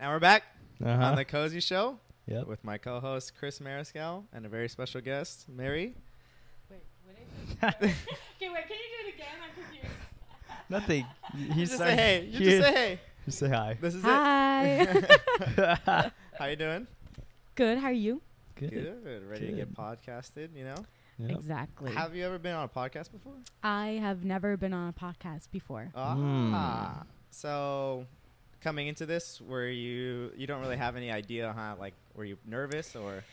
Now we're back on the Cozy Show with my co-host Chris Mariscal and a very special guest, Mary. Wait, what is it? Okay, wait, can you do it again? I'm confused. Nothing. You just say hey. Just say hi. This is it. Hi. How you doing? Good. How are you? Good. Ready to get podcasted, you know? Yep. Exactly. Have you ever been on a podcast before? I have never been on a podcast before. So coming into this, were you don't really have any idea, huh? Like, were you nervous or?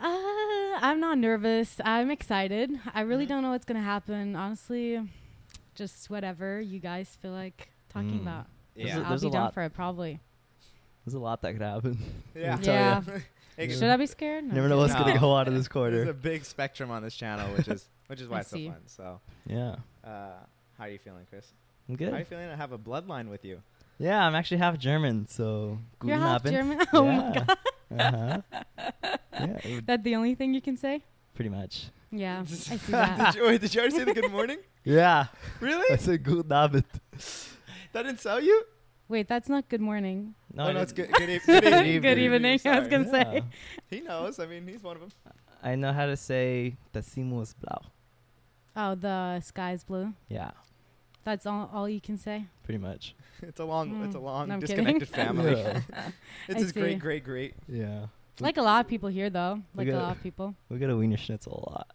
I'm not nervous. I'm excited. I really don't know what's going to happen. Honestly, just whatever you guys feel like talking about. Yeah. I'll be down for it, probably. There's a lot that could happen. Yeah. Should I be scared? No. Never know what's going to go out of this quarter. There's a big spectrum on this channel, which is why it's so fun. So yeah. How are you feeling, Chris? I'm good. How are you feeling? I have a bloodline with you. Yeah, I'm actually half German, so Guten Abend. You're half German? Oh my God. Yeah. That the only thing you can say? Pretty much. Yeah, I see that. Did you already say the good morning? Yeah. Really? I said Guten Abend. That didn't sell you? Wait, that's not good morning. No, it's good evening. Good evening, I was going to say. He knows. I mean, he's one of them. I know how to say das Himmel ist blau. Oh, the sky is blue? Yeah. That's all you can say? Pretty much. It's a long disconnected family. It's his great. Yeah. Like a lot of people here, though. We go to Wienerschnitzel a lot.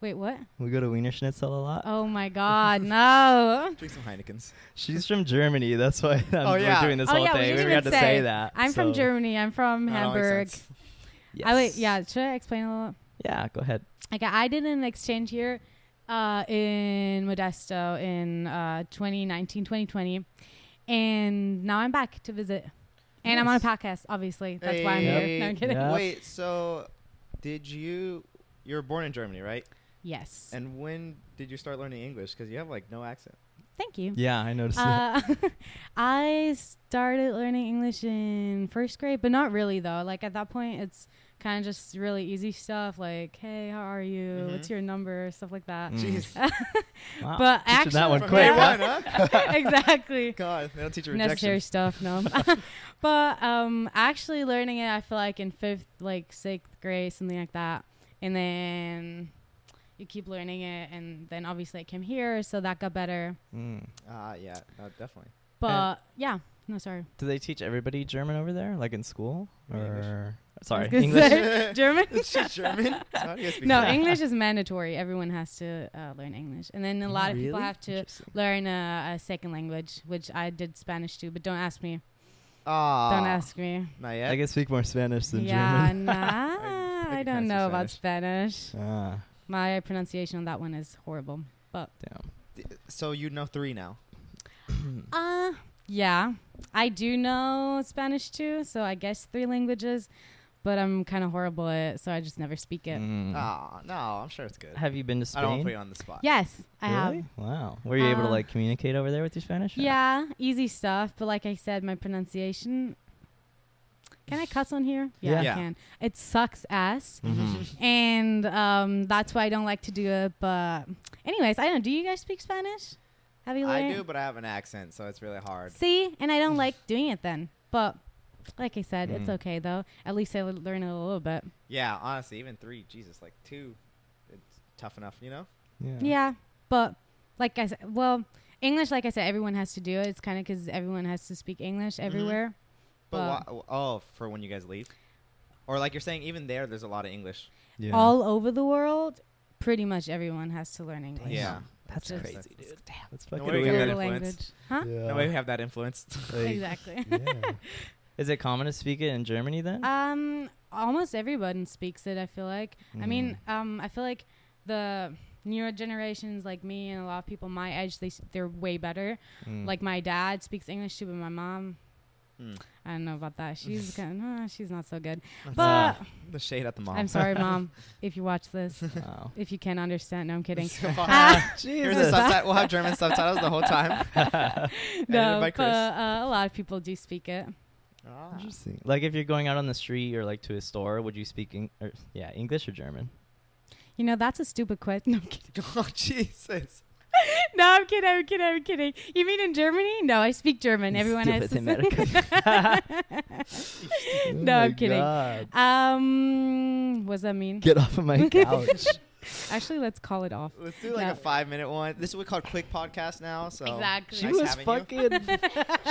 Wait, what? We go to Wienerschnitzel a lot. Oh, my God. No. Drink some Heinekens. She's from Germany. That's why we're doing this whole thing. We had to say that. I'm from Germany. I'm from Hamburg. Yes. Should I explain a little? Yeah, go ahead. Like, I did an exchange here in Modesto in 2019, 2020. And now I'm back to visit. And I'm on a podcast, obviously. That's why I'm here. No, I'm kidding. Yep. Wait, so you were born in Germany, right? Yes. And when did you start learning English? Because you have, like, no accent. Thank you. Yeah, I noticed that. I started learning English in first grade, but not really, though. Like, at that point, it's kind of just really easy stuff, like, hey, how are you? What's your number? Stuff like that. Jeez. Wow. But actually, that one quick. Exactly. God, they don't teach you necessary stuff, no. But actually learning it, I feel like in fifth, like, sixth grade, something like that. And then you keep learning it, and then obviously I came here, so that got better. Definitely. But do they teach everybody German over there, like in school? Or English? German? It's just German. No, English is mandatory. Everyone has to learn English, and then a lot of people have to learn a second language, which I did Spanish too. But don't ask me. Don't ask me. Not yet. I can speak more Spanish than German. I don't know about Spanish. My pronunciation on that one is horrible. But damn. So you know 3 now. Yeah, I do know Spanish too, so I guess 3 languages, but I'm kind of horrible at it, so I just never speak it. No, I'm sure it's good. Have you been to Spain? I don't want to put you on the spot. Yes, I have. Wow. Were you able to, like, communicate over there with your Spanish? Yeah, easy stuff, but like I said, my pronunciation... Can I cuss on here? Yeah, I can. It sucks ass. And that's why I don't like to do it, but... Anyways, I don't know. Do you guys speak Spanish? I do, but I have an accent, so it's really hard. See? And I don't like doing it then. But like I said, it's okay, though. At least I learn it a little bit. Yeah, honestly, even 3, Jesus, like 2, it's tough enough, you know? Yeah, but like I said, well, English, like I said, everyone has to do it. It's kind of because everyone has to speak English everywhere. But for when you guys leave? Or like you're saying, even there's a lot of English. Yeah. All over the world, pretty much everyone has to learn English. Yeah. That's crazy, dude. Damn. That's fucking weird. Huh? Yeah. No way we have that influence. Like, exactly. Yeah. Is it common to speak it in Germany then? Almost everyone speaks it, I feel like. I mean, I feel like the newer generations like me and a lot of people my age, they're way better. Like my dad speaks English too, but my mom... I don't know about that. She's she's not so good. That's but the shade at the mom. I'm sorry, mom, if you watch this. Wow. If you can't understand, no, I'm kidding. Jesus. We'll have German subtitles the whole time. No, but a lot of people do speak it. Interesting. Like if you're going out on the street or like to a store, would you speak English or German? You know, that's a stupid question. No, I'm kidding. Oh, Jesus. No, I'm kidding. You mean in Germany? No, I speak German. Everyone has to No, I'm kidding. What does that mean? Get off of my couch. Actually, let's call it off. Let's do like a 5-minute one. This is what we call quick podcast now. So exactly. She was fucking.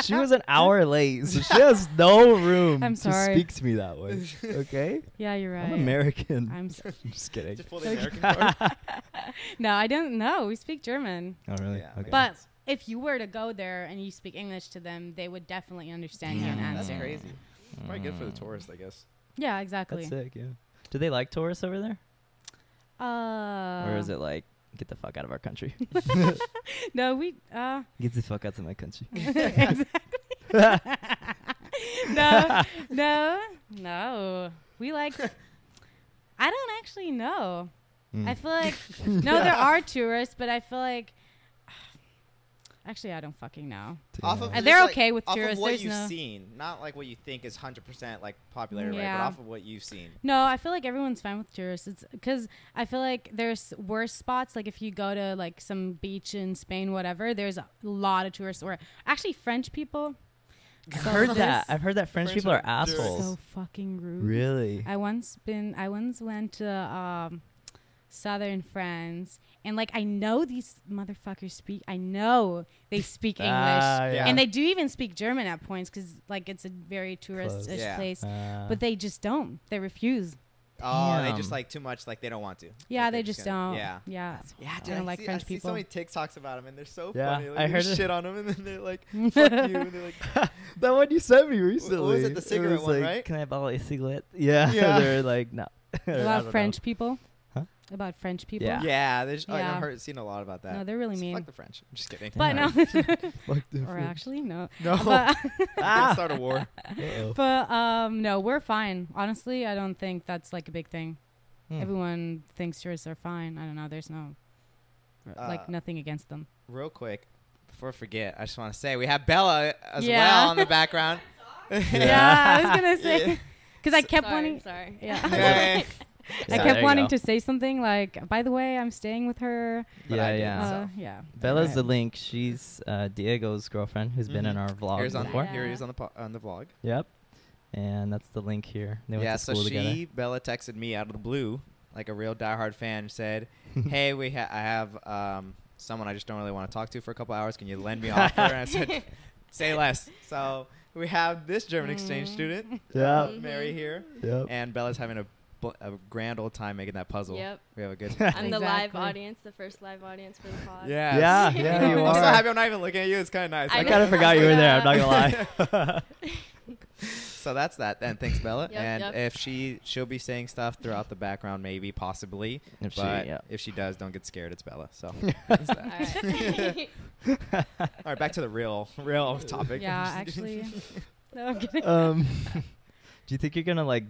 She was an hour late, so she has no room. I'm sorry. To speak to me that way. Okay. Yeah, you're right. I'm American. I'm just kidding. Just pull the American card. No, I don't know. We speak German. Oh really? Yeah. Okay. But if you were to go there and you speak English to them, they would definitely understand you and answer. That's crazy. Probably good for the tourists, I guess. Yeah, exactly. That's sick. Yeah. Do they like tourists over there? Or is it like, get the fuck out of our country? No, we... Get the fuck out of my country. Exactly. No. We like... I don't actually know. I feel like... No, there are tourists, but I feel like... Actually, I don't fucking know. Of they're like okay with off tourists. Off of what There's you've seen, not like what you think is 100% like popularity, yeah. Right, but off of what you've seen. No, I feel like everyone's fine with tourists. It's because I feel like there's worse spots. Like if you go to like some beach in Spain, whatever, there's a lot of tourists. Or actually, French people. I've heard that French people are assholes. So fucking rude. Really? I once went to southern France. And, like, I know these motherfuckers speak. I know they speak English. Yeah. And they do even speak German at points because, like, it's a very tourist-ish place. But they just don't. They refuse. Oh, they just, like, too much. Like, they don't want to. Yeah, like, they just don't. Yeah. Yeah, dude, I don't like French people. I see so many TikToks about them, and they're so funny. Like, I heard shit on them, and then they're like, fuck you. And they're like, that one you sent me recently. What was it? The cigarette one, right? Can I borrow a cigarette? Yeah. They're like, no. About French people? About French people. Yeah. I've seen a lot about that. No, they're really mean. Fuck the French. I'm just kidding. But no. Fuck the French. Or actually, no. No. Don't start a war. Uh-oh. But no, we're fine. Honestly, I don't think that's like a big thing. Everyone thinks tourists are fine. I don't know. There's no, like nothing against them. Real quick, before I forget, I just want to say we have Bella as well in the background. Yeah, I was going to say. Because I kept wanting. Sorry. Yeah. Yeah, I kept wanting to say something like, by the way, I'm staying with her. Yeah. Bella's the link. She's Diego's girlfriend who's been in our vlog. Here he is on the vlog. Yep. And that's the link here. They went to school together. Bella texted me out of the blue, like a real diehard fan, said, hey, I have someone I just don't really want to talk to for a couple hours. Can you lend me off her? And I said, say less. So we have this German exchange student, Mary, here. Yep. And Bella's having a grand old time making that puzzle. Yep. We have a good time. I'm the live audience, the first live audience for the pod. Yeah, you are. I'm so happy I'm not even looking at you. It's kind of nice. I kind of forgot you were there. I'm not going to lie. So that's that. And thanks, Bella. Yep. If she'll be saying stuff throughout the background, maybe, possibly. If she does, don't get scared. It's Bella. So that's that. All right. Back to the real topic. Yeah, actually. No, I'm kidding. Do you think you're going to, like,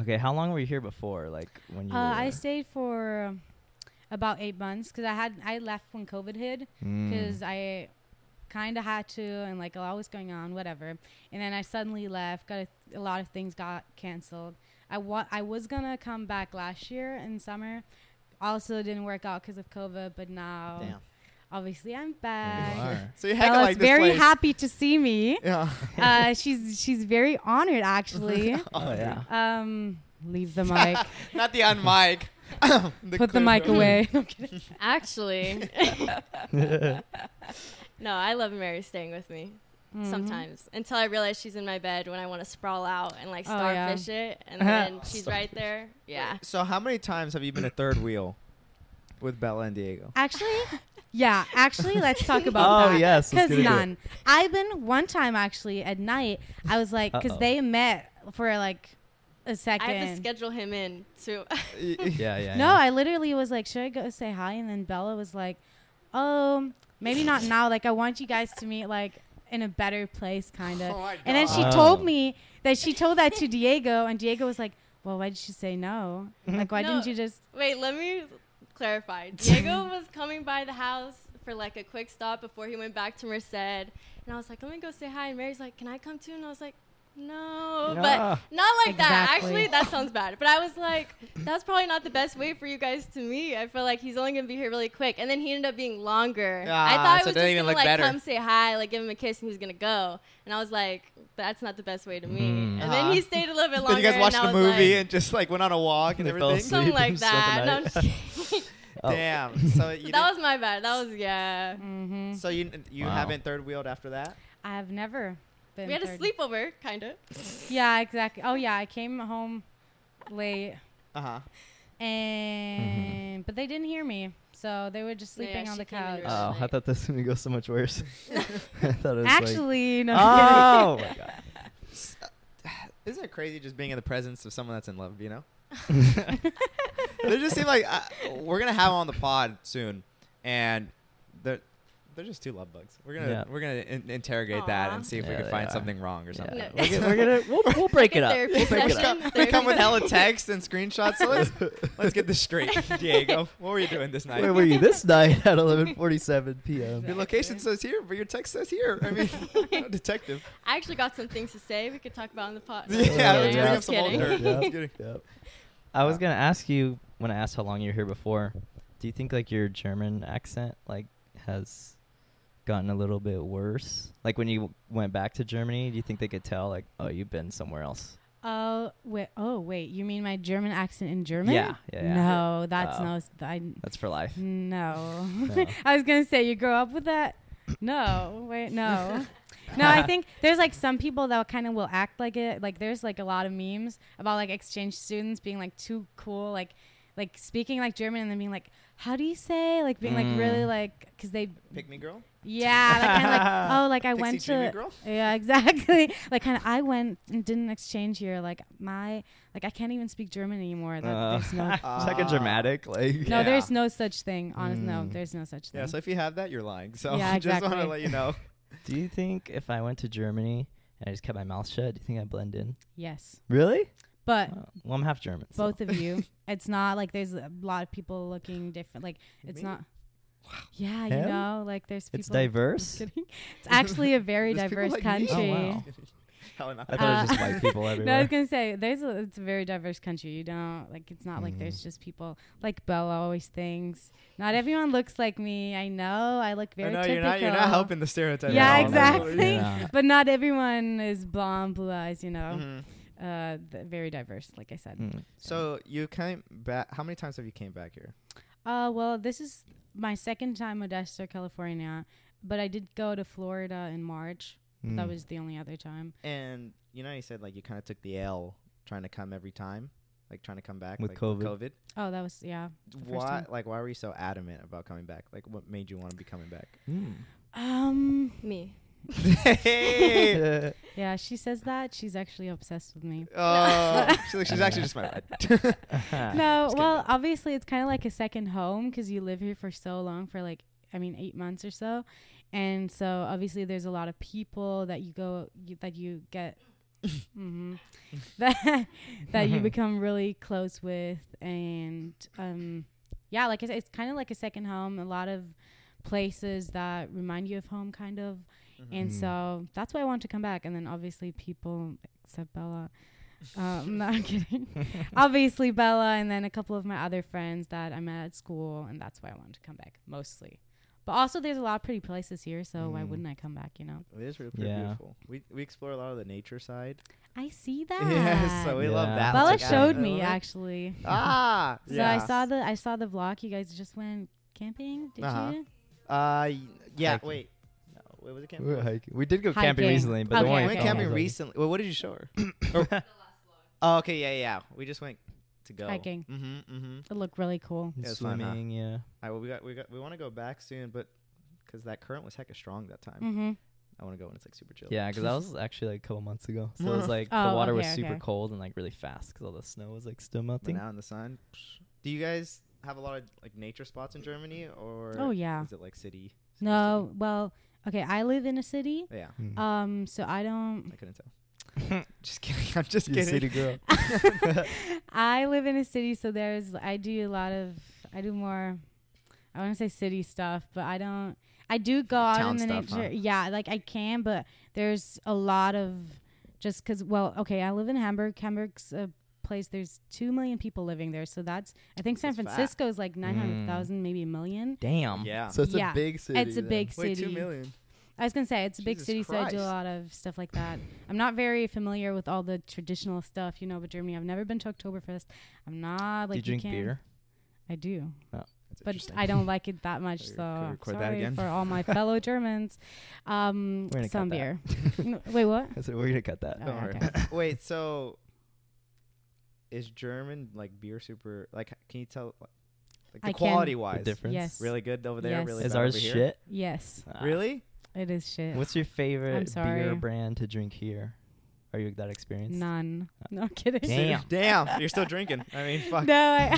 okay, how long were you here before? Like when you I stayed for about 8 months because I left when COVID hit because I kind of had to and like a lot was going on, whatever. And then I suddenly left. A lot of things got canceled. I was gonna come back last year in summer. Also didn't work out because of COVID, but now. Damn. Obviously, I'm back. So you Bella's like this very place. Happy to see me. Yeah. She's very honored, actually. Leave the mic. Not the on mic. Put the mic away. Actually. No, I love Mary staying with me sometimes until I realize she's in my bed when I want to sprawl out and like starfish it. And then she's right there. Yeah. Wait, so how many times have you been a third wheel with Bella and Diego? Actually, let's talk about that. Oh, yes. Because I've been one time, actually, at night, I was like, because they met for, like, a second. I have to schedule him in, too. I literally was like, should I go say hi? And then Bella was like, oh, maybe not now. Like, I want you guys to meet, like, in a better place, kind of. Oh, and then she told me that she told that to Diego, and Diego was like, well, why did she say no? Like, why didn't you just... Wait, let me... clarified. Diego was coming by the house for like a quick stop before he went back to Merced, and I was like, let me go say hi. And Mary's like, can I come too? And I was like, no, yeah. But not like exactly. that. Actually, that sounds bad. But I was like, that's probably not the best way for you guys to meet. I feel like he's only going to be here really quick. And then he ended up being longer. I thought so I was just going to like come say hi, like give him a kiss and he's going to go. And I was like, that's not the best way to meet. And then he stayed a little bit longer. Then you guys watched the movie like, and just like went on a walk and everything. Something like that. No, I'm just kidding. Oh. Damn. So you that was my bad. That was, yeah. Mm-hmm. So you haven't third wheeled after that? I have never been. We had a sleepover, kind of. Yeah, exactly. Oh, yeah. I came home late. Uh-huh. And but they didn't hear me. So they were just sleeping on the couch. Oh, I thought this was going to go so much worse. I thought it was actually, like, no. Oh, my God. Isn't it crazy just being in the presence of someone that's in love, you know? They just seem like we're gonna have them on the pod soon, and they're just two love bugs. We're gonna interrogate Aww. That and see if we can find something wrong or something. Yeah. We'll break it up. We come with hella texts and screenshots. So let's get this straight, Diego. What were you doing this night? Where were you this night at 11:47 p.m.? Exactly. Your location says here, but your text says here. I mean, I'm a detective. I actually got some things to say we could talk about on the pod. Yeah, let's bring up some old dirt. I was gonna ask you when I asked how long you were here before. Do you think like your German accent like has gotten a little bit worse? Like when you went back to Germany, do you think they could tell like, oh, you've been somewhere else? Oh wait, you mean my German accent in German? Yeah. No, that's that's for life. No, I was gonna say you grow up with that. No. No, I think there's like some people that kind of will act like it. Like there's like a lot of memes about like exchange students being like too cool, like speaking like German and then being like, how do you say? Like being like really like, because they pick me girl. Yeah, like kind of like, oh, like I went to girl? Yeah, exactly. Like kind of I went and did an exchange here. Like my I can't even speak German anymore. There's no it's like a dramatic like. No, there's no such thing. Honestly, no, there's no such thing. Yeah, so if you have that, you're lying. So yeah, exactly. Just want to let you know. Do you think if I went to Germany and I just kept my mouth shut, do you think I'd blend in? Yes. Really? But well, I'm half German. Both of you. It's not like there's a lot of people looking different. Like it's Me? Not. Wow. Yeah, you know, like there's people. It's diverse. It's actually a very diverse like country. Oh, wow. I thought it was just white people everywhere. No, I was gonna say it's a very diverse country. You don't like it's not like there's just people like Bella always thinks. Not everyone looks like me. I know I look very typical. You're not helping the stereotype. Yeah, exactly. Yeah. But not everyone is blonde, blue eyes. You know, very diverse. Like I said. Mm. So you came back. How many times have you came back here? Well, this is my second time Modesto, California, but I did go to Florida in March. That was the only other time. And, you know, you said, like, you kind of took the L trying to come every time, like, trying to come back with COVID. Oh, that was, yeah. Why? Like, why were you so adamant about coming back? Like, what made you want to be coming back? Me. Yeah, she says that. She's actually obsessed with me. Oh, she's actually just my ride. No, well, obviously, it's kind of like a second home because you live here for so long, for, like, 8 months or so. And so obviously there's a lot of people that you get that you become really close with. And yeah, like I said, it's kind of like a second home. A lot of places that remind you of home kind of. Mm-hmm. And so that's why I want to come back. And then obviously people except Bella. I'm not kidding. Obviously Bella and then a couple of my other friends that I met at school. And that's why I wanted to come back mostly. But also, there's a lot of pretty places here, so why wouldn't I come back, you know? It is really pretty beautiful. We explore a lot of the nature side. I see that. Yeah, so we love that. Bella showed me, actually. Ah! So yeah. I saw the vlog. You guys just went camping, did you? Yeah, hiking. Wait. No, wait, was it camping? We did go camping recently. But we went camping recently. Well, what did you show her? The last vlog. Oh, okay, yeah. We just went to go hiking. It looked really cool. Yeah, swimming, fun, huh? Yeah. Well, we want to go back soon, but because that current was hecka strong that time, I want to go when it's like super chill. Yeah, because that was actually like a couple months ago, so it was like the water was super cold and like really fast because all the snow was like still melting. But now in the sun. Do you guys have a lot of like nature spots in Germany, or is it like city? No, well, okay, I live in a city. Yeah. So I don't. I couldn't tell. Just kidding. I'm just kidding. City girl. I live in a city, so I do more I want to say city stuff, but I do go out in the nature. Yeah, like I can, but there's a lot of Just because, well, okay, I live in Hamburg. Hamburg's a place, there's 2 million people living there. So that's, I think San Francisco is like 900,000, maybe a million. Damn. Yeah. So it's a big city. It's a big city. Wait, 2 million. I was going to say, it's a big city, so I do a lot of stuff like that. I'm not very familiar with all the traditional stuff, you know, but Germany, I've never been to Oktoberfest. I'm not like, do you drink beer? I do. Oh, but I don't like it that much, so sorry for all my fellow Germans. Some beer. Wait, what? I said, we're going to cut that. Don't worry. Okay. Wait, so is German, like, beer super, like, can you tell... Like the quality-wise, difference. Yes. Really good over there. Yes. Really is ours shit? Here? Yes. Really? It is shit. What's your favorite beer brand to drink here? Are you that experienced? None. No kidding. Damn. You're still drinking. I mean, fuck. No, I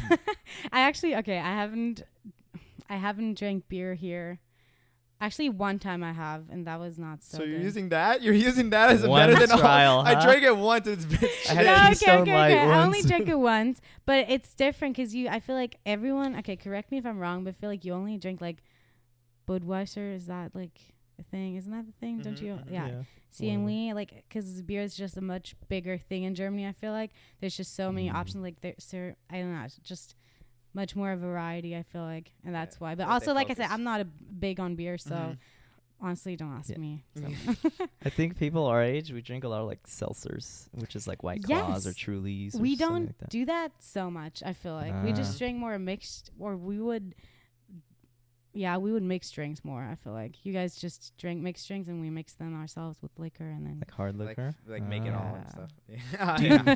actually I haven't drank beer here. Actually, one time I have, and that was not so. So you're good. Using that? You're using that as a better than trial, all. Huh? I drank it once. It's been shit. I had okay. I only drank it once, but it's different because you. I feel like everyone. Okay, correct me if I'm wrong, but I feel like you only drink like Budweiser. Is that like a thing? Isn't that the thing? Mm-hmm. Don't you? Yeah. See, and we like because beer is just a much bigger thing in Germany. I feel like there's just so many options. Like there, I don't know. Just. Much more variety, I feel like, and that's why. But also, like I said, I'm not big on beer, so honestly, don't ask me. So. I think people our age, we drink a lot of like seltzers, which is like White Claws or Trulies. We don't do that so much. I feel like we just drink more mixed, or we would mix drinks more. I feel like you guys just drink mixed drinks, and we mix them ourselves with liquor, and then like hard liquor, like make it all and stuff. Yeah.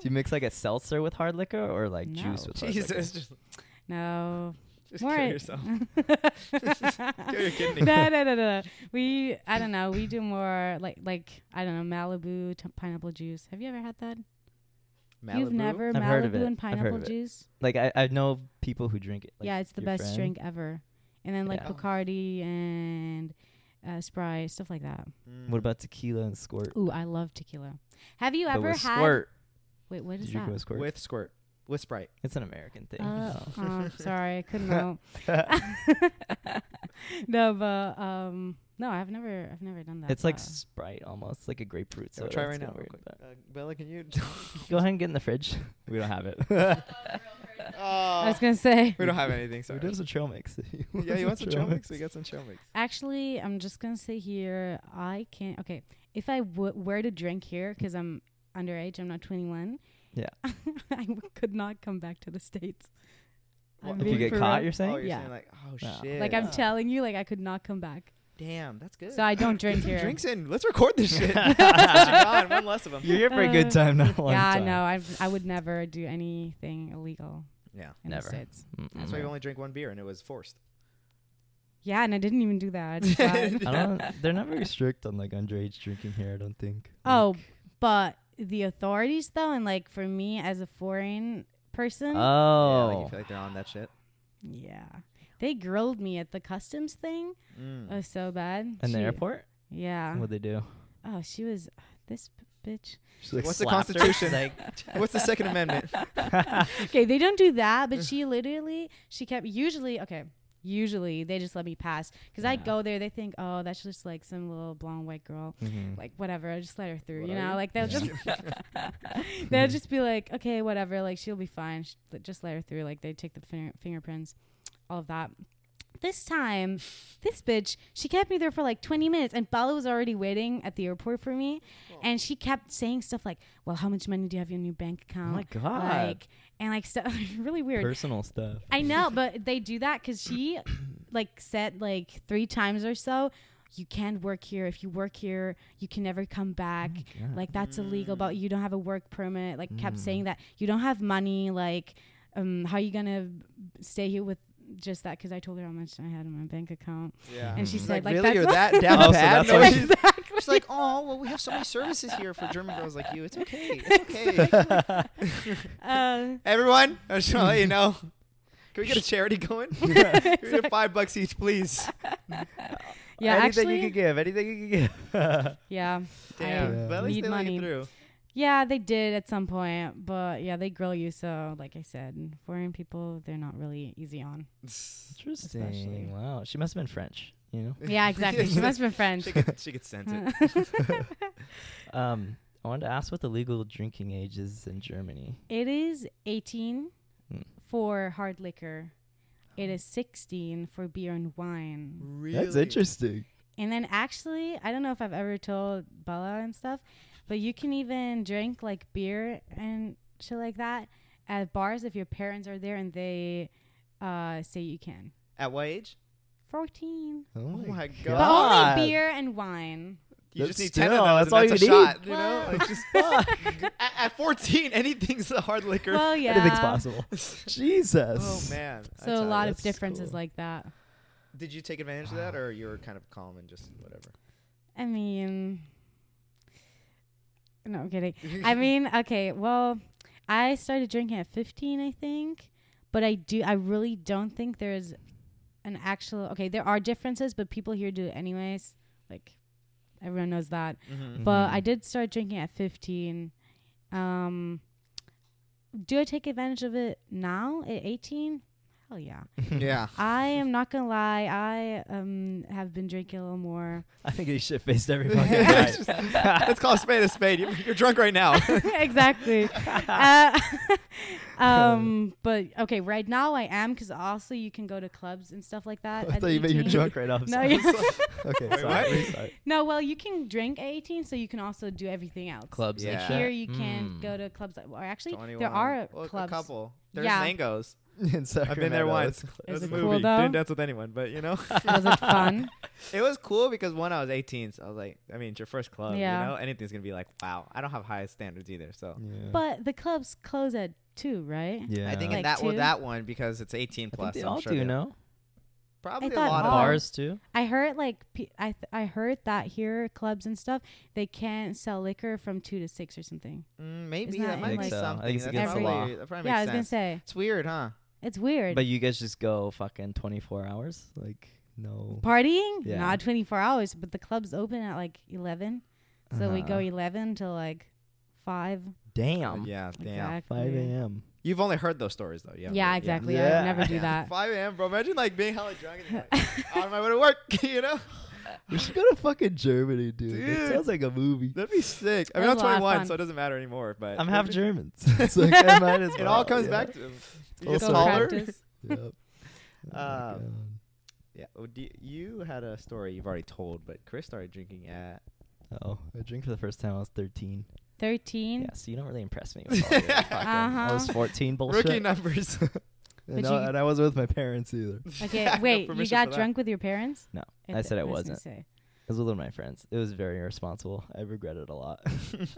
Do you mix like a seltzer with hard liquor or like juice with hard liquor? Just no. Just more kill yourself. Kill your kidney. No. I don't know. We do more like I don't know, Malibu pineapple juice. Have you ever had that? Malibu? You've never I've Malibu heard of it. And pineapple juice? Like I know people who drink it. Like yeah, it's the best drink ever. And then, like, Bacardi and Sprite, stuff like that. Mm. What about tequila and squirt? Ooh, I love tequila. Have you ever had... squirt. Wait, what is that? With squirt? With squirt. With Sprite. It's an American thing. Sorry, I couldn't know. No, but... no, I've never done that. It's like Sprite almost, like a grapefruit. Yeah, we'll try right now. Real quick. Bella, can you go ahead and get in the fridge? We don't have it. I was gonna say we don't have anything. So we do have some trail mix. You want some trail mix? We got some trail mix. Actually, I'm just gonna say here, I can't. Okay, if I were to drink here, because I'm underage, I'm not 21. Yeah, I could not come back to the States. If you get caught, you're saying? Oh, you're saying like, oh shit! Like I'm telling you, like I could not come back. Damn, that's good. So I don't drink here. Drinks in. Let's record this shit. God, one less of them. You're here for a good time, not a long time. Yeah, no, I would never do anything illegal. Yeah, never. That's why you only drink one beer, and it was forced. Yeah, and I didn't even do that. They're not very strict on like underage drinking here, I don't think. Oh, but the authorities though, and like for me as a foreign person. Oh, yeah, like you feel like they're on that shit. Yeah. They grilled me at the customs thing. It was so bad. In the airport? Yeah. What'd they do? Oh, she was this bitch. She's like, what's the Constitution? Like, what's the Second Amendment? Okay, they don't do that, but she literally, usually they just let me pass. Because I go there, they think, oh, that's just like some little blonde white girl. Mm-hmm. Like, whatever, I'll just let her through, you know? You? Like, they'll just they'll just be like, okay, whatever, like, she'll be fine. Just let her through. Like, they take the fingerprints. All of that. This time, this bitch, she kept me there for like 20 minutes and Bella was already waiting at the airport for me. Whoa. And she kept saying stuff like, well, how much money do you have in your bank account? Oh my God. Like, and like stuff really weird. Personal stuff. I know, but they do that because she like said like 3 times or so, you can't work here. If you work here, you can never come back. Oh like that's illegal, but you don't have a work permit. Like kept saying that. You don't have money. Like how are you going to stay here with just that because I told her how much I had in my bank account. Yeah. And she said like really? You're that down bad? So that's exactly. She's like, oh, well, we have so many services here for German girls like you. It's okay. It's okay. Everyone, I just want to let you know. Can we get a charity going? Can we get $5 each, please? Yeah, Anything you can give. Yeah. Damn. But at least they let you through. Yeah, they did at some point, but yeah, they grill you. So, like I said, foreign people, they're not really easy on. Interesting. Especially. Wow. She must have been French, you know? Yeah, exactly. She must have been French. She could sense it. I wanted to ask what the legal drinking age is in Germany. It is 18 for hard liquor. It is 16 for beer and wine. Really? That's interesting. And then actually, I don't know if I've ever told Bella and stuff, but you can even drink like beer and shit like that at bars if your parents are there and they say you can. At what age? 14. Oh my god. But only beer and wine. You that's just need 10 of those. That's all you need. Shot, you know? Like just at 14, anything's a hard liquor. Well, yeah. Anything's possible. Jesus. Oh, man. That's so a lot of differences cool. like that. Did you take advantage of that, or you were kind of calm and just whatever? I mean, no, I'm kidding. I mean, okay, well, I started drinking at 15, I think. But I really don't think there's an actual... Okay, there are differences, but people here do it anyways. Like... Everyone knows that. Mm-hmm. But I did start drinking at 15. Do I take advantage of it now at 18? Hell yeah. Yeah. I am not going to lie. I have been drinking a little more. I think you shit-faced everybody. Let's call a spade a spade. You're drunk right now. Exactly. But, okay, right now I am, because also you can go to clubs and stuff like that. I thought you meant you're drunk right now. No, okay, sorry. No, well, you can drink at 18, so you can also do everything else. Clubs. Yeah. Like here you can go to clubs. Or actually, 21. There are clubs. A couple. There's mangoes. I've been there once. It was a movie. Cool, didn't dance with anyone, but you know. Was it fun? It was cool because when I was 18, so I was like, I mean, it's your first club, you know, anything's gonna be like, wow. I don't have high standards either, so. Yeah. But the clubs close at 2, right? Yeah, I think like that one because it's 18 plus. I think they all do, no? Probably a lot of bars too. I heard like I heard that here clubs and stuff they can't sell liquor from 2 to 6 or something. Maybe that might be something. I think it's against the law. Yeah, I was gonna say it's weird, huh? It's weird. But you guys just go fucking 24 hours? Like, no. Partying? Yeah. Not 24 hours, but the club's open at like 11. So we go 11 till like 5. Damn. Yeah, damn. Exactly. 5 a.m. You've only heard those stories, though. Yeah, exactly. Yeah. I would never do that. 5 a.m., bro. Imagine like being hella drunk and like, on my way to work, you know? We should go to fucking Germany, dude. It sounds like a movie. That'd be sick. I mean, I'm 21, so it doesn't matter anymore. But I'm half German. It's like, I might as well. It all comes back to him. You get taller. Yep. Yeah. You had a story you've already told, but Chris started drinking at... Oh, I drank for the first time when I was 13. 13? Yeah, so you don't really impress me with all your fucking... I was 14 bullshit. Rookie numbers. And I wasn't with my parents either. Okay, wait, no, you got drunk with your parents? No, I said I wasn't. I was with one of my friends. It was very irresponsible. I regret it a lot.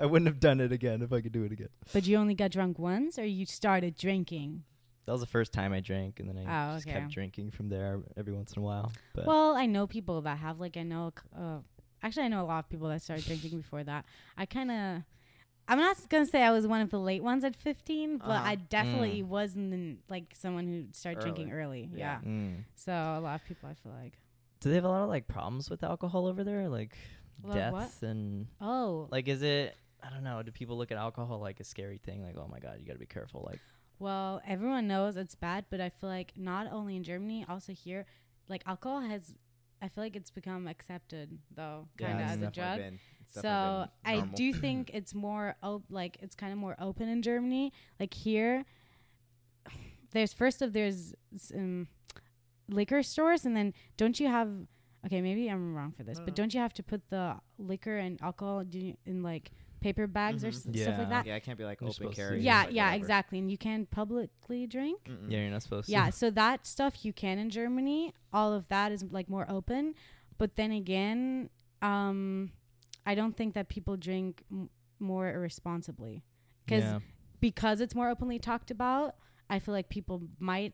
I wouldn't have done it again if I could do it again. But you only got drunk once, or you started drinking? That was the first time I drank, and then I just kept drinking from there every once in a while. But well, I know people that have, like, I know a lot of people that started drinking before that. I'm not going to say I was one of the late ones at 15, but I definitely wasn't like someone who started drinking early. Yeah. So a lot of people, I feel like. Do they have a lot of like problems with alcohol over there? Like deaths and... Oh. Like is it... I don't know. Do people look at alcohol like a scary thing? Like, oh my God, you got to be careful. Like. Well, everyone knows it's bad, but I feel like not only in Germany, also here, like alcohol has... I feel like it's become accepted, though, kind of as a drug. So I do think it's more it's kind of more open in Germany. Like here, there's liquor stores, and then don't you have? Okay, maybe I'm wrong for this, but don't you have to put the liquor and alcohol in like paper bags or stuff like that? Yeah, I can't be like open carry. Yeah, like exactly. And you can publicly drink. Mm-mm. Yeah, you're not supposed to. Yeah, so that stuff you can in Germany. All of that is like more open, but then again, I don't think that people drink more irresponsibly because it's more openly talked about. I feel like people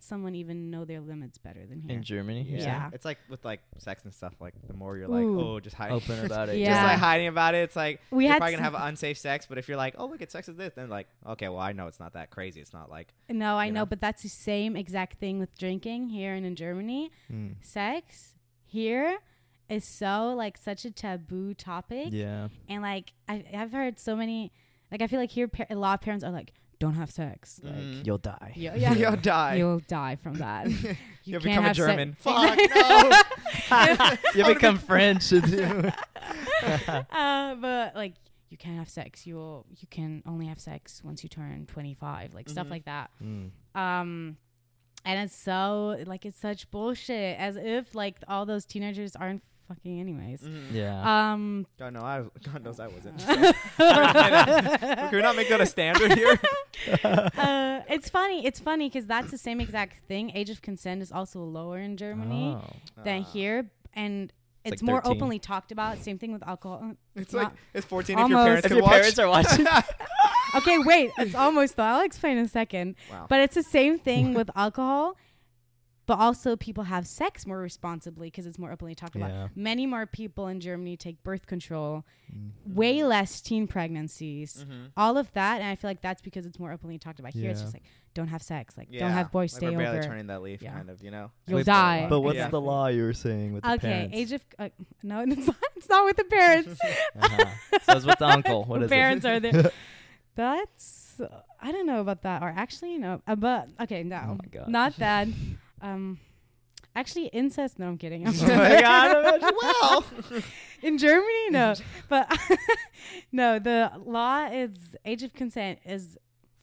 someone even know their limits better than here. In Germany? Yeah. It's like with like sex and stuff, like the more you're like, just hiding. Open about it. Just like hiding about it. It's like, you're probably going to have unsafe sex, but if you're like, oh, look, it's sex is this, then like, okay, well, I know it's not that crazy. It's not like. No, I know, but that's the same exact thing with drinking here and in Germany. Sex here is so like such a taboo topic. Yeah. And like, I've heard so many, like I feel like here a lot of parents are like, don't have sex. Like, you'll die. You'll die. You'll die from that. You'll become a German. Fuck no. You'll become French. But like you can't have sex. You can only have sex once you turn 25, like stuff like that. And it's so like, it's such bullshit, as if like all those teenagers aren't fucking anyways. Yeah. God knows I wasn't. Can we not make that a standard here? It's funny because that's the same exact thing. Age of consent is also lower in Germany than here, and it's like more 13. Openly talked about. Same thing with alcohol. It's like it's 14 if your parents are watching. Okay, wait. It's almost though. I'll explain in a second. Wow. But it's the same thing with alcohol. But also people have sex more responsibly because it's more openly talked about. Many more people in Germany take birth control, way less teen pregnancies, all of that. And I feel like that's because it's more openly talked about. Here it's just like, don't have sex. Like, don't have boys, like stay over. We're barely turning that leaf, kind of, you know? You'll die. But what's the law you were saying with the parents? Okay, age of... no, it's not with the parents. So it's with the uncle. What is parents it? Parents are there. That's... I don't know about that. Or actually, no. But, okay, no. Oh my God. Not that... actually incest. No, I'm kidding. I'm well, in Germany, no, but no, the law is age of consent is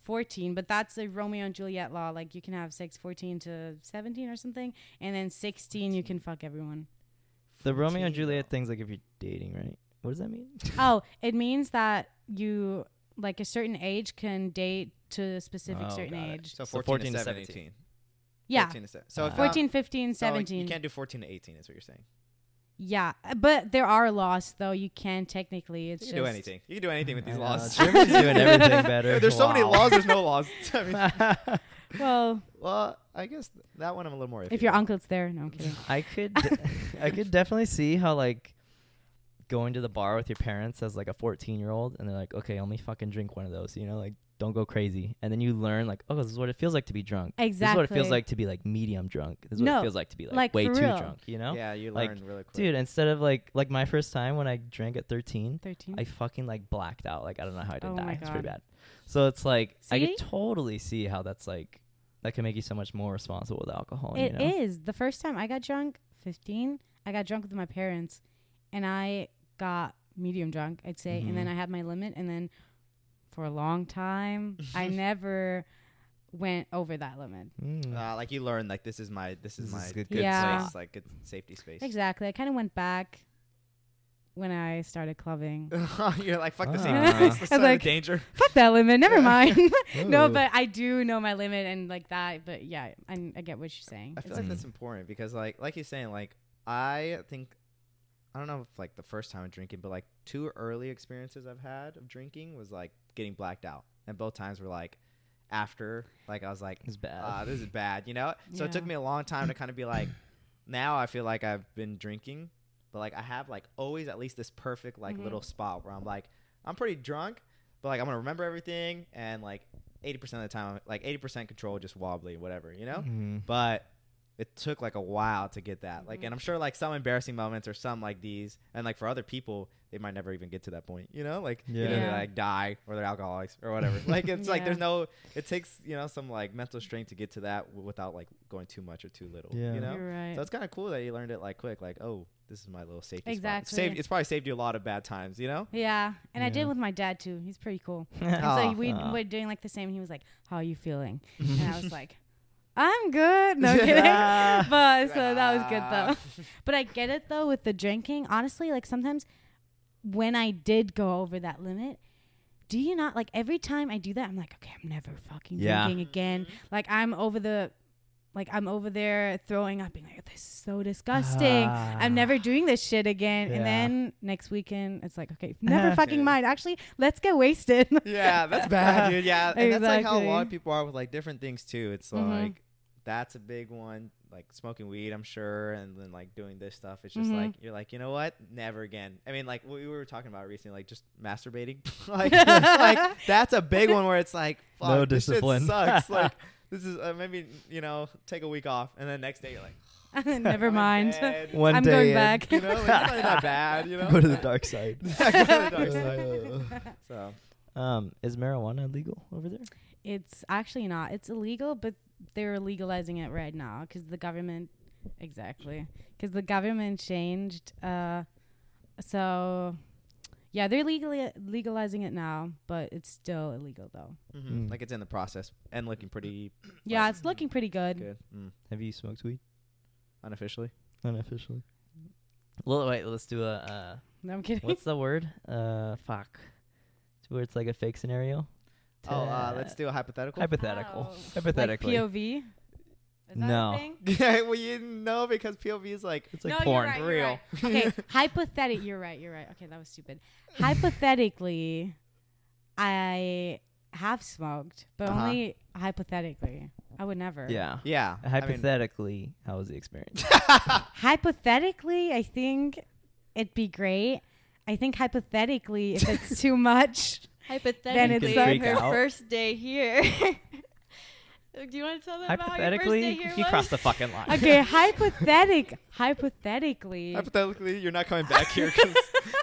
14, but that's a Romeo and Juliet law. Like you can have sex 14 to 17 or something. And then 16, you can fuck everyone. The Romeo and Juliet thing's like if you're dating, right? What does that mean? Oh, it means that you like a certain age can date to a specific certain age. So 14 to 17. Yeah, 14, so 14 15, 17. Like you can't do 14 to 18 is what you're saying. Yeah, but there are laws, though. You can technically. It's you can just do anything. You can do anything with these laws. Germany's doing everything better. There's so many laws, there's no laws. I mean, well, I guess that one I'm a little more iffy. If your uncle's there. No, I'm kidding. I could definitely see how, like, going to the bar with your parents as, like, a 14-year-old, and they're like, okay, only fucking drink one of those, you know, like. Don't go crazy. And then you learn, like, oh, this is what it feels like to be drunk. Exactly. This is what it feels like to be, like, medium drunk. This is what it feels like to be, like way too drunk, you know? Yeah, you learn really quick. Dude, instead of, like, my first time when I drank at 13, I fucking, like, blacked out. Like, I don't know how I did that. It's pretty bad. So it's, like, see? I could totally see how that's, like, that can make you so much more responsible with alcohol, you know? It is. The first time I got drunk, 15, I got drunk with my parents, and I got medium drunk, I'd say. And then I had my limit, and then... for a long time I never went over that limit. Like you learn, like this is my good space, like good safety space. Exactly. I kind of went back when I started clubbing. You're like, fuck the safety space. That's like, danger. Fuck that limit. Never mind. No, but I do know my limit and like that. But yeah, I get what you're saying. I feel like that's important because like you're saying, like I think. I don't know if like the first time I'm drinking, but like two early experiences I've had of drinking was like getting blacked out. And both times were like after, like I was like, it's bad. This is bad, you know? So it took me a long time to kind of be like, now I feel like I've been drinking, but like I have like always at least this perfect like little spot where I'm like, I'm pretty drunk, but like I'm going to remember everything. And like 80% of the time, like 80% control, just wobbly, whatever, you know? But it took like a while to get that. Like, and I'm sure like some embarrassing moments or some like these, and like for other people, they might never even get to that point, you know, like, you know, they like die or they're alcoholics or whatever. Like, it's like, there's no, it takes, you know, some like mental strength to get to that without like going too much or too little, you know? You're right. So it's kind of cool that you learned it like quick, like, oh, this is my little safety spot. It's probably saved you a lot of bad times, you know? Yeah. And I did with my dad too. He's pretty cool. So we were doing like the same. He was like, how are you feeling? And I was like, I'm good. No kidding. But so that was good though. But I get it though with the drinking. Honestly, like sometimes when I did go over that limit, do you not like every time I do that, I'm like, okay, I'm never fucking drinking again. Like I'm over there throwing up being like, this is so disgusting. I'm never doing this shit again. Yeah. And then next weekend, it's like, okay, never fucking mind. Actually, let's get wasted. Yeah, that's bad, dude. Yeah. And that's like how a lot of people are with like different things too. It's like, that's a big one. Like smoking weed, I'm sure. And then like doing this stuff. It's just like, you're like, you know what? Never again. I mean, like we were talking about recently, like just masturbating. like that's a big one where it's like, fuck, no discipline. This shit sucks. Like, this is maybe, you know, take a week off. And then next day you're like, never mind. I'm going back. You know, like, it's probably not bad, you know. Go to the dark side. So, is marijuana legal over there? It's actually not. It's illegal, but they're legalizing it right now because the government. Exactly. Because the government changed. So Yeah, they're legalizing it now, but it's still illegal, though. Mm-hmm. Mm. Like, it's in the process and looking pretty... yeah, it's looking pretty good. Mm. Have you smoked weed? Unofficially. Well, wait, let's do a... no, I'm kidding. What's the word? Fuck. It's where it's like a fake scenario. Let's do a hypothetical. Wow. Hypothetically. Like POV? Is that a thing? Yeah, well, you know, because POV is like, it's like porn. You're right. Okay, hypothetically, you're right. Okay, that was stupid. Hypothetically, I have smoked, but only hypothetically. I would never. Yeah. Hypothetically, how was the experience? Hypothetically, I think it'd be great. I think hypothetically, if it's too much, then it's like her first day here. Do you want to tell them about how your first day here was? He crossed the fucking line. Okay, hypothetically. Hypothetically, you're not coming back here because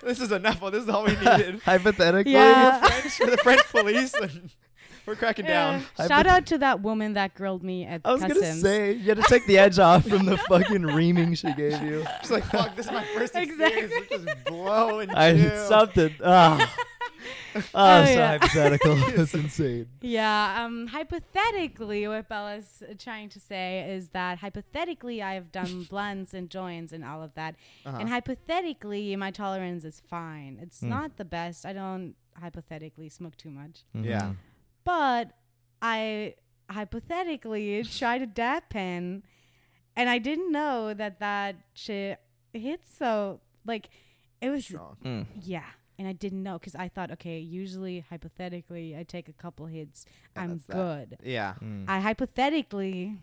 this is enough. Well, this is all we needed. Hypothetically, we're the French police. And we're cracking down. Shout out to that woman that grilled me at Customs. I was going to say, you had to take the edge off from the fucking reaming she gave you. She's like, fuck, this is my first experience. This is blowing chill. I subbed it. Hypothetical. That's insane. Yeah. Hypothetically, what Bella's trying to say is that hypothetically, I have done blunts and joints and all of that. Uh-huh. And hypothetically, my tolerance is fine. It's not the best. I don't hypothetically smoke too much. Mm-hmm. Yeah. But I hypothetically tried a dab pen, and I didn't know that shit hits so, like, it was strong. Yeah. And I didn't know because I thought, okay, usually hypothetically I take a couple hits. Yeah, I'm good. That. Yeah. Mm. I hypothetically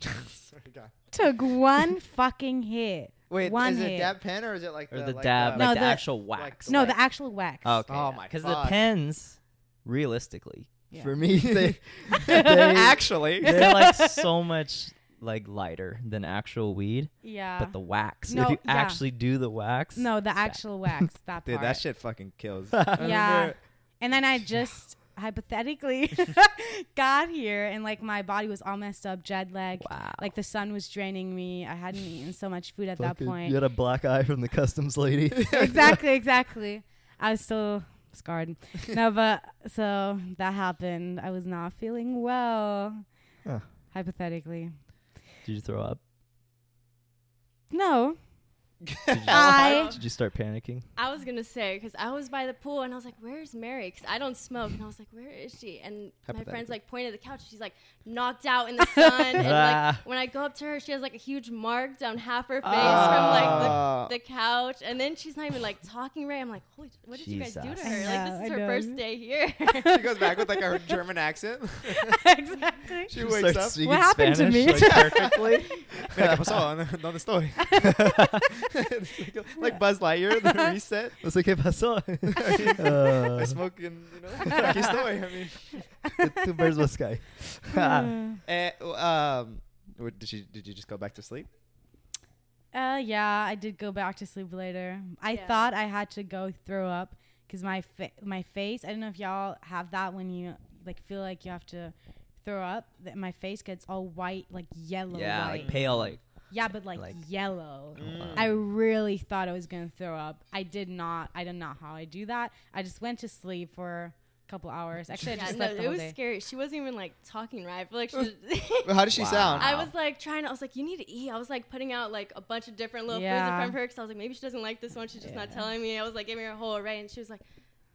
took one fucking hit. Wait, is it dab pen or is it like the dab? No, the actual wax. The actual wax. Okay. Oh, my God. Because the pens, realistically, for me, they actually, they're like so much like lighter than actual weed. Yeah. But the wax. No, if you actually do the wax. No, the actual wax. That part. Dude, that shit fucking kills. Yeah. And then I just hypothetically got here and like my body was all messed up, jet lag. Wow. Like the sun was draining me. I hadn't eaten so much food at that point. You had a black eye from the customs lady. Exactly. I was still scarred. No, but so that happened. I was not feeling well. Huh. Hypothetically. Did you throw up? No. Did you start panicking? I was going to say, because I was by the pool, and I was like, where's Mary? Because I don't smoke. And I was like, where is she? And my friend's like pointed at the couch. She's like knocked out in the sun. And like when I go up to her, she has like a huge mark down half her face from like the couch. And then she's not even like talking right. I'm like, holy, what did you guys do to her? Like, this is her first day here. She goes back with like her German accent. Exactly. She wakes up. What happened to me? Like, perfectly. Like Buzz Lightyear, the reset. It's like, ¿qué pasó? I smoke and, you know, aquí estoy. I mean, two birds with sky. Did you just go back to sleep? Yeah, I did go back to sleep later. I thought I had to go throw up because my face, I don't know if y'all have that when you like feel like you have to throw up. My face gets all white, like yellow. Yeah, white. Like pale, like. Yeah, but like yellow. Mm. I really thought I was going to throw up. I did not. I don't know how I do that. I just went to sleep for a couple hours. Actually, I just slept the whole day. It was scary. She wasn't even like talking right. But, like, how did she sound? I was like trying to. I was like, you need to eat. I was like putting out like a bunch of different little foods in front of her because I was like, maybe she doesn't like this one. She's just not telling me. I was like, give me her whole array, and she was like,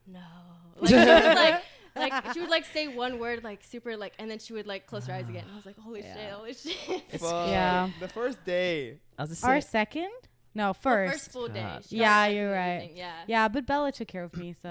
no. Like she was like. Like she would like say one word like super like, and then she would like close her eyes again. I was like, holy shit. Well, yeah. The first day. First full day. Yeah, you're right. Yeah, but Bella took care of me, so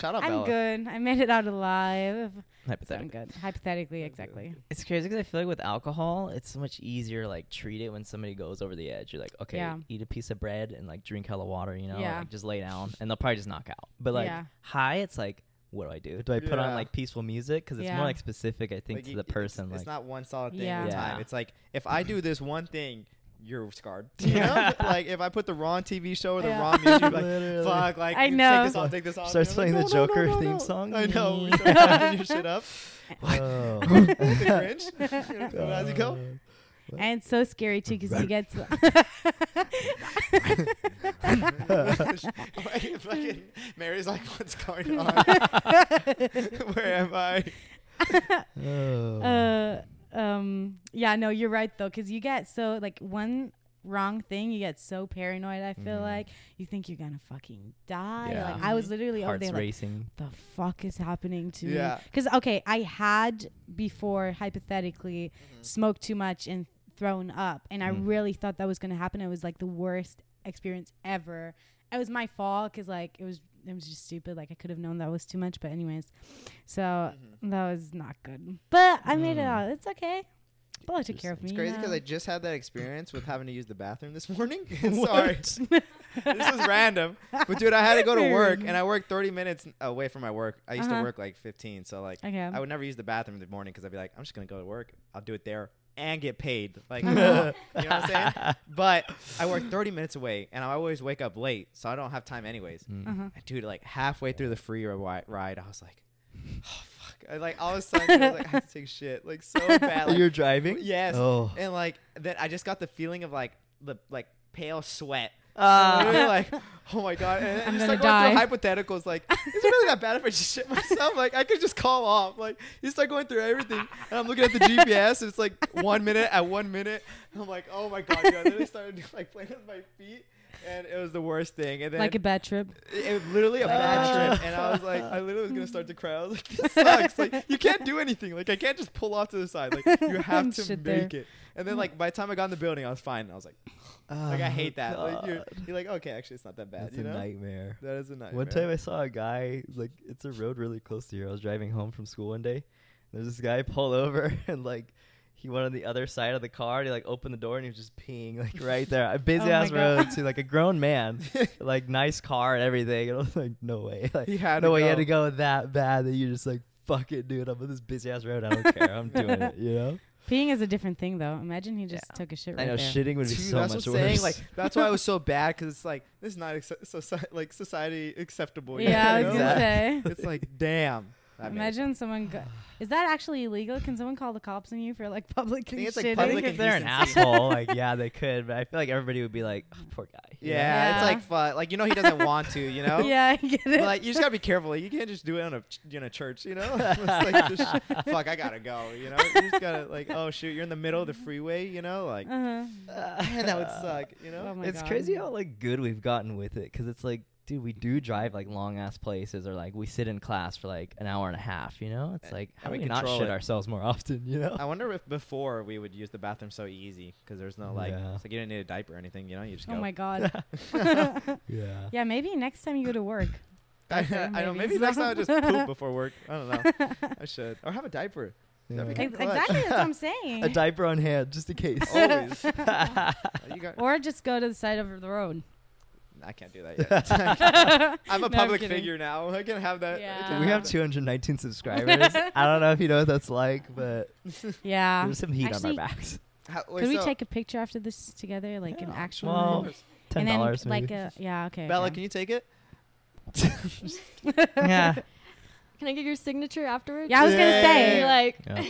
shout out Bella. I'm good. I made it out alive. Hypothetically. So I'm good. Hypothetically, exactly. It's crazy because I feel like with alcohol, it's so much easier like treat it when somebody goes over the edge. You're like, okay, eat a piece of bread and like drink hella water, you know, like just lay down, and they'll probably just knock out. But like high, it's like. What do I do? Do I put on like peaceful music? Because it's more like specific, I think, like to the person. It's not one solid thing at a time. It's like, if I do this one thing, you're scarred. You know? Like if I put the wrong TV show or the wrong music, like fuck, like I know. Take this off. Starts playing like, the Joker theme song. I know. We start fucking your shit up. What? Cringe. How's it go? And it's so scary too because he gets. Mary's like, what's going on? Where am I? Yeah, no, you're right though, because you get so like one wrong thing, you get so paranoid. I feel like you think you're gonna fucking die. Yeah. Like I was literally over there, racing. Like, the fuck is happening to me? Because okay, I had before hypothetically smoked too much and thrown up, and I really thought that was gonna happen. It was like the worst experience ever. It was my fault because like it was just stupid. Like I could have known that was too much, but anyways, so that was not good. But I made it out. It's okay. Bella took care of me. It's crazy because I just had that experience with having to use the bathroom this morning. Sorry. This is random. But, dude, I had to go to work, and I worked 30 minutes away from my work. I used to work, like, 15. So, like, I would never use the bathroom in the morning because I'd be like, I'm just going to go to work. I'll do it there and get paid. Like, you know what I'm saying? But I work 30 minutes away, and I always wake up late, so I don't have time anyways. And, dude, like, halfway through the free ride, I was like, oh, I, like all of a sudden I was like I have to take shit like so bad. Like, you're driving? Yes. Oh. And like then I just got the feeling of like the like pale sweat. Really, like oh my god. And I'm just like going through hypotheticals like is it really that bad if I just shit myself? Like I could just call off. Like you start going through everything and I'm looking at the GPS and it's like 1 minute at 1 minute. And I'm like oh my god. And then I started like playing with my feet. And it was the worst thing. And then like a bad trip. It was literally a bad trip. And I was like, I literally was going to start to cry. I was like, this sucks. Like, you can't do anything. Like, I can't just pull off to the side. Like, you have to make it. And then, like, by the time I got in the building, I was fine. I was like, like, I hate that. Like, you're like, okay, actually, it's not that bad. That's a nightmare. That is a nightmare. One time I saw a guy, like, it's a road really close to here. I was driving home from school one day. There's this guy pull over and, like, he went on the other side of the car and he like opened the door and he was just peeing like right there. A busy ass road to like a grown man, like nice car and everything. And I was like, no way. Like, he had to go that bad that you're just like, fuck it, dude. I'm on this busy ass road. I don't care. I'm doing it, you know? Peeing is a different thing though. Imagine he just took a shit right there. I know, shitting would be so much worse. Like, that's why it was so bad because it's like, this is not like society acceptable. Yeah, you know? I was going to say. It's like, damn. Imagine someone is that actually illegal? Can someone call the cops on you for like public shitting? It's like public if they're an asshole, like yeah, they could, but I feel like everybody would be like, oh, poor guy. Yeah, it's like fun. Like you know, he doesn't want to, you know. Yeah, I get it. But, like you just gotta be careful. Like, you can't just do it on in a church, you know. It's like just, fuck, I gotta go. You know, you just gotta like, oh shoot, you're in the middle of the freeway, you know, like that would suck, you know. Oh it's God. Crazy how like good we've gotten with it because it's like. Dude, we do drive like long ass places, or like we sit in class for like an hour and a half. You know, it's like how do we not shit ourselves more often? You know, I wonder if before we would use the bathroom so easy because there's no like, it's like you didn't need a diaper or anything. You know, you just go. Oh my god. Yeah, maybe next time you go to work. I know. Maybe next time I just poop before work. I don't know. I should or have a diaper. Yeah. Exactly, that's what I'm saying. A diaper on hand just in case. Always. Or just go to the side of the road. I can't do that yet. I'm a public figure now. I can have that. Yeah. We have 219 subscribers. I don't know if you know what that's like, but yeah, there's some heat on our backs. Could we take a picture after this together, like an actual? Well, $10 maybe. Like okay. Bella, can you take it? Yeah. Can I get your signature afterwards? Yeah, I was gonna say like. Yeah.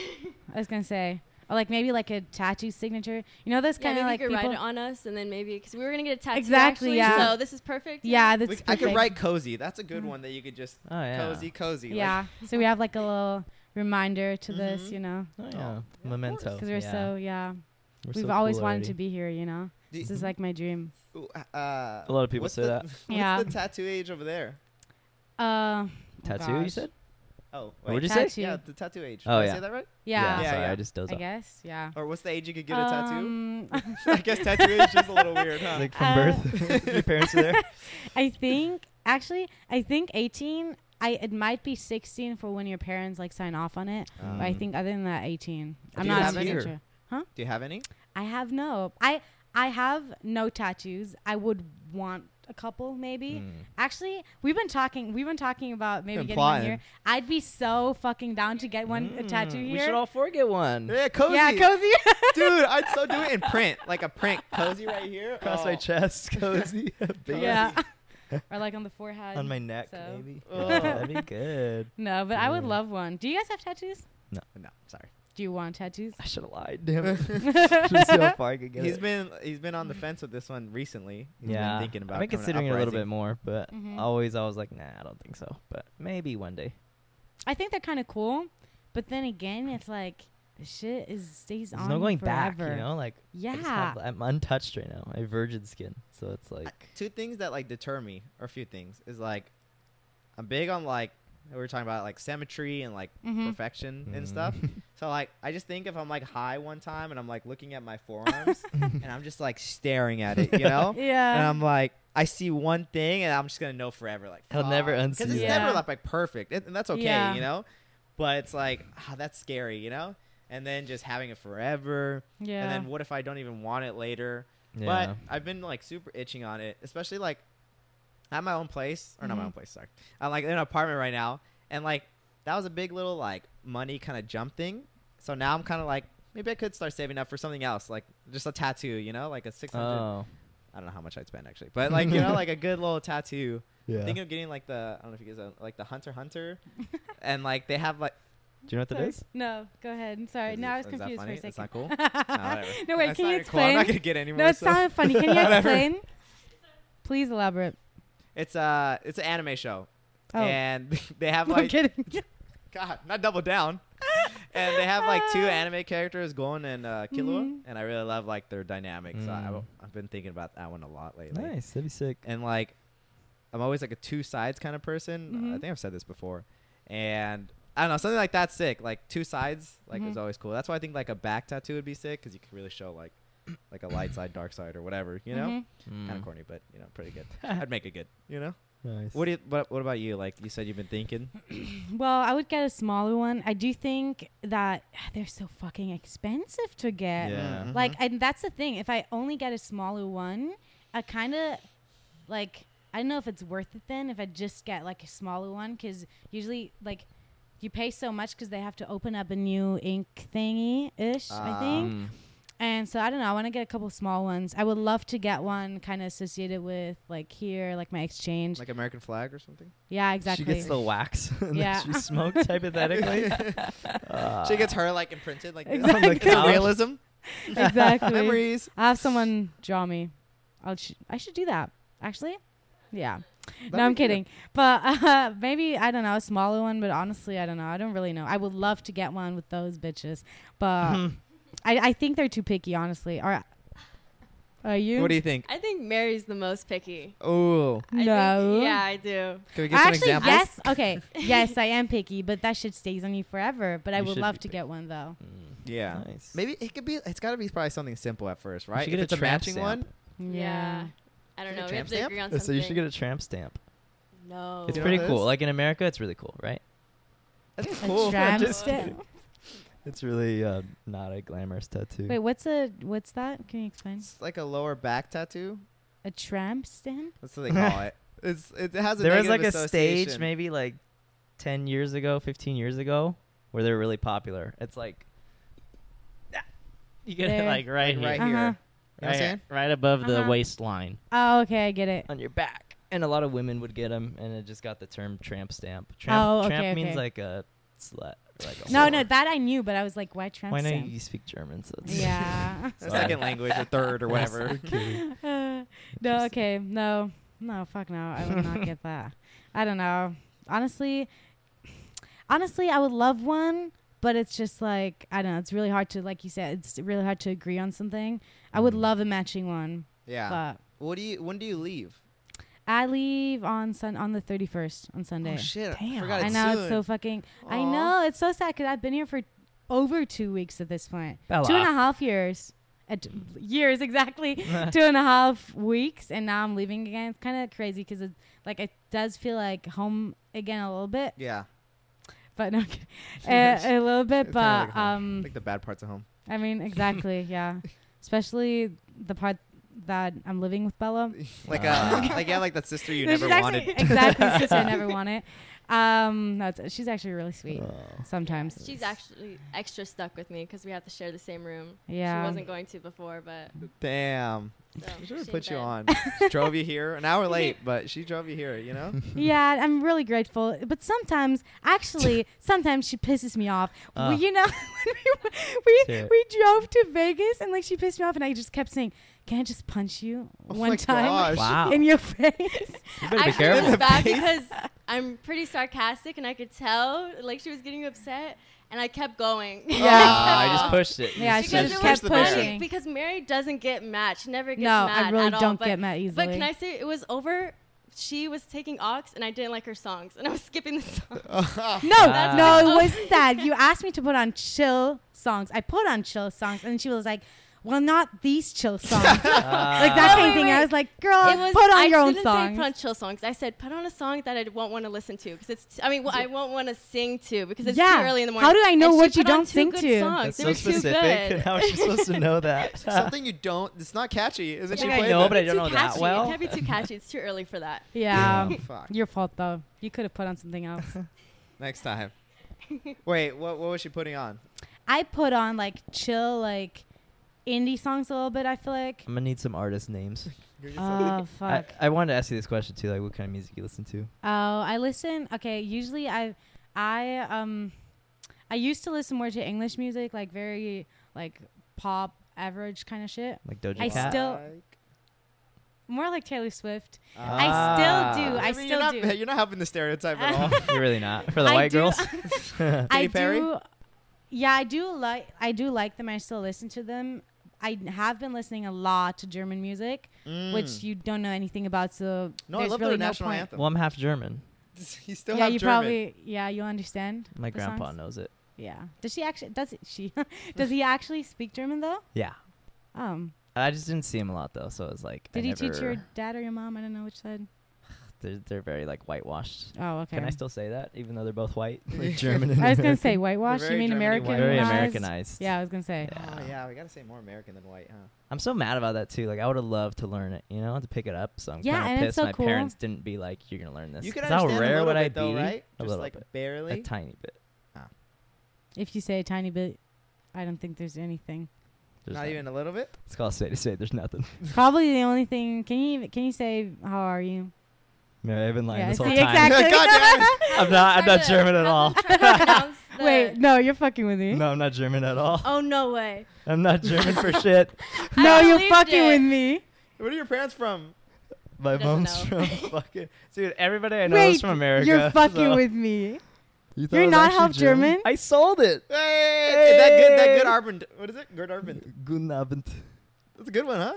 I was gonna say. Or like maybe like a tattoo signature. You know this kind of like you could write it on us and then maybe because we were gonna get a tattoo. Exactly. Actually, so this is perfect. Yeah, that's perfect. I could write cozy. That's a good one that you could just cozy. Yeah. Like so we have like a little reminder to this, you know. Oh yeah. Memento. Because we're so we've always wanted to be here, you know. This is like my dream. A lot of people say that. What's the tattoo age over there? Tattoo, you said? Oh, what did you say? Yeah, the tattoo age. Oh, did I say that right? Yeah. Sorry, I just dozed off. I guess, Or what's the age you could get a tattoo? I guess tattoo age is a little weird, huh? Like from birth? Your parents are there? I think 18. It might be 16 for when your parents, like, sign off on it. But I think other than that, 18. I'm not sure. Huh? Do you have any? I have no. I have no tattoos. I would want a couple maybe. Actually, we've been talking about maybe getting one here. I'd be so fucking down to get one a tattoo here. We should all four get one. Yeah, cozy. Yeah, cozy. Dude, I'd so do it in print, like a print cozy right here. Across my chest, cozy. Yeah. Or like on the forehead. On my neck, maybe. Oh, that'd be good. No, but I would love one. Do you guys have tattoos? No, sorry. Do you want tattoos? I should have lied. Damn it. Just see how far I could get. He's been on the fence with this one recently. He's been thinking about it. I've been considering it a little bit more, but I was like, nah, I don't think so. But maybe one day. I think they're kind of cool, but then again, it's like the shit stays on forever. There's no going back, you know? Like, I'm untouched right now. I have virgin skin, so it's like two things that like deter me, or a few things, is like I'm big on like. We were talking about like symmetry and like perfection and stuff. So like I just think if I'm like high one time and I'm like looking at my forearms and I'm just like staring at it, you know? Yeah. And I'm like I see one thing and I'm just gonna know forever. Like I'll never unsee it. Because it's never like perfect, and that's okay, you know. But it's like that's scary, you know. And then just having it forever. Yeah. And then what if I don't even want it later? Yeah. But I've been like super itching on it, especially like. At my own place, or not my own place, sorry. I'm like in an apartment right now, and like that was a big little like money kind of jump thing. So now I'm kind of like maybe I could start saving up for something else, like just a tattoo, you know, like a 600. Oh. I don't know how much I'd spend actually, but like you know, like a good little tattoo. Yeah. I'm thinking of getting like I don't know if you guys know, like the Hunter Hunter, and like they have like. Do you know what that is? No, go ahead. I'm sorry. Now I was confused for a second. It's not cool. No wait, can you explain? Cool. I'm not gonna get any more. No, it's not funny. Can you explain? Please elaborate. It's an anime show, and they have like, God, not double down, and they have like two anime characters, Gon and Killua, and I really love like their dynamic. So I've been thinking about that one a lot lately. Nice, that'd be sick. And like, I'm always like a two sides kind of person. I think I've said this before, and I don't know, something like that's sick. Like two sides, like is always cool. That's why I think like a back tattoo would be sick because you could really show like. Like a light side, dark side, or whatever, you know? Kind of corny, but, you know, pretty good. I'd make it good, you know? Nice. What about you? Like, you said you've been thinking. Well, I would get a smaller one. I do think that they're so fucking expensive to get. Yeah. Like, and that's the thing. If I only get a smaller one, I kind of, like, I don't know if it's worth it then if I just get, like, a smaller one. Because usually, like... You pay so much because they have to open up a new ink thingy-ish, I think. And so, I don't know. I want to get a couple small ones. I would love to get one kind of associated with, like, here, like, my exchange. Like American flag or something? Yeah, exactly. She gets the wax that she smoked, hypothetically. She gets her, like, imprinted, like, this. Like realism. Exactly. Memories. I'll have someone draw me. I should do that, actually. Yeah. That'd no, I'm kidding. But maybe, I don't know, a smaller one. But honestly, I don't know. I don't really know. I would love to get one with those bitches. But... I think they're too picky, honestly. Are you? What do you think? I think Mary's the most picky. Oh. Yeah, I do. Can we get some examples? Yes. Okay. Yes, I am picky, but that shit stays on you forever. But I would love to get one, though. Yeah. Nice. Maybe it could be, it's got to be probably something simple at first, right? If it's a matching one. Yeah. I don't know. We have to agree on something. So you should get a tramp stamp. No. It's pretty cool. Like in America, it's really cool, right? That's cool. A tramp stamp. It's really not a glamorous tattoo. Wait, what's that? Can you explain? It's like a lower back tattoo. A tramp stamp? That's what they call it. It has a. There was like a stage maybe like 10 years ago, 15 years ago, where they were really popular. It's like you get it like right here, you know what I'm saying? Right above the waistline. Oh, okay, I get it. On your back, and a lot of women would get them, and it just got the term tramp stamp. Tramp means like a slut. Like no, that I knew, but I was like, why tramp stamp? Why not? You speak German, so it's second language, or third, or whatever. No, fuck no, I would not get that. I don't know. Honestly, I would love one, but it's just like I don't know. It's really hard to, like you said, it's really hard to agree on something. I would love a matching one. Yeah. But when do you leave? I leave on the 31st on Sunday. Oh shit! Damn. I forgot it's soon. I know it's so fucking. Aww. I know it's so sad because I've been here for over 2 weeks at this point. Bella. 2.5 years. Years exactly. 2.5 weeks, and now I'm leaving again. It's kind of crazy because it does feel like home again a little bit. Yeah. But no, a little bit. It's but like the bad parts of home. I mean, exactly. Yeah, especially the part. That I'm living with Bella, like that sister you never wanted. Exactly, sister I never wanted. That's it. She's actually really sweet sometimes. Yeah, she's actually extra stuck with me because we have to share the same room. Yeah. She wasn't going to before, but... Damn. So she should have put you on. She drove you here. An hour late, but she drove you here, you know? Yeah, I'm really grateful. But sometimes, actually, sometimes she pisses me off. You know, we drove to Vegas, and, like, she pissed me off, and I just kept saying... Can I just punch you one time in your face? You better be careful. I feel bad because I'm pretty sarcastic, and I could tell like she was getting upset, and I kept going. Yeah, I just pushed it. Yeah, she just kept pushing. Because Mary doesn't get mad. She never gets mad. No, I really don't get mad easily. But can I say it was over? She was taking aux, and I didn't like her songs, and I was skipping the songs. No, it wasn't that. You asked me to put on chill songs. I put on chill songs, and she was like. Well, not these chill songs. Like that kind of thing. I was like, girl, put on your own songs. I didn't say put on chill songs. I said, put on a song that I won't want to listen to. Because it's, I won't want to sing to because it's too early in the morning. How do I know and what you don't sing to? That's so specific. How is she supposed to know that? Something you don't, it's not catchy. Isn't she playing? I know, but I don't know that well. It can't be too catchy. It's too early for that. Yeah. Fuck. Your fault, though. You could have put on something else. Next time. Wait, what was she putting on? I put on like chill, like, indie songs a little bit. I feel like I'm gonna need some artist names. Oh fuck! I wanted to ask you this question too. Like, what kind of music you listen to? Oh, I listen. Okay, usually I used to listen more to English music, like very like pop, average kind of shit. Like Doja Cat. I still more like Taylor Swift. I still do. I mean, You're not helping the stereotype at all. You're really not for the white girls. Katy Perry. Yeah, I do like them. I still listen to them. I have been listening a lot to German music, which you don't know anything about. So no, I love really their national anthem. Well, I'm half German. You still have German. You'll understand. My grandpa knows it. Yeah. Does she actually? Does he actually speak German though? Yeah. I just didn't see him a lot though, so I was like. Did he teach your dad or your mom? I don't know which side. They're very like whitewashed. Oh, okay. Can I still say that even though they're both white? Like German. I was gonna say whitewashed. You mean Germany Americanized? Very Americanized. Yeah, I was gonna say. Yeah. Oh, yeah, we gotta say more American than white, huh? I'm so mad about that too. Like I would have loved to learn it, you know, to pick it up. So I'm kind of pissed my parents didn't be like, "You're gonna learn this." You can understand how rare would I be? Though, right? A just like bit. Barely. A tiny bit. Ah. If you say a tiny bit, I don't think there's anything. There's not even a little bit. It's called say to say. There's nothing. Probably the only thing. Can you say how are you? Mary, I've been lying this whole time. Exactly. God damn it. I'm not German at all. Wait, no, you're fucking with me. No, I'm not German at all. Oh, no way. I'm not German for shit. No, you're fucking with me. Where are your parents from? My mom's from fucking... Dude, everybody I know is from America. You're fucking with me. You're not half German? I sold it. Hey. That good Abend. What is it? Good Abend. Guten Abend. That's a good one, huh?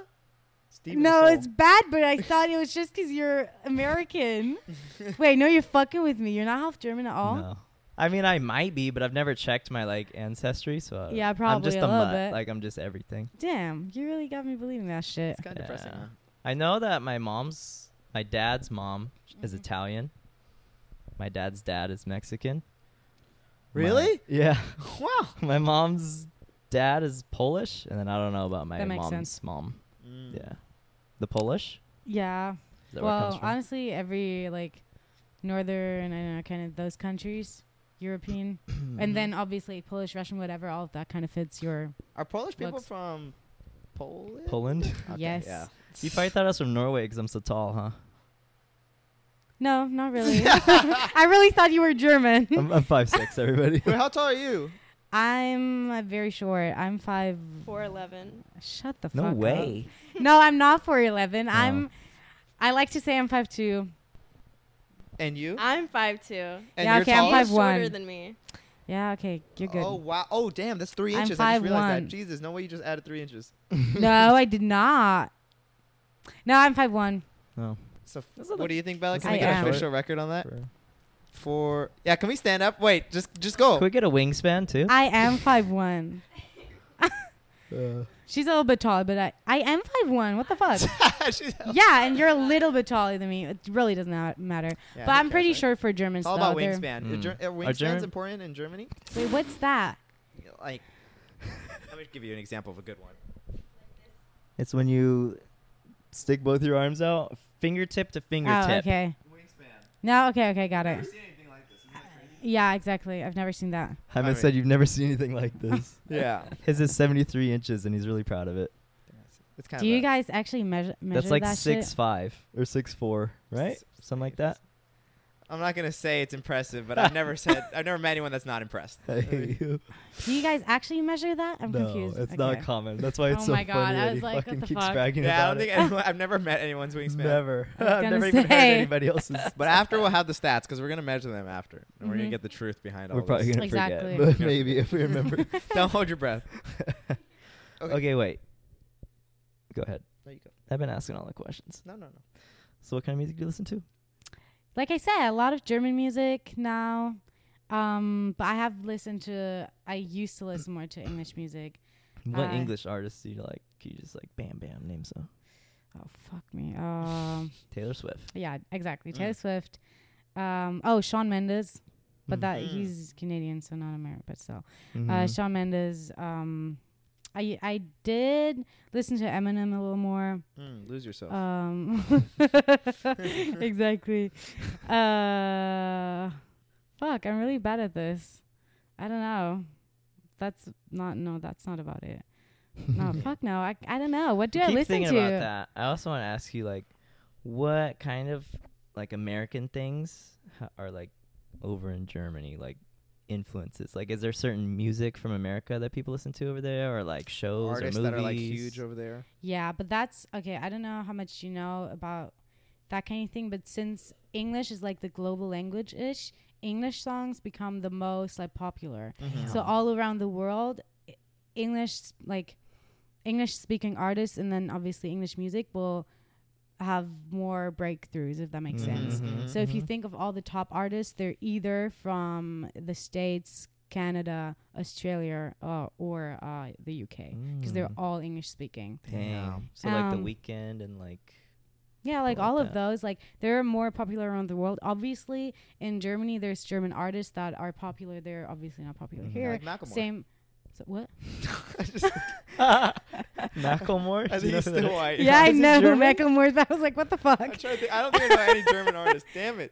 No, it's bad, but I thought it was just because you're American. Wait, no, you're fucking with me. You're not half German at all? No. I mean, I might be, but I've never checked my, like, ancestry, so... Yeah, probably I'm just a little bit. Like, I'm just everything. Damn, you really got me believing that shit. It's kind of depressing, huh? I know that my dad's mom is Italian. My dad's dad is Mexican. Really? Yeah. Wow. My mom's dad is Polish, and then I don't know about my mom's mom. Mm. Yeah. The Polish? Yeah. Well, honestly, every like northern and kind of those countries, European, and then obviously Polish, Russian, whatever, all of that kind of fits your. Are Polish people from Poland? Poland? Okay, yes. Yeah. You probably thought I was from Norway because I'm so tall, huh? No, not really. I really thought you were German. I'm 5'6", everybody. Wait, how tall are you? I'm very short. I'm 4'11". Shut the fuck up. No way. No, I'm not 4'11". No. I like to say I'm 5'2". And you? I'm 5'2". And yeah, you're I'm 5'1". Shorter than me. Yeah, okay. You're good. Oh, wow. Oh, damn. That's 3 inches. I just realized that. Jesus, no way you just added 3 inches. No, I did not. No, I'm 5'1". Oh. So what do you think, Bella? Can we get an official record on that? For yeah, can we stand up? Wait, just go. Can we get a wingspan too? I am 5'1". She's a little bit taller, but I am 5'1". What the fuck? Yeah, and you're a little bit taller than me. It really does not matter. Yeah, but I'm pretty short for Germans. All about wingspan. Wingspans important in Germany? Wait, what's that? Like, let me give you an example of a good one. It's when you stick both your arms out, fingertip to fingertip. Oh, okay. No, okay, got it. I've never seen anything like this. Yeah, exactly. I've never seen that. Hyman said you've never seen anything like this. Yeah. His is 73 inches, and he's really proud of it. It's kind of. Do you guys actually measure that's like that 6'5" or 6'4", right? Something like that. I'm not gonna say it's impressive, but I've never met anyone that's not impressed. I hate you. Do you guys actually measure that? I'm confused. It's not common. That's why it's so funny. Oh my god! I was like, what the fuck? Bragging about it. Yeah, I don't think I've never met anyone's wingspans. Never. I've never even heard anybody else's. But after we'll have the stats because we're gonna measure them after, and we're gonna get the truth behind all. We're probably gonna forget, but maybe if we remember. Don't hold your breath. Okay, wait. Go ahead. There you go. I've been asking all the questions. No. So, what kind of music do you listen to? Like I said, a lot of German music now, but I have listened to. I used to listen more to English music. What English artists do you like? Can you just like bam name some? Oh fuck me. Taylor Swift. Yeah, exactly. Taylor Swift. Shawn Mendes, but that he's Canadian, so not American, but still. Shawn Mendes. I did listen to Eminem a little more. Lose yourself. Exactly. Fuck, I'm really bad at this. I don't know. That's not about it. No, fuck no. I don't know. What do I listen to? Keep thinking about that. I also want to ask you, like, what kind of, like, American things are, like, over in Germany, like, influences? Like, is there certain music from America that people listen to over there, or like shows artists or movies that are like huge over there? Yeah, but that's okay. I don't know how much you know about that kind of thing, but since English is like the global language ish, English songs become the most like popular. So all around the world, English speaking artists, and then obviously English music will have more breakthroughs, if that makes sense. So if you think of all the top artists, they're either from the States, Canada, Australia, or the UK, because they're all English speaking. Damn. So like The Weeknd and like all of those, like they're more popular around the world. Obviously in Germany there's German artists that are popular. They're obviously not popular here. Like Macklemore. So what? Macklemore? I think he's still white. Yeah, I know Macklemore. I was like, what the fuck? I don't think I know any German artist. Damn it.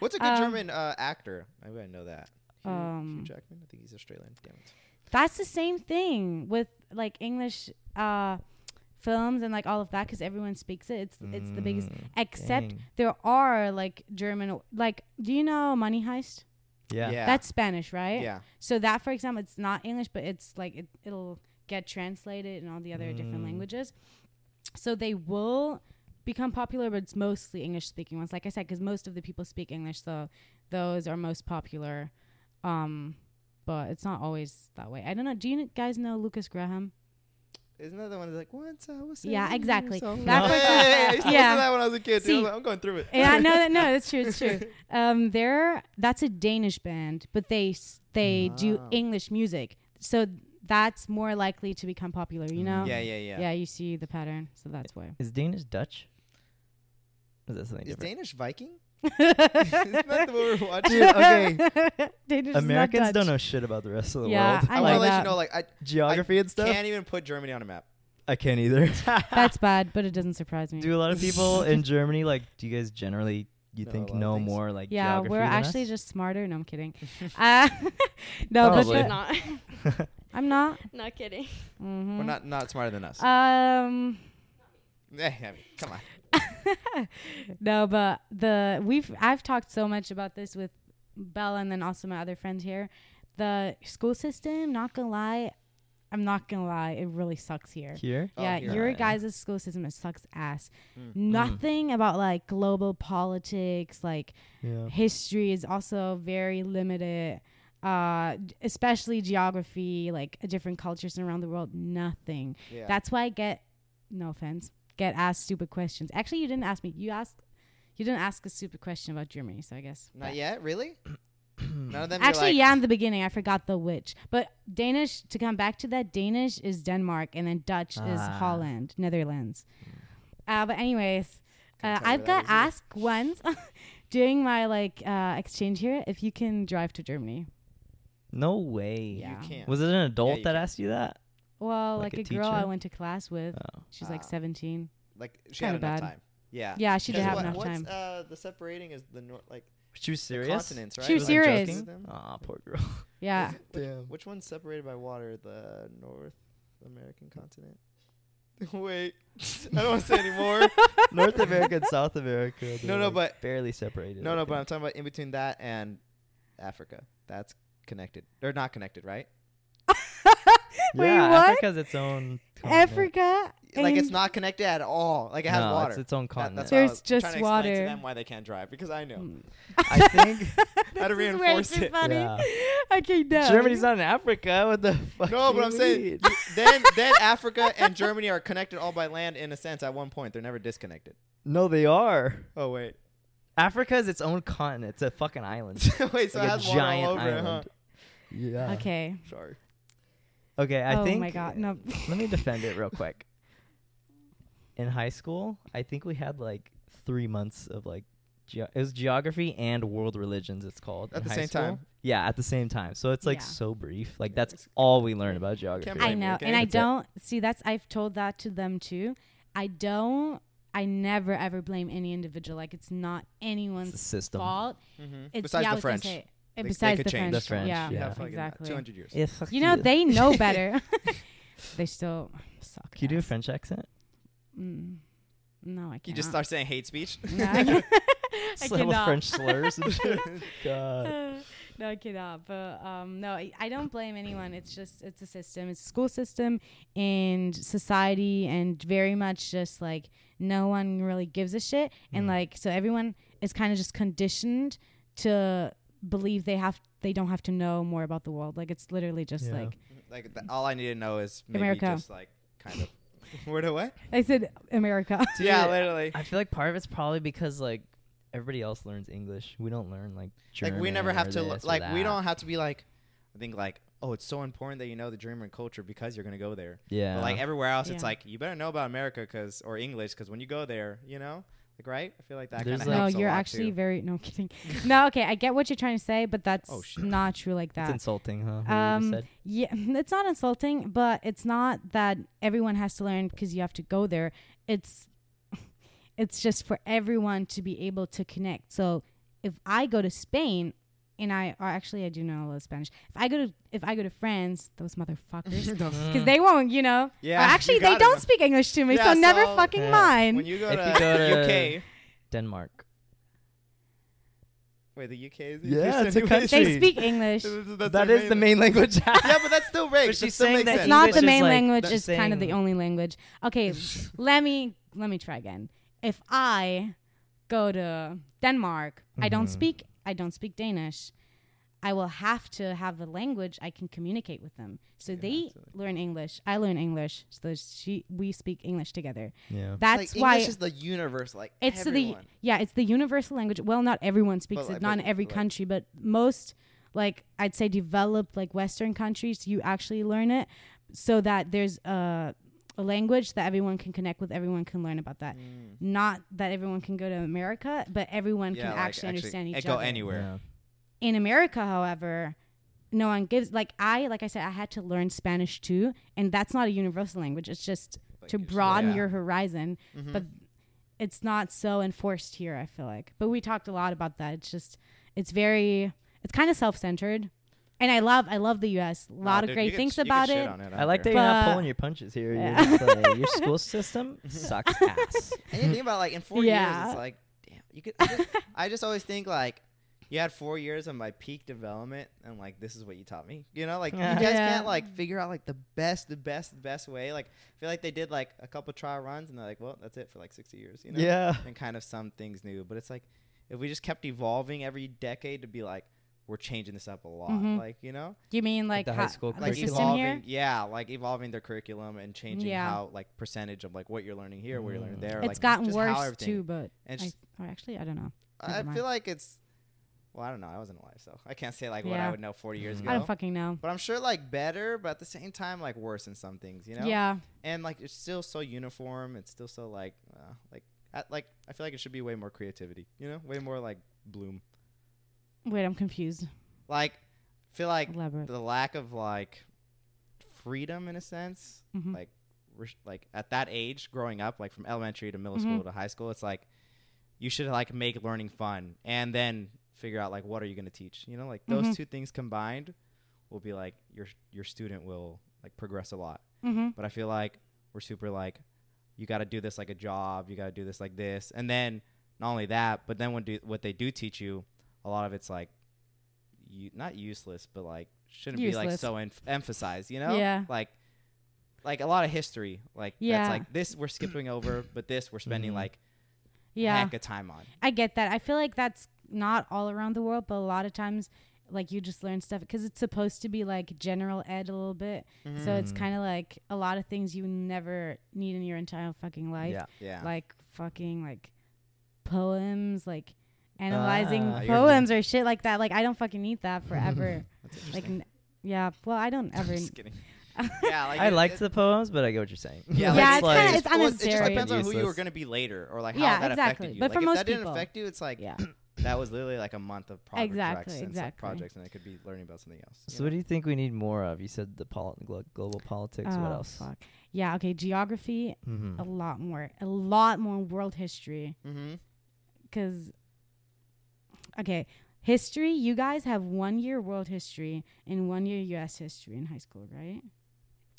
What's a good German actor? I wouldn't know that. Hugh Jackman? I think he's Australian. Damn it. That's the same thing with like English films and like all of that, because everyone speaks it. It's the biggest. Except there are like German. Like, do you know Money Heist? Yeah. That's Spanish, right? Yeah. So that, for example, it's not English, but it's like it'll get translated in all the other different languages. So they will become popular, but it's mostly English-speaking ones, like I said, because most of the people speak English, so those are most popular. But it's not always that way. I don't know. Do you guys know Lucas Graham? Isn't that the one that's like, once I was saying... Yeah, exactly. I used to listen to that when I was a kid. See, I'm going through it. Yeah, no, it's true, it's true. That's a Danish band, but they do English music. So that's more likely to become popular, you know? Yeah. Yeah, you see the pattern, so that's why. Is Danish Dutch? Is that something different? Is Danish Viking? Isn't that the one we're watching? Okay. Americans don't know shit about the rest of the world. I want to let you know, like, geography and stuff. I can't even put Germany on a map. I can't either. That's bad, but it doesn't surprise me. Do a lot of people in Germany, like, do you guys generally, know more, like, geography than us? Yeah, we're actually just smarter. No, I'm kidding. No, probably. But not. I'm not. Not kidding. Mm-hmm. We're not smarter than us. Come on. No, but I've talked so much about this with Bella and then also my other friends here. The school system, I'm not gonna lie, it really sucks here. Yeah, your guys' school system, it sucks ass. Nothing about like global politics, like history is also very limited. Especially geography, like different cultures around the world, nothing. Yeah. That's why I get asked stupid questions. Actually, you didn't ask me. You didn't ask a stupid question about Germany, so I guess. Not yet? Really? None of them? Actually, in the beginning, I forgot the which. But Danish, to come back to that, Danish is Denmark, and then Dutch is Holland, Netherlands. But anyways, I've got asked once during my exchange here if you can drive to Germany. No way. Yeah. You can't. Was it an adult that asked you that? Well, like a girl I went to class with. Oh. She's like 17. Like she had enough time. Yeah. Yeah, she did have enough time. What's the separating is the north, like She was serious? Continents, right? She was serious. Aw, poor girl. Yeah. Damn. Which one's separated by water? The North American continent? Wait. I don't want to say anymore. North America and South America. No, like but... barely separated. No, but I'm talking about in between that and Africa. That's connected. Or not connected, right? Wait, yeah, what? Africa's its own continent. Africa? Like, it's not connected at all. Like, it has water. It's its own continent. There's just water. Explain to them why they can't drive, because I know. I think how to reinforce it. Funny. Yeah. Okay, no. Germany's not in Africa. What the fuck? No, but I'm saying then Africa and Germany are connected all by land in a sense at one point. They're never disconnected. No, they are. Oh, wait. Africa is its own continent. It's a fucking island. Wait, so like it has water all over it, huh? Yeah. Okay. Sorry. Okay, I think. Oh my God, no. Let me defend it real quick. In high school, I think we had like 3 months of like, it was geography and world religions, it's called. At the same time? Yeah, at the same time. So it's like so brief. Like that's all we learn about geography. I know. And I don't, see, I've told that to them too. I never ever blame any individual. Like it's not anyone's fault. Mm-hmm. It's, besides the French. Besides the French. Yeah, exactly. 200 years. You know, they know better. They still suck. Can you do a French accent? No, I can't. You just start saying hate speech? No, I cannot. French slurs and shit. God. No, I cannot. But no, I don't blame anyone. It's just, it's a system. It's a school system and society and very much just like no one really gives a shit. And like, so everyone is kind of just conditioned to believe they don't have to know more about the world. Like it's literally just like all I need to know is maybe America. Just like kind of word of what? I said America. Yeah, literally. I feel like part of it's probably because like everybody else learns English. We don't learn like German. Like we never have to like we don't have to be like I think like oh it's so important that you know the German culture because you're gonna go there. Yeah. But like everywhere else it's like you better know about America cause or English because when you go there you know. Like, right? I feel like that kind of helps. No, you're actually very... No, I'm kidding. No, okay. I get what you're trying to say, but that's not true like that. It's insulting, huh? Yeah, it's not insulting, but it's not that everyone has to learn because you have to go there. It's just for everyone to be able to connect. So if I go to Spain... And I do know a little Spanish. If I go to France, those motherfuckers, because they won't, you know. Yeah. Actually, they don't speak English to me, so never fucking mind. When you go to UK, Denmark. Wait, the UK is it's a country. They speak English. that is the main language. Yeah, but that's still racist. But she's saying that's not the main language. It's kind of the only language. Okay, let me try again. If I go to Denmark, I don't speak. I don't speak Danish. I will have to have a language I can communicate with them. So they learn English. I learn English. So we speak English together. Yeah. That's like why English is the universal. Like it's everyone. It's the universal language. Well, not everyone speaks it. Not in every country, but most, like I'd say, developed like Western countries, you actually learn it, so that there's a language that everyone can connect with, everyone can learn about that. Not that everyone can go to America, but everyone can actually understand each other. Go anywhere. Yeah. In America, however, no one gives... Like I said, I had to learn Spanish too, and that's not a universal language. It's just like to broaden your horizon, but it's not so enforced here, I feel like. But we talked a lot about that. It's just... It's kind of self-centered. And I love the U.S. A lot of great things about it. I like that you're not pulling your punches here. You're just, your school system sucks ass. And you think about like in 4 years, it's like, damn. I just always think like you had 4 years of my peak development, and like this is what you taught me. You know, like you guys can't like figure out like the best way. Like I feel like they did like a couple trial runs, and they're like, well, that's it for like 60 years. You know, and kind of some things new, but it's like if we just kept evolving every decade to be like. We're changing this up a lot, like you know. You mean like the high school curriculum? Evolving, like evolving their curriculum and changing how like percentage of like what you're learning here, what you're learning there. It's like, gotten worse too, but I don't know. I feel like it's. Well, I don't know. I wasn't alive, so I can't say like what I would know 40 years ago. I don't fucking know. But I'm sure like better, but at the same time like worse in some things, you know. Yeah. And like it's still so uniform. It's still so like I feel like it should be way more creativity, you know, way more like bloom. Wait, I'm confused. Like, I feel like the lack of like freedom in a sense, like at that age, growing up, like from elementary to middle school to high school, it's like you should like make learning fun and then figure out like what are you going to teach, you know, like those two things combined will be like your student will like progress a lot. But I feel like we're super like, you got to do this like a job, you got to do this like this, and then not only that, but then what they do teach you, a lot of it's like not useless, but like shouldn't be like so emphasized, you know? Yeah. Like a lot of history, like that's like this we're skipping over, but this we're spending like heck of time on. I get that. I feel like that's not all around the world, but a lot of times like you just learn stuff because it's supposed to be like general ed a little bit. So it's kind of like a lot of things you never need in your entire fucking life. Like fucking like poems, like analyzing poems or shit like that. Like I don't fucking need that forever. Like well, I don't ever. Just kidding. Yeah, like I liked the poems, but I get what you're saying. Yeah, yeah, it's unnecessary. It just depends on who you were gonna be later, or like how that affected you. But like for if most that didn't affect you, it's like that was literally like a month of projects projects, and I could be learning about something else. So what do you think we need more of? You said the global politics. What else? Fuck. Yeah. Okay. Geography. A lot more. A lot more world history. Because. Okay. History, you guys have 1 year world history and 1 year U.S. history in high school, right?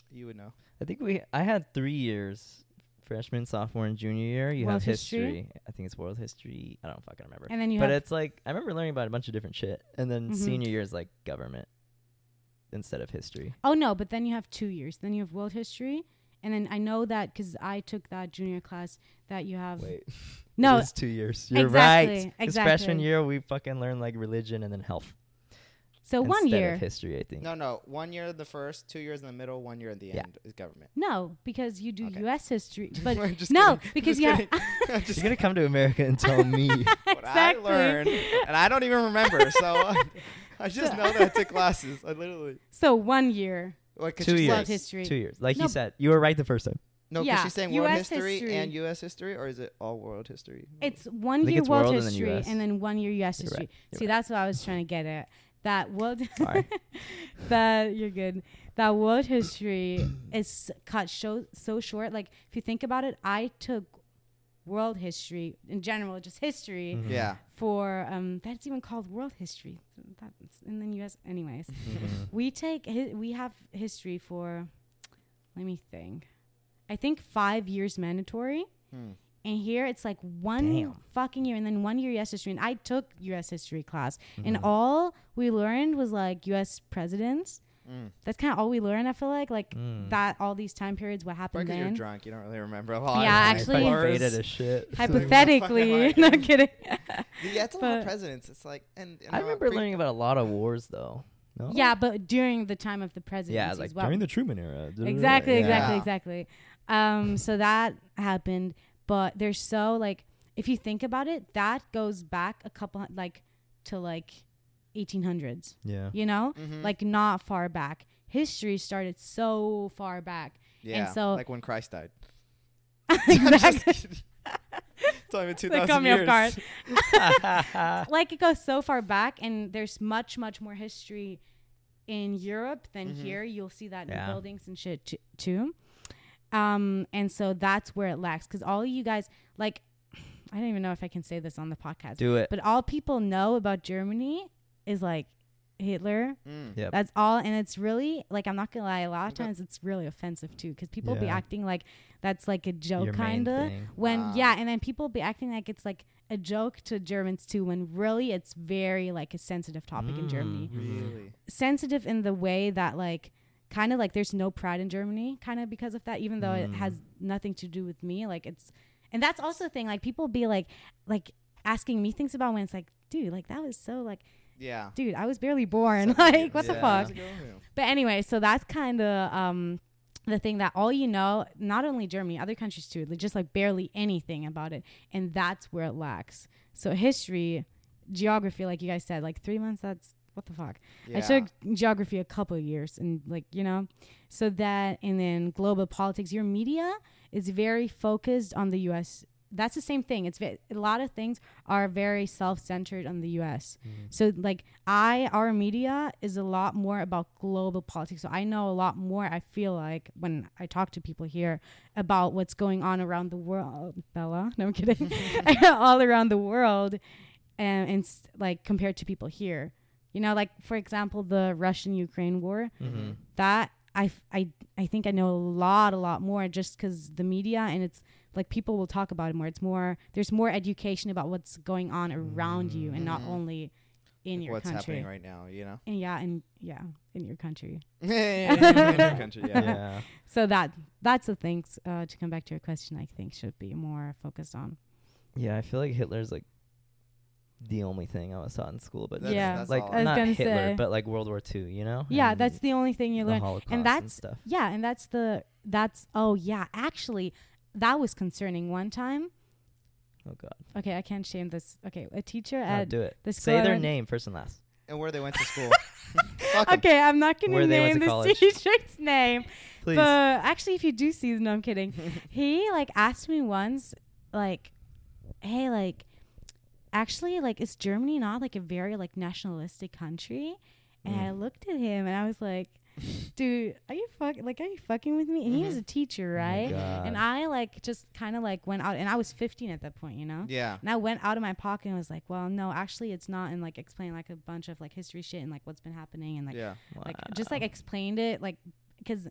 You would know. I think I had 3 years, freshman, sophomore, and junior year. You have history. I think it's world history. I don't fucking remember. And then but it's like, I remember learning about a bunch of different shit. And then senior year is like government instead of history. Oh, no, but then you have 2 years. Then you have world history. And then I know that because I took that junior class that you have. Wait. No. It's 2 years. You're right. Because freshman year, we fucking learned like religion and then health. So 1 year. Instead of history, I think. No. 1 year in the first, 2 years in the middle, 1 year at the end is government. No, because you do U.S. history. But no, because you have. You're going to come to America and tell me what I learned. And I don't even remember. So I just know that I took classes. I literally. So 1 year. Like 2 years. History. 2 years. Like you said, you were right the first time. No, because she's saying world history and U.S. history, or is it all world history? It's 1 year it's world history and then 1 year U.S. history. Right. See, that's what I was trying to get at. That world, you're good. That world history is cut so short. Like if you think about it, I took world history in general, just history. For that's even called world history. That's and then U.S. Anyways, we have history for. Let me think. I think 5 years mandatory. And here it's like one fucking year and then 1 year U.S. history. And I took U.S. history class. And all we learned was like U.S. presidents. That's kind of all we learned, I feel like. Like that, all these time periods, what happened then. Because you're drunk, you don't really remember a lot. Yeah, actually. Hypothetically. No kidding. Yeah, it's a lot of presidents. It's like. And I remember learning about a lot of wars, though. No? Yeah, but during the time of the presidency as well. Yeah, like during the Truman era. Exactly. So that happened, but there's so like, if you think about it, that goes back a couple like to like 1800s. Yeah, you know, like not far back. History started so far back. Yeah, and so like when Christ died. Exactly. Time 2,000 years. Like it goes so far back, and there's much more history in Europe than here. You'll see that in buildings and shit too. And so that's where it lacks, because all you guys, like, I don't even know if I can say this on the podcast. Do it. But all people know about Germany is like Hitler. Yep. That's all. And it's really like, I'm not gonna lie, a lot of times it's really offensive too, because people be acting like that's like a joke kind of when and then people be acting like it's like a joke to Germans too, when really it's very like a sensitive topic in Germany. Really sensitive in the way that like, kind of like there's no pride in Germany kind of because of that, even though it has nothing to do with me. Like it's, and that's also a thing, like people be like asking me things about when it's like, dude, like that was so like, dude, I was barely born. Like what the fuck? But anyway, so that's kind of the thing that all you know, not only Germany, other countries too, just like barely anything about it. And that's where it lacks. So history, geography, like you guys said, like 3 months, that's, what the fuck? Yeah. I took geography a couple of years and like, you know, so that, and then global politics, your media is very focused on the US. That's the same thing. It's a lot of things are very self-centered on the US. So like our media is a lot more about global politics. So I know a lot more, I feel like, when I talk to people here about what's going on around the world, Bella, no, I'm kidding, all around the world. and like compared to people here, you know, like for example, the Russian-Ukraine war, mm-hmm. that I think I know a lot more just because the media, and it's like people will talk about it more. It's more, there's more education about what's going on around mm-hmm. you and not only in like your what's country. What's happening right now, you know? And in your country. Yeah. So that's the things to come back to your question. I think should be more focused on. Yeah, I feel like Hitler's like the only thing I was taught in school, but that's like not Hitler, but like World War II, you know? Yeah, and that's the only thing you learn. Holocaust and stuff. Yeah, and that's oh yeah, actually that was concerning one time. Oh God. Okay, I can't shame this. Okay, a teacher at the school. Say their name first and last. And where they went to school. Okay, I'm not going to name this teacher's name. Please. But actually, if you do see, no, I'm kidding. He like asked me once, like, hey, like, actually, like, is Germany not like a very like nationalistic country? And I looked at him and I was like, dude, are you fucking with me? And mm-hmm. he was a teacher, right? Oh, and I like just kind of like went out, and I was 15 at that point, you know? Yeah. And I went out of my pocket and was like, well, no, actually it's not, and like explain like a bunch of like history shit and like what's been happening and like, yeah. Wow. Like just like explained it, like, because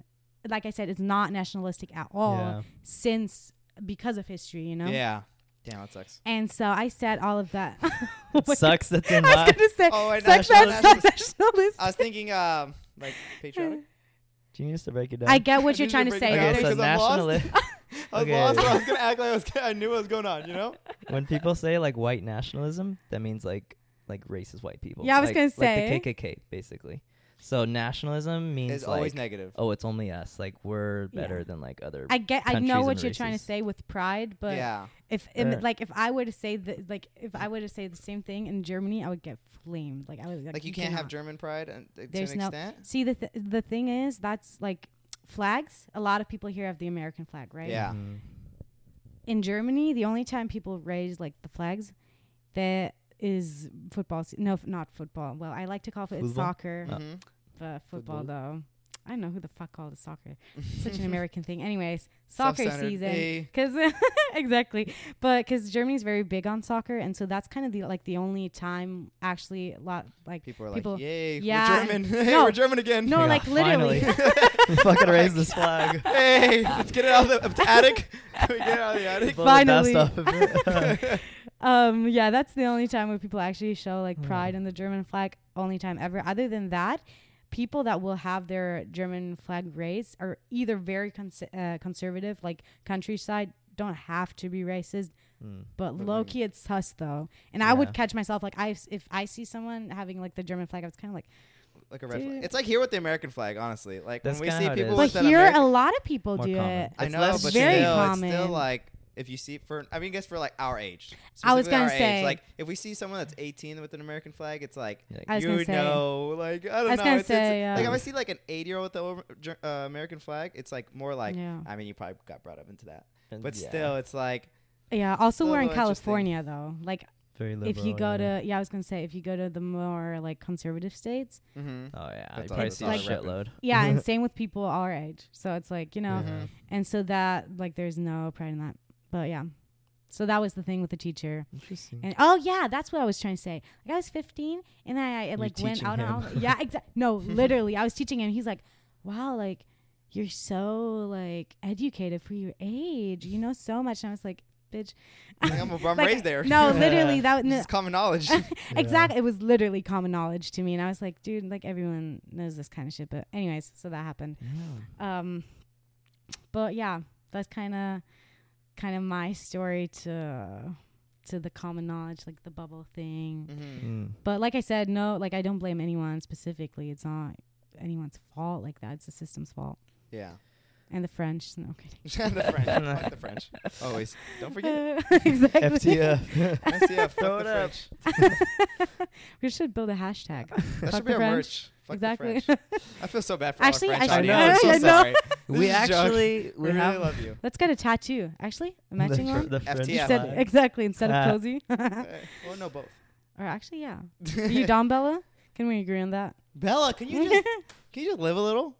like I said, it's not nationalistic at all because of history, you know? Yeah. Damn, that sucks. And so I said all of that. It sucks that's in I was going to say, nationalist. I was thinking, like patriotic. Genius to break it down. I get what you're trying to say. Okay, so nationalist. I was lost. I was gonna act like I knew what was going on. You know. When people say like white nationalism, that means like racist white people. Yeah, I was gonna say like the KKK basically. So nationalism means it's like, always negative. Oh, it's only us. Like we're better than like other. I know what you're trying to say with pride, but if I were to say the same thing in Germany, I would get flamed. Like I would like you can't have German pride and to an extent. See the thing is that's like flags. A lot of people here have the American flag, right? Yeah. Mm-hmm. In Germany, the only time people raise like the flags, that is football. Not football. Well, I like to call it soccer. Mm-hmm. But football, though, I don't know who the fuck called it soccer. Such an American thing. Anyways, soccer season, because exactly, but because Germany's very big on soccer, and so that's kind of the only time actually a lot like people are like, "Yay, we're German! Hey, we're German again!" No, like literally, fucking raise this flag. Hey, let's get it out of the attic. Get it out of the attic. Finally. That's the only time where people actually show like pride in the German flag. Only time ever. Other than that, people that will have their German flag raised are either very conservative, like countryside, don't have to be racist, but low-key it's us though. And I would catch myself like if I see someone having like the German flag, I was kind of like a red flag. It's like here with the American flag, honestly. Like that's when we see people with that American. But here a lot of people do it. I know, but it's still like if you see for like our age. I was going to say age, like if we see someone that's 18 with an American flag, it's like you know, like I don't know. Like if I see like an 8-year-old with the American flag, it's like more like I mean you probably got brought up into that. But still it's like also we're in California though. Like very liberal, if you go to I was going to say if you go to the more like conservative states. Mm-hmm. Oh yeah. That's you probably see like a shitload. Yeah, and same with people our age. So it's like, you know, and so that like there's no pride in that. But yeah, so that was the thing with the teacher. Interesting. And that's what I was trying to say. Like I was 15 and I like went out and yeah, exactly. No, literally, I was teaching him. He's like, "Wow, like you're so like educated for your age. You know so much." And I was like, "Bitch, I'm raised there." No, literally, that was common knowledge. Exactly, it was literally common knowledge to me, and I was like, "Dude, like everyone knows this kind of shit." But anyways, so that happened. Yeah. But yeah, that's kind of my story to the common knowledge, like the bubble thing. But like I said, no, like I don't blame anyone specifically. It's not anyone's fault like that. It's the system's fault. Yeah. And the French. No, kidding. The French. Fuck the French. Always. Don't forget it. Exactly. FTF. FTF. Fuck the French. We should build a hashtag. That should be our merch. Fuck exactly. The French. I feel so bad for actually, all French. I'm so sorry. We really love you. Let's get a tattoo. Actually, imagine one. The French. FTF. Exactly. Instead of cozy. Well, no, both. Or actually, yeah. Are you down, Bella? Can we agree on that? Bella, can you just live a little?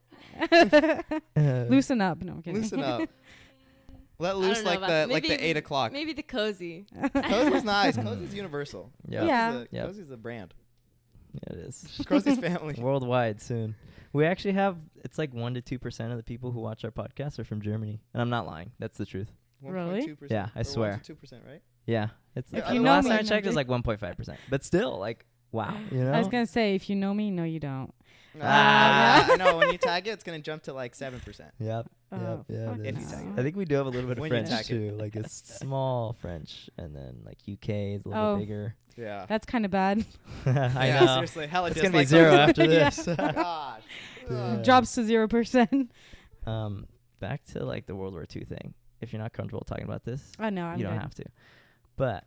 Loosen up. No, I'm kidding. Loosen up. Let loose like the 8 o'clock. Maybe the Cozy. Cozy's nice. Cozy's universal. Yeah. Cozy's a brand. Yeah, it is. Cozy's family. Worldwide soon. We actually have, it's like 1% to 2% of the people who watch our podcast are from Germany. And I'm not lying. That's the truth. Really? 2%, yeah, I swear. 2%, right? Yeah. It's like, you know, last time I checked, it was like 1.5%. But still, like, wow. You know? I was going to say, if you know me, no, you don't. No, when you tag it, it's going to jump to like 7%. Yep. Yeah, if you tag it. I think we do have a little bit of French too. Like it's small French, and then like UK is a little bigger. Yeah, that's kind of bad. I know. Seriously, hella it's gonna be zero after this. Gosh, drops to 0%. Back to like the World War II thing. If you're not comfortable talking about this, you don't have to. But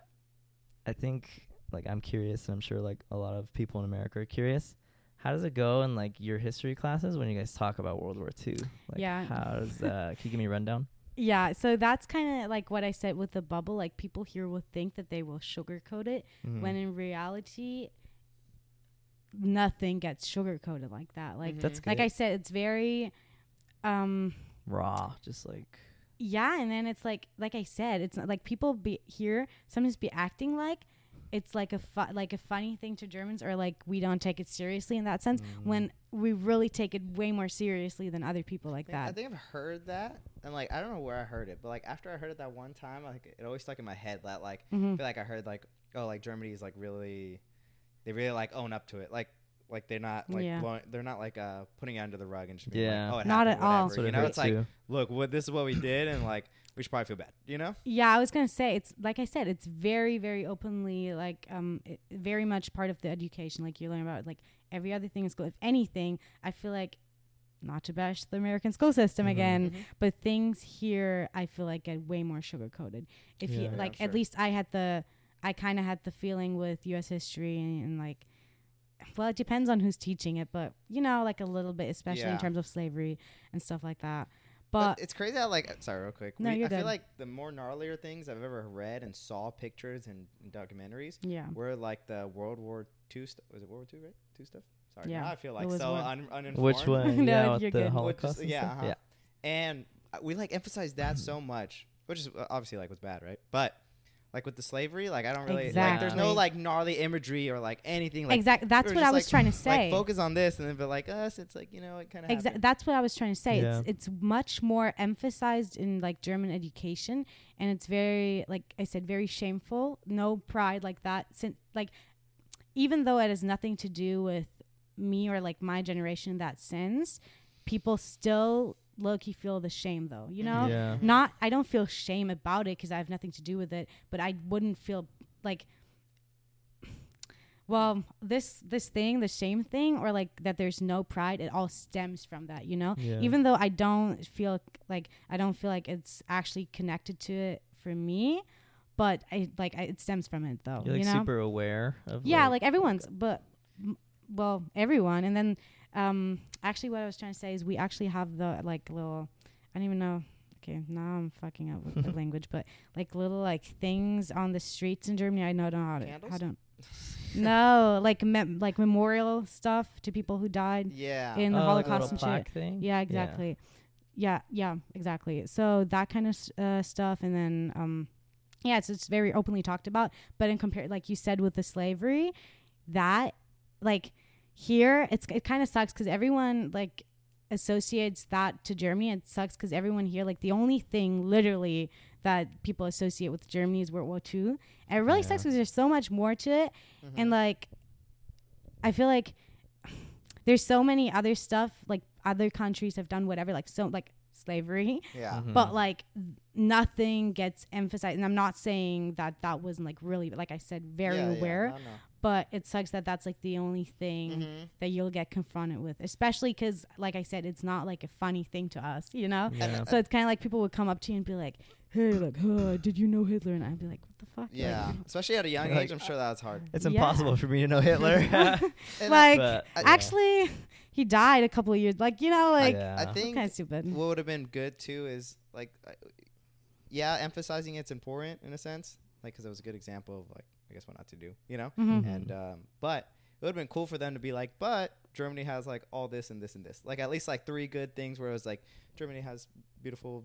I think like I'm curious, and I'm sure like a lot of people in America are curious. How does it go in like your history classes when you guys talk about World War II? Like, how does can you give me a rundown? Yeah, so that's kind of like what I said with the bubble. Like people here will think that they will sugarcoat it, when in reality, nothing gets sugarcoated like that. Like that's good. Like I said, it's very raw, just like. Yeah, and then it's like I said, it's not, like people be here sometimes be acting like. It's like a funny thing to Germans, or like we don't take it seriously in that sense. When we really take it way more seriously than other people I think I've heard that, and like I don't know where I heard it, but like after I heard it that one time, like it always stuck in my head that like I feel like I heard like Germany is like really like own up to it, like they're not like they're not like putting it under the rug and just being like, it not happened, at all. You know, it's like look, this is what we did, and like. We should probably feel bad, you know? Yeah, I was going to say, it's like I said, it's very, very openly, like very much part of the education. Like you learn about like every other thing in school. If anything, I feel like, not to bash the American school system again, but things here, I feel like get way more sugar-coated. If at least I kind of had the feeling with U.S. history and like, well, it depends on who's teaching it, but you know, like a little bit, especially in terms of slavery and stuff like that. But it's crazy how, like, sorry, real quick. No, I feel like the more gnarlier things I've ever read and saw pictures and documentaries were like the World War II stuff. Was it World War II, right? Two stuff? Sorry. Yeah. Now I feel like so uninformed. Which one? No, you're good. Holocaust. And we like emphasize that so much, which is obviously like was bad, right? But like with the slavery, like I don't really like. There's no like gnarly imagery or like anything. Like, exactly. That's what I was like, trying to say. Like focus on this, and then but like us, it's like you know it kind of. Exactly. That's what I was trying to say. Yeah. It's much more emphasized in like German education, and it's very like I said, very shameful. No pride like that. Like even though it has nothing to do with me or like my generation in that sense, people still. Low-key feel the shame though, you know? Yeah. I don't feel shame about it because I have nothing to do with it, but I wouldn't feel like, well, this thing, the shame thing, or like that there's no pride, it all stems from that, you know? Yeah. Even though I don't feel like it's actually connected to it for me, but it stems from it though. You're like you know? Super aware of like everyone's, but well, everyone. And then actually what I was trying to say is we actually have the like little I don't even know okay now I'm fucking up with the language but like little like things on the streets in Germany I know don't how to Candles? I don't no like like memorial stuff to people who died in the Holocaust like and shit thing? yeah exactly so that kind of stuff and then it's very openly talked about but in compare like you said with the slavery that like here it kind of sucks because everyone like associates that to Germany. It sucks because everyone here like the only thing literally that people associate with Germany is World War II, and it really sucks because there's so much more to it and like I feel like there's so many other stuff like other countries have done whatever like so like slavery but like nothing gets emphasized and I'm not saying that wasn't like really like I said very aware no. But it sucks that that's like the only thing that you'll get confronted with, especially because, like I said, it's not like a funny thing to us, you know? Yeah. So it's kind of like people would come up to you and be like, hey, like, did you know Hitler? And I'd be like, what the fuck? Yeah. Like, especially at a young age, I'm sure that's hard. It's impossible for me to know Hitler. Like, actually, he died a couple of years. Like, you know, like, I think kind of stupid. What would have been good, too, is like, emphasizing it's important in a sense, like, because it was a good example of like, I guess what not to do, you know? And but it would have been cool for them to be like, but Germany has like all this and this and this, like at least like three good things, where it was like Germany has beautiful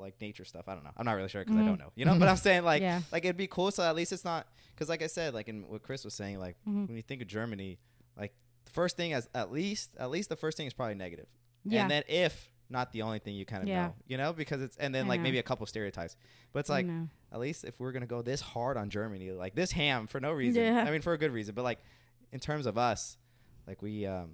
like nature stuff. I don't know. I'm not really sure because I don't know, you know, but I'm saying like, yeah. like it'd be cool. So at least it's not, because like I said, like in what Chris was saying, like when you think of Germany, like the first thing is at least the first thing is probably negative. Yeah. And then if not the only thing you kind of know, you know, because it's, and then I like know. Maybe a couple stereotypes, but it's like, at least if we're going to go this hard on Germany, like this ham for no reason, I mean, for a good reason, but like in terms of us, like we had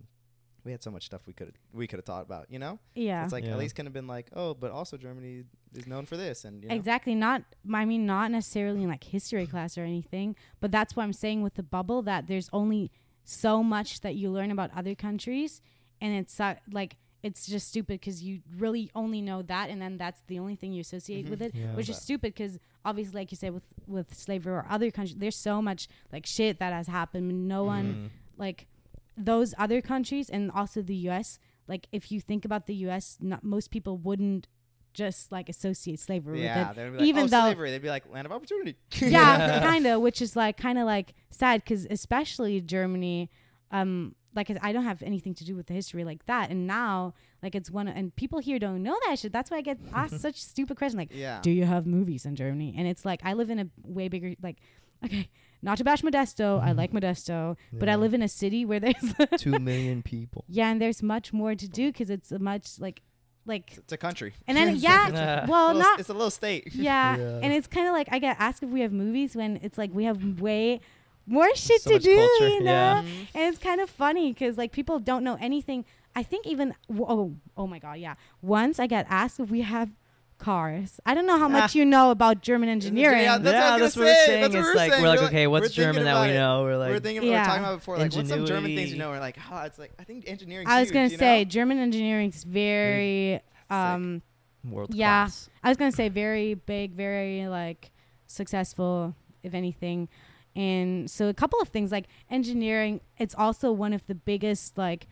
so much stuff we could have thought about, you know? Yeah. It's like at least could have been like, oh, but also Germany is known for this, and you know? Exactly. Not necessarily in like history class or anything, but that's what I'm saying with the bubble, that there's only so much that you learn about other countries, and it's like it's just stupid because you really only know that, and then that's the only thing you associate with it, which is stupid because obviously, like you said, with slavery or other countries, there's so much like shit that has happened. No one like. Those other countries, and also the U.S., like if you think about the U.S., most people wouldn't just like associate slavery with it. Like, even though slavery, they'd be like land of opportunity. Yeah, kind of, which is like kind of like sad because especially Germany, like I don't have anything to do with the history like that, and now like it's one and people here don't know that shit. That's why I get asked such stupid questions like, do you have movies in Germany? And it's like I live in a way bigger like okay. Not to bash Modesto. I like Modesto. Yeah. But I live in a city where there's 2 million people. Yeah, and there's much more to do because it's a much like it's a country. And then it's a little state. Yeah. And it's kind of like I get asked if we have movies when it's like we have way more shit so to do, culture. You know. Yeah. And it's kind of funny because like people don't know anything. I think even oh my god, yeah. Once I got asked if we have cars. I don't know how much you know about German engineering. That's what we're saying. We're like, okay, what's German that we know? We're talking about before, like, what's some German things you know? We're like, it's like, I think engineering. I was going to say, German engineering is very, world class. Yeah, I was going to say very big, very, like, successful, if anything. And so a couple of things, like, engineering, it's also one of the biggest, like,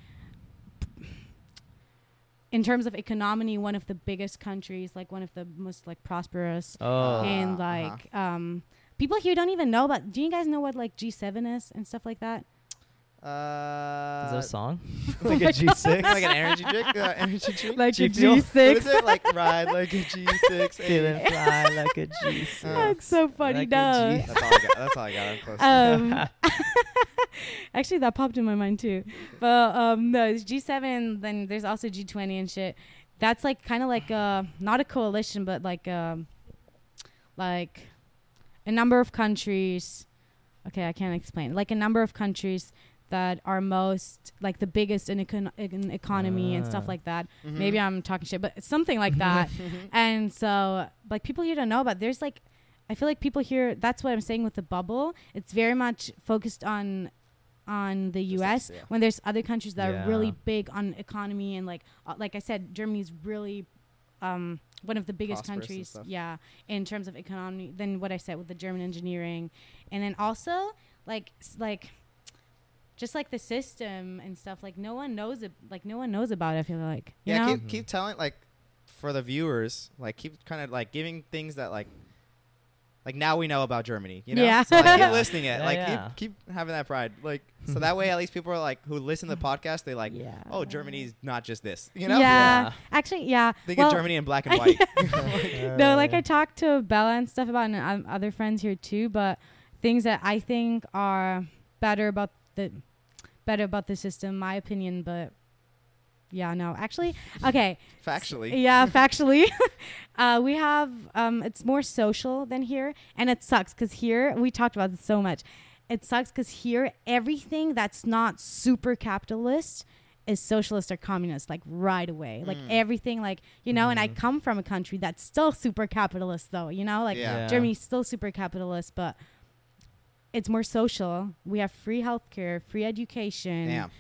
in terms of economy, one of the biggest countries, like one of the most like prosperous and like people here don't even know about. Do you guys know what like G7 is and stuff like that? Is that a song? Like a G6? Like an energy drink? Energy drink? Like a G6. What is it? Like ride like a G6. Feeling fly like a G6. That's so funny. Like no. That's all I got. I'm close actually, that popped in my mind too. But no, it's G7. Then there's also G20 and shit. That's like kind of like not a coalition, but like a number of countries. Okay, I can't explain. Like a number of countries that are most like the biggest in economy and stuff like that. Mm-hmm. Maybe I'm talking shit, but it's something like that. And so like people here don't know about, there's like, I feel like people here, that's what I'm saying with the bubble. It's very much focused on the US when there's other countries that are really big on economy. And like I said, Germany's really, one of the biggest countries. Yeah. In terms of economy, than what I said with the German engineering. And then also like, just like the system and stuff, like no one knows about it, I feel like. You know? Keep telling, like, for the viewers, like keep kind of like giving things that like now we know about Germany, you know? Yeah. So like, keep listening it. Like keep having that pride. Like so that way at least people are like who listen to the podcast, they like oh, Germany's not just this. You know? Yeah. Actually, yeah. Think of Germany in black and white. No, like I talked to Bella and stuff about and other friends here too, but things that I think are better about the system, my opinion, but factually we have it's more social than here, and it sucks because here we talked about this so much. It sucks because here everything that's not super capitalist is socialist or communist, like right away, like everything, like, you know, and I come from a country that's still super capitalist though, you know, like Germany's still super capitalist, but it's more social. We have free healthcare, free education. Damn.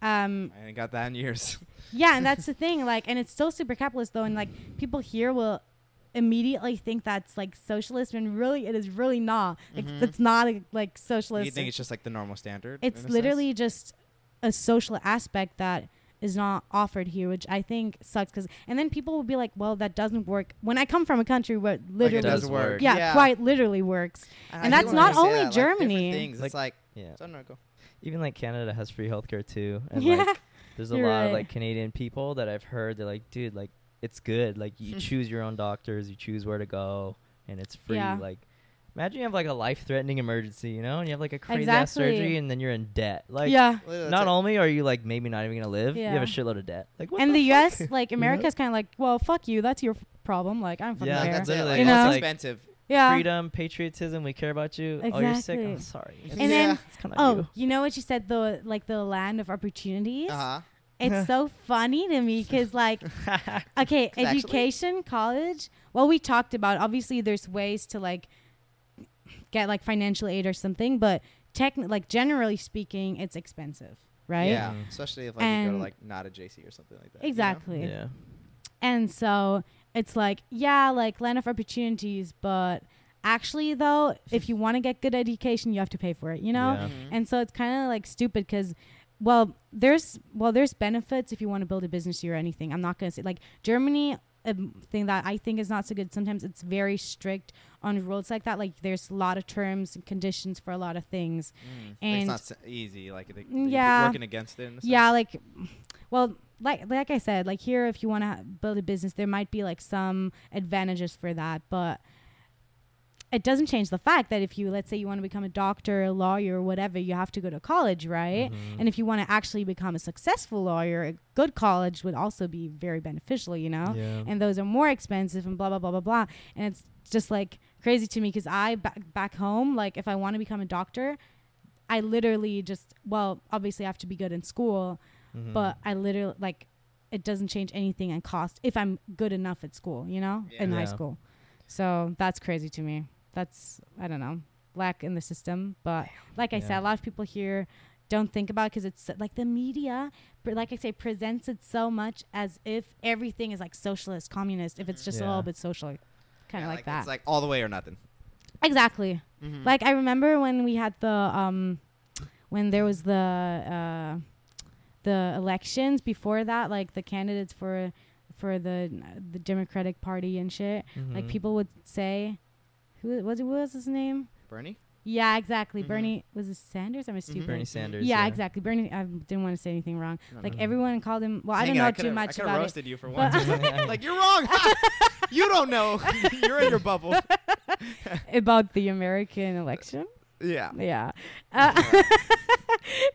I ain't got that in years. Yeah, and that's the thing. Like, and it's still super capitalist though, and like people here will immediately think that's like socialist, when really it is really not. Like, it's not like socialist. You think it's just like the normal standard? It's literally just a social aspect that is not offered here, which I think sucks. And then people will be like, well, that doesn't work. When I come from a country where literally it does work. Yeah, quite literally works. And that's not only Germany. It's like, even like Canada has free healthcare too, and like there's a lot of like Canadian people that I've heard, they're like, dude, like it's good, like you choose your own doctors, you choose where to go, and it's free. Like imagine you have like a life-threatening emergency, you know, and you have like a crazy ass surgery, and then you're in debt. Like, not only are you like maybe not even gonna live, you have a shitload of debt. Like, what and the fuck? U.S. like America's kind of like, well, fuck you, that's your problem. Like, I'm fucking care. That's it. Like, you know? It's expensive. Yeah. Freedom, patriotism, we care about you. Exactly. Oh, you're sick. I'm sorry. It's and then it's kinda you know what you said, the like the land of opportunities. It's so funny to me because, like, okay, education, college. Well, we talked about obviously there's ways to like get like financial aid or something, but like generally speaking, it's expensive, right? Yeah, especially if like and you go to like not a JC or something like that. Exactly. You know? Yeah. And so it's like, yeah, like land of opportunities, but actually though, if you want to get good education, you have to pay for it, you know? Yeah. Mm-hmm. And so it's kind of like stupid because, well, there's benefits if you want to build a business or anything. I'm not gonna say like Germany. A thing that I think is not so good sometimes, it's very strict on rules like that, like there's a lot of terms and conditions for a lot of things, and it's not so easy, like they working against it and stuff. Like, well, like I said, like here if you want to build a business, there might be like some advantages for that, but it doesn't change the fact that if you, let's say you want to become a doctor, a lawyer, or whatever, you have to go to college, right? Mm-hmm. And if you want to actually become a successful lawyer, a good college would also be very beneficial, you know? Yeah. And those are more expensive and blah, blah, blah, blah, blah. And it's just like crazy to me because I, back home, like if I want to become a doctor, I literally just, well, obviously I have to be good in school, but I literally, like, it doesn't change anything in cost if I'm good enough at school, you know, in high school. So that's crazy to me. That's, I don't know, lack in the system. But like I said, a lot of people here don't think about it because it's like the media, like I say, presents it so much as if everything is like socialist, communist, if it's just a little bit social, kind of like that. It's like all the way or nothing. Exactly. Mm-hmm. Like I remember when we had the, when there was the elections before that, like the candidates for the Democratic Party and shit, like people would say, What was his name? Bernie? Yeah, exactly. Mm-hmm. Bernie. Was it Sanders? I'm stupid. Bernie Sanders. Yeah, exactly. Bernie. I didn't want to say anything wrong. No. Everyone called him. Well, I don't know too much about it. I could have roasted you for once. Like, you're wrong. You don't know. You're in your bubble. About the American election? Yeah.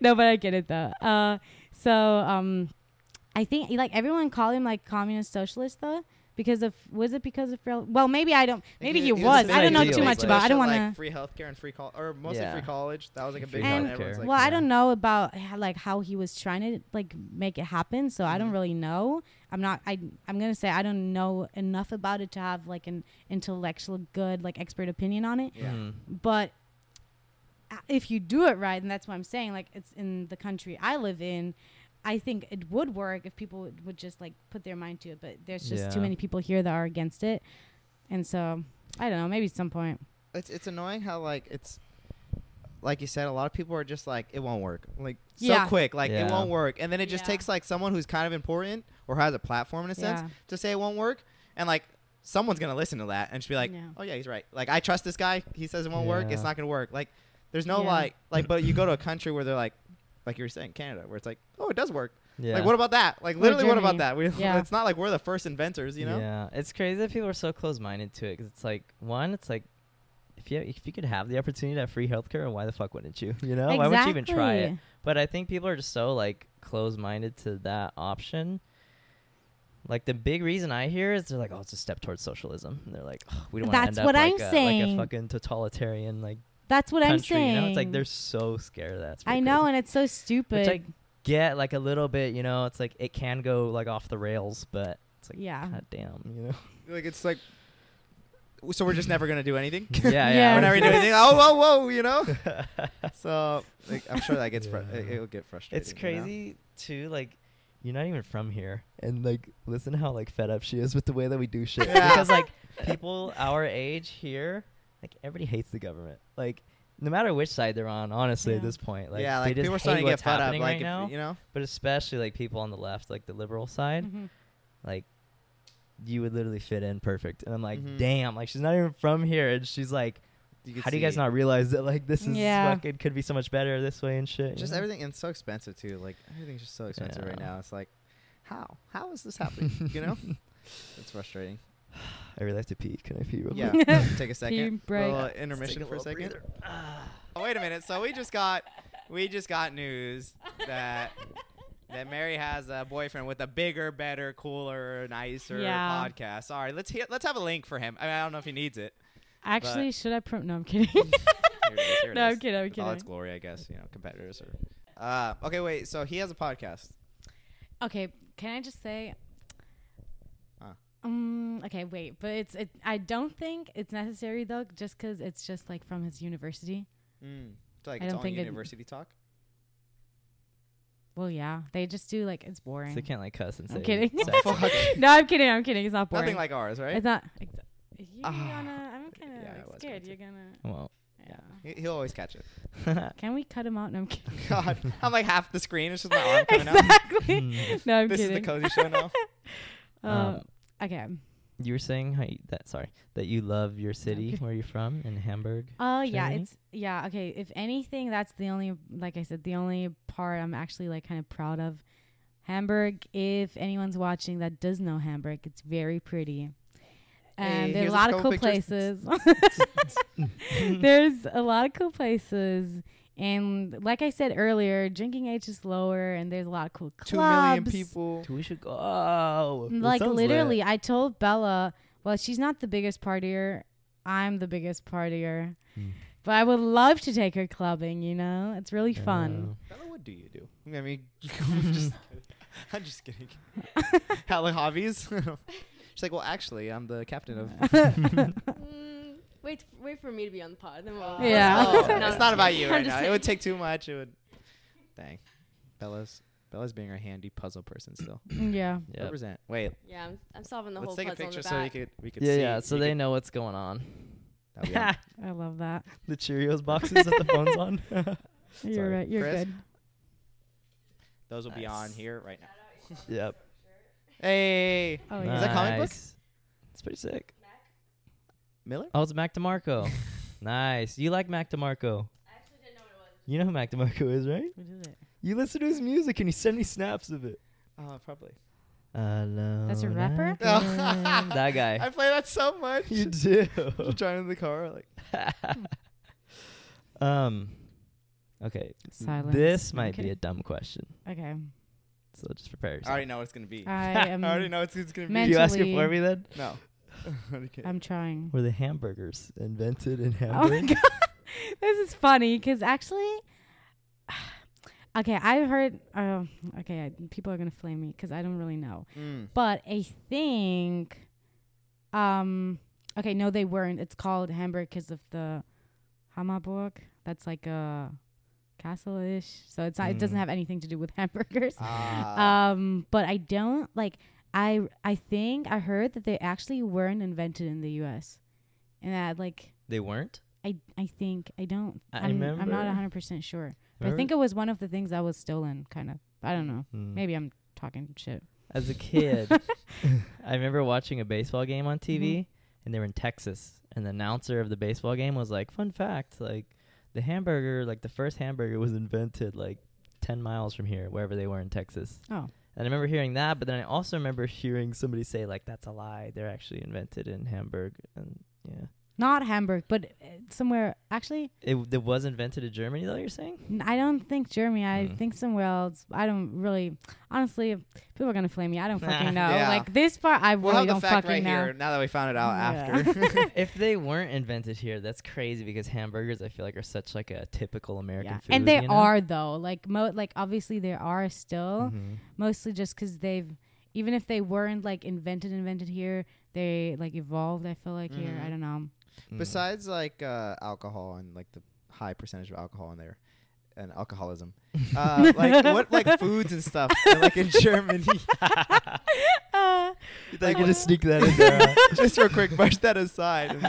No, but I get it, though. So I think, like, everyone called him, like, communist socialist, though. Maybe he was. I don't know too much about it. I don't want to. Like free healthcare and free college, or mostly free college. That was like a big one. Well, I don't know about like how he was trying to like make it happen. So I don't really know. I'm gonna say I don't know enough about it to have like an intellectual good like expert opinion on it. Yeah. But if you do it right, and that's what I'm saying. Like it's in the country I live in. I think it would work if people would just like put their mind to it, but there's just too many people here that are against it. And so I don't know, maybe at some point it's annoying how like, it's like you said, a lot of people are just like, it won't work. Like so quick, like it won't work. And then it just takes like someone who's kind of important or has a platform in a sense to say it won't work. And like, someone's going to listen to that and just be like, oh yeah, he's right. Like I trust this guy. He says it won't work. It's not going to work. Like there's no like, but you go to a country where they're like you were saying, Canada, where it's like, oh, it does work. Yeah. Like, what about that? Like, literally, what about that? It's not like we're the first inventors, you know? Yeah, it's crazy that people are so close-minded to it, because it's like, one, it's like, if you could have the opportunity to have free healthcare, why the fuck wouldn't you? You know? Exactly. Why would you even try it? But I think people are just so, like, close-minded to that option. Like, the big reason I hear is they're like, oh, it's a step towards socialism. And they're like, oh, we don't want to end up like a fucking totalitarian, like, that's what country, I'm saying. You know? It's like they're so scared of that. I know, and it's so stupid. Which I get like a little bit, you know. It's like it can go like off the rails, but it's like god damn, you know. Like it's like, so we're just never gonna do anything. We're never gonna do anything. Oh, whoa, you know. So like, I'm sure that gets it'll get frustrating. It's crazy too. Like you're not even from here, and like listen how like fed up she is with the way that we do shit. Yeah. Because like people our age here. Like, everybody hates the government. Like, no matter which side they're on, honestly, at this point. Like, yeah, like, they just people are starting to get fed up, like, right now, you know? But especially, like, people on the left, like, the liberal side, like, you would literally fit in perfect. And I'm like, damn, like, she's not even from here. And she's like, How do you guys not realize that, like, this is fucking could be so much better this way and shit? Just everything, and it's so expensive too. Like, everything's just so expensive right now. It's like, how is this happening? You know, it's frustrating. I really have to pee. Can I pee real quick? Yeah, take a second. Break. We'll, intermission for a second. Oh, wait a minute. So we just got news that Mary has a boyfriend with a bigger, better, cooler, nicer podcast. Sorry, let's have a link for him. I mean, I don't know if he needs it. Actually, should I? No, I'm kidding. Here it is. I'm kidding. With all its glory, I guess. You know, competitors are. Okay, wait. So he has a podcast. Okay, can I just say? Okay, wait. But it. I don't think it's necessary though, just because it's just like from his university. So like it's all university talk. Well, yeah, they just do like it's boring. So they can't like cuss and say. I'm kidding. No, I'm kidding. It's not boring. Nothing like ours, right? It's not. I'm kind of scared. You're gonna. Well, yeah. He'll always catch it. Can we cut him out? No, I'm kidding. God, I'm like half the screen. It's just my arm coming out. No, I'm kidding. This is the Cozy Show now. Okay. You were saying that you love your city where you're from in Hamburg. Oh yeah, okay. If anything, that's the only, like I said, the only part I'm actually like kind of proud of Hamburg. If anyone's watching that does know Hamburg, it's very pretty. And there's a lot of cool places. There's a lot of cool places. And like I said earlier, drinking age is lower, and there's a lot of cool clubs. 2 million people. We should go. Oh, like literally, lit. I told Bella, well, she's not the biggest partier. I'm the biggest partier. But I would love to take her clubbing, you know? It's really fun. Bella, what do you do? I mean, I'm just kidding. How like hobbies? She's like, well, actually, I'm the captain of... Wait for me to be on the pod. Then we'll it's not about you right now. It would take too much. It would... Dang. Bella's being our handy puzzle person still. Yeah. Yep. Represent. Wait. Yeah, I'm solving the whole puzzle. Let's take a picture so we could see. Yeah, so they know what's going on. I love that. The Cheerios boxes that the phone's on. You're right. You're Chris, good. Those will be on here right now. Yep. Hey, is that comic book? It's pretty sick. Mac? Miller? Oh, it's Mac DeMarco. Nice. You like Mac DeMarco? I actually didn't know what it was. You know who Mac DeMarco is, right? What is it? You listen to his music and you send me snaps of it. Oh, probably. That's a rapper? That guy. I play that so much. You do. Just driving in the car, like. Okay. Silence. This might be a dumb question. Okay. So just prepare yourself. I already know what it's going to be. I already know what it's going to be. Do you ask it for me then? No. Okay. I'm trying. Were the hamburgers invented in Hamburg? Oh my God. This is funny because actually, okay, I've heard, people are going to flame me because I don't really know. But I think, okay, no, they weren't. It's called Hamburg because of the Hammerburg. That's like a... castle-ish, so it's not, it doesn't have anything to do with hamburgers. But I don't like. I think I heard that they actually weren't invented in the U.S. and that like they weren't. I think I don't. I'm not 100% sure. But I think it was one of the things that was stolen, kind of. I don't know. Maybe I'm talking shit. As a kid, I remember watching a baseball game on TV, and they were in Texas, and the announcer of the baseball game was like, "Fun fact, like." The hamburger, like the first hamburger was invented like 10 miles from here, wherever they were in Texas. Oh. And I remember hearing that, but then I also remember hearing somebody say like, that's a lie. They're actually invented in Hamburg. And yeah. Not Hamburg, but somewhere actually. It was invented in Germany though, you're saying? I don't think Germany. I think somewhere else. I don't really, honestly, people are going to flame me. I don't fucking know. Yeah. Like this part, I really don't fucking right know. Here, now that we found it out after. If they weren't invented here, that's crazy because hamburgers, I feel like, are such like a typical American food. And they are though. Like, like obviously there are still, mostly just because they've, even if they weren't like invented here, they like evolved, I feel like here. I don't know. Besides like alcohol and like the high percentage of alcohol in there and alcoholism, like what like foods and stuff and, like in Germany. I could just sneak that in there, just real quick, brush that aside.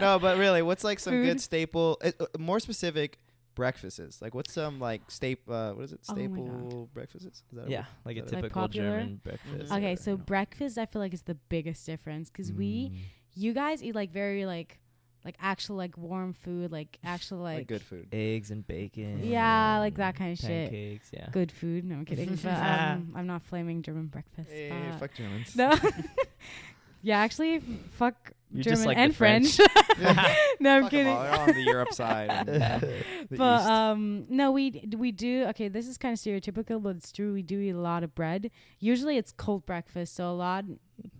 No, but really, what's like some good staple? More specific breakfasts. Like what's some like staple? What is it? Staple breakfasts? Is that like a typical like German breakfast. Okay, so breakfast I feel like is the biggest difference because we. You guys eat like very like like actual like warm food, like actual like good food, eggs and bacon, yeah, like that kind of shit. Pancakes, yeah, good food. No, I'm kidding. But I'm not flaming German breakfast. Hey, fuck Germans. No. Yeah, actually, fuck You're German like and French. No, I'm fuck kidding. All, they're on the Europe side. And the but East. No, we do. Okay, this is kind of stereotypical, but it's true. We do eat a lot of bread. Usually, it's cold breakfast, so a lot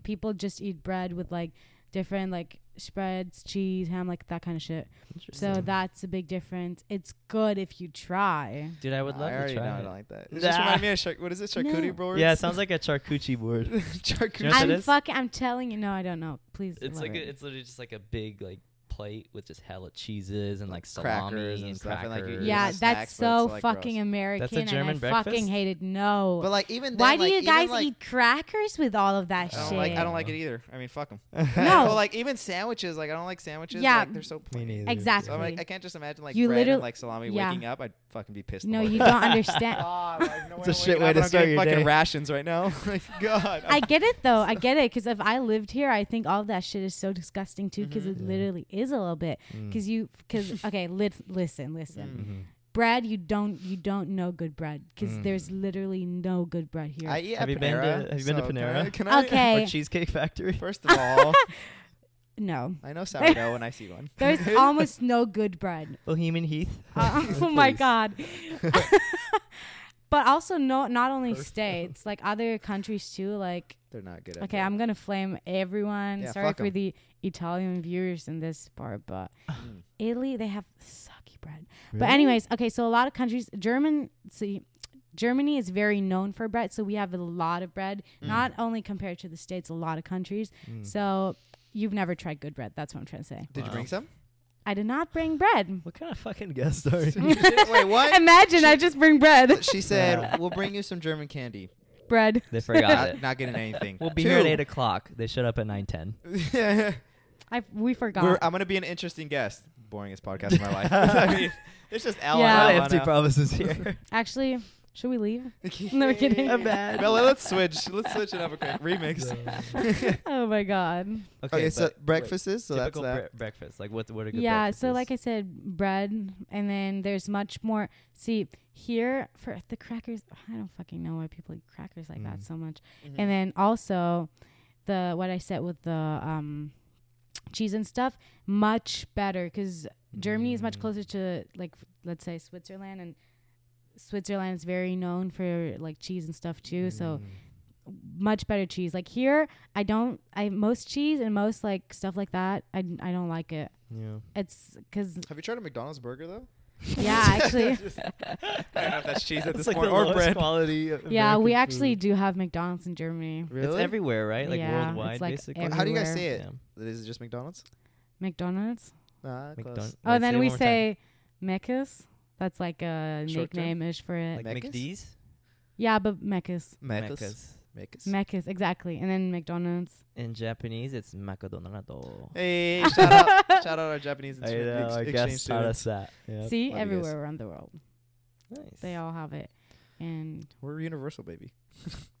people just eat bread with like different like spreads, cheese, ham, like that kind of shit. So that's a big difference. It's good if you try. Dude, I would love to try. I don't like that. It just reminds me of what is it? Charcuterie board? Yeah, it sounds like a charcuterie board. Charcuterie. You know I'm telling you. No, I don't know. Please. It's like it's literally just like a big like plate with just hella cheeses and like salami crackers and stuff. And, like, yeah, that's so like fucking gross. American. That's a German breakfast? Fucking hated. No, but like even then, why do like, you guys like eat crackers with all of that shit? I don't like it either. I mean, fuck them. No, but like even sandwiches. Like I don't like sandwiches. Yeah, like, they're so plain. Exactly. So I'm like, I can't just imagine like you bread and like salami waking up. I'd fucking be pissed. No, you don't understand. It's a shit way to start your day. Fucking rations right now. Like God. I get it though. I get it because if I lived here, I think all that shit is so disgusting too because it literally is. A little bit because okay, listen bread, you don't know good bread because there's literally no good bread here. I eat at Panera. Have you been to Panera? Can I or Cheesecake Factory? First of all, no, I know sourdough when I see one. There's almost no good bread. Bohemian Heath. Oh my God. But also not only states, like other countries too, like they're not good at okay, that. I'm gonna flame everyone. Yeah, sorry for the Italian viewers in this part, but Italy, they have sucky bread. Really? But anyways, okay, so a lot of countries, Germany is very known for bread, so we have a lot of bread, not only compared to the States, a lot of countries. So you've never tried good bread, that's what I'm trying to say. Did you bring some? I did not bring bread. What kind of fucking guest are you? Wait, what? Imagine I just bring bread. She said, we'll bring you some German candy. Bread. They forgot it. Not getting anything. We'll be here at 8 o'clock. They showed up at 9:10. Yeah. We forgot. I'm going to be an interesting guest. Boringest podcast of my life. I mean, it's just empty promises here. Actually, should we leave? No, kidding. I'm bad. Bella, let's switch and have a quick remix. Oh my God. Okay, so breakfasts. So that's that. Breakfast. Like what are good breakfasts? Yeah, so like I said, bread, and then there's much more. See, here for the crackers, I don't fucking know why people eat crackers like that so much. Mm-hmm. And then also the what I said with the cheese and stuff, much better cuz Germany is much closer to like let's say Switzerland, and Switzerland is very known for like cheese and stuff too. So much better cheese. Like here, I most cheese and most like stuff like that, I don't like it. Yeah. It's cause. Have you tried a McDonald's burger though? Yeah, actually. I don't know if that's cheese at this point or bread. Quality yeah, American we actually food. Do have McDonald's in Germany. Really? It's everywhere, right? Like worldwide, it's like basically. Everywhere. How do you guys say it? Yeah. Is it just McDonald's? McDonald's? Close. Oh, and then we say Mecca's. That's like a nickname-ish for it. Like McD's? Yeah, but Mecca's. Mecca's, exactly. And then McDonald's. In Japanese, it's Makodonado. Hey, shout out our Japanese exchange students. Yep. See, everywhere around the world. Nice. They all have it. And we're universal, baby.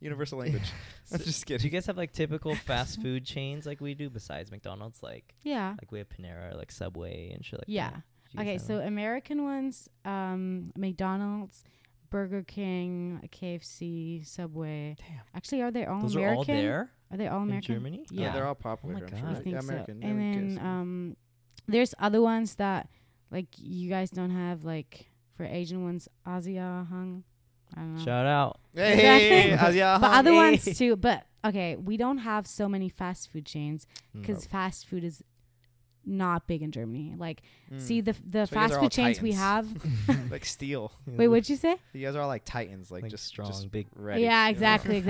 Universal language. I'm just kidding. Do you guys have like typical fast food chains like we do besides McDonald's? Like, yeah. Like we have Panera, like Subway and shit like that. Yeah. Okay, so American ones, McDonald's, Burger King, KFC, Subway. Damn. Actually, are they all Those American? Are all there? Are they all American? In Germany? Yeah, they're all popular. Oh my God. I think American. So. And then there's other ones that like you guys don't have, like for Asian ones, Asia Hung. I don't know. Shout out. Hey, Asia Hung. But other ones too. But okay, we don't have so many fast food chains because fast food is not big in Germany. Like, see the fast food chains titans. We have, like steel. Wait, what'd you say? You guys are all like titans, like just strong, just big, ready. Yeah, exactly.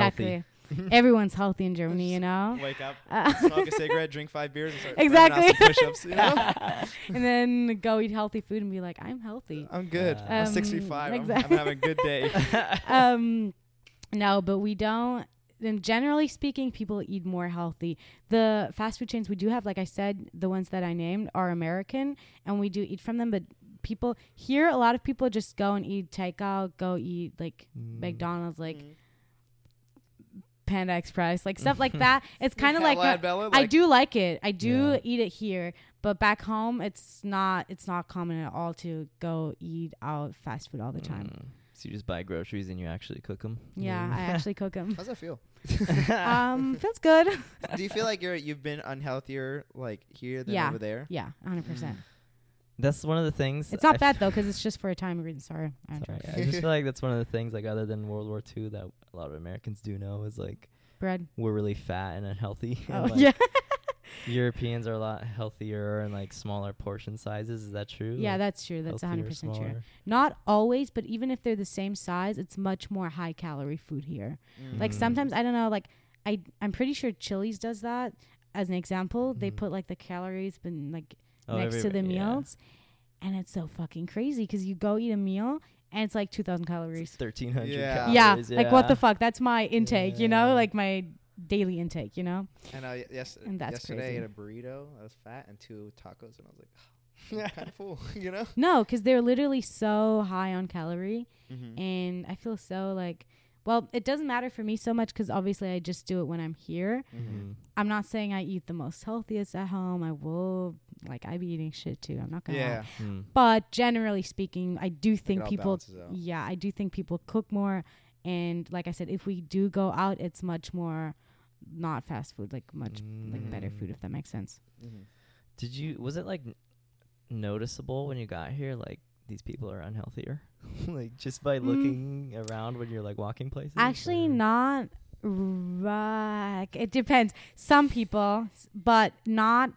Everyone's healthy in Germany, you know. Wake up, smoke a cigarette, drink 5 beers, and start out some push-ups, you know? And then go eat healthy food and be like, I'm healthy. I'm good. I'm 6'5". I'm having a good day. No, but we don't. Then generally speaking, people eat more healthy. The fast food chains we do have, like I said, the ones that I named are American, and we do eat from them. But people here, a lot of people just go and eat takeout, go eat like McDonald's, like Panda Express, like stuff like that. It's kind of like, I do like it. I do eat it here, but back home, it's not common at all to go eat out fast food all the time. So you just buy groceries and you actually cook them? Yeah, I actually cook them. How's that feel? Feels good. Do you feel like you've been unhealthier like here than over there? Yeah, 100%. That's one of the things. It's not bad though, because it's just for a time reason. Sorry, I just feel like that's one of the things, like other than World War II, that a lot of Americans do know is like bread. We're really fat and unhealthy. Oh and, like, yeah. Europeans are a lot healthier and like smaller portion sizes. Is that true? Yeah, like, that's true. That's 100% true. Not always, but even if they're the same size, it's much more high calorie food here. Like sometimes I don't know. Like I'm pretty sure Chili's does that as an example. They put like the calories, but like. Next to the meals, and it's so fucking crazy because you go eat a meal and it's like 2,000 calories, it's 1,300 calories. Like what the fuck? That's my intake, you know, like my daily intake, you know. And yesterday I ate a burrito. I was fat and 2 tacos, and I was like, yeah, kind of full, you know. No, because they're literally so high on calorie, and I feel so like. Well, it doesn't matter for me so much because obviously I just do it when I'm here. I'm not saying I eat the most healthiest at home. I will, like, I be eating shit too. I'm not gonna lie. But generally speaking, I do think people, I do think people cook more. And like I said, if we do go out, it's much more not fast food, like much like better food, if that makes sense. Did you, was it like noticeable when you got here? Like these people are unhealthier? Like just by looking around when you're like walking places? Actually not. It depends. Some people, but not.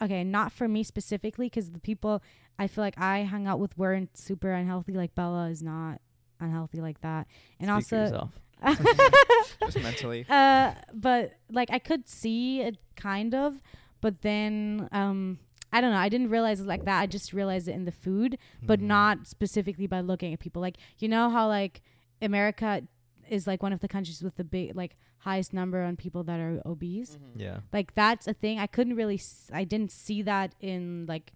Okay, not for me specifically, because the people I feel like I hung out with weren't super unhealthy. Like Bella is not unhealthy like that. And speak also for yourself. Just mentally. But like I could see it kind of, but then I don't know. I didn't realize it like that. I just realized it in the food, but not specifically by looking at people. Like, you know how like America is like one of the countries with the big, like highest number on people that are obese. Like that's a thing. I couldn't really, I didn't see that in like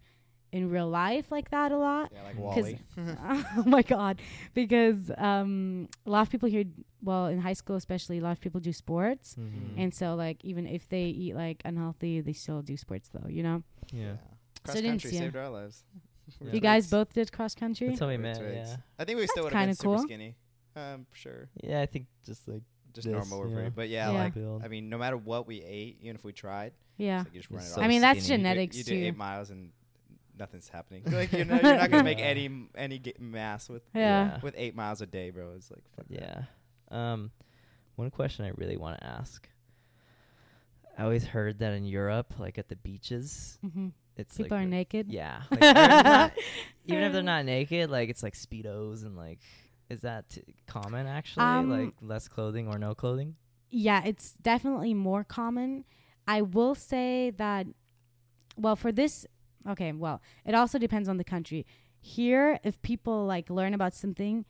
in real life like that a lot. Yeah, like Wally. Oh my God. Because a lot of people here, well, in high school especially, a lot of people do sports. And so like even if they eat like unhealthy, they still do sports though, you know? Yeah. Cross country saved our lives. You guys both did cross country? That's how we met, yeah. I think we still would have been super skinny. Sure. Yeah, I think just like just normal overweight. But like I mean, no matter what we ate, even if we tried, like you just run it off. I mean, that's genetics too. You do 8 miles and nothing's happening. Like you're not gonna make any mass with with 8 miles a day, bro. It's like fuck that. One question I really want to ask. I always heard that in Europe, like at the beaches, it's people like are naked. Yeah, like even if they're not naked, like it's like Speedos and like. Is that common actually? Like less clothing or no clothing? Yeah, it's definitely more common. I will say that. Well, for this. Okay, well, it also depends on the country. Here, if people like learn about something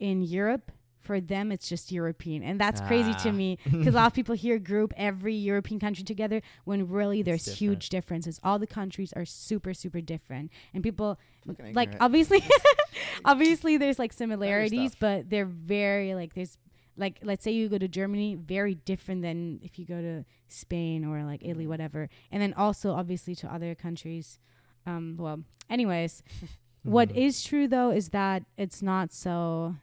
in Europe, for them, it's just European. And that's crazy to me because a lot of people here group every European country together when really there's huge differences. All the countries are super, super different. And people like obviously there's like similarities, but they're very like there's like, let's say you go to Germany, very different than if you go to Spain or like Italy, whatever. And then also obviously to other countries. Well, anyways, what is true though, is that it's not so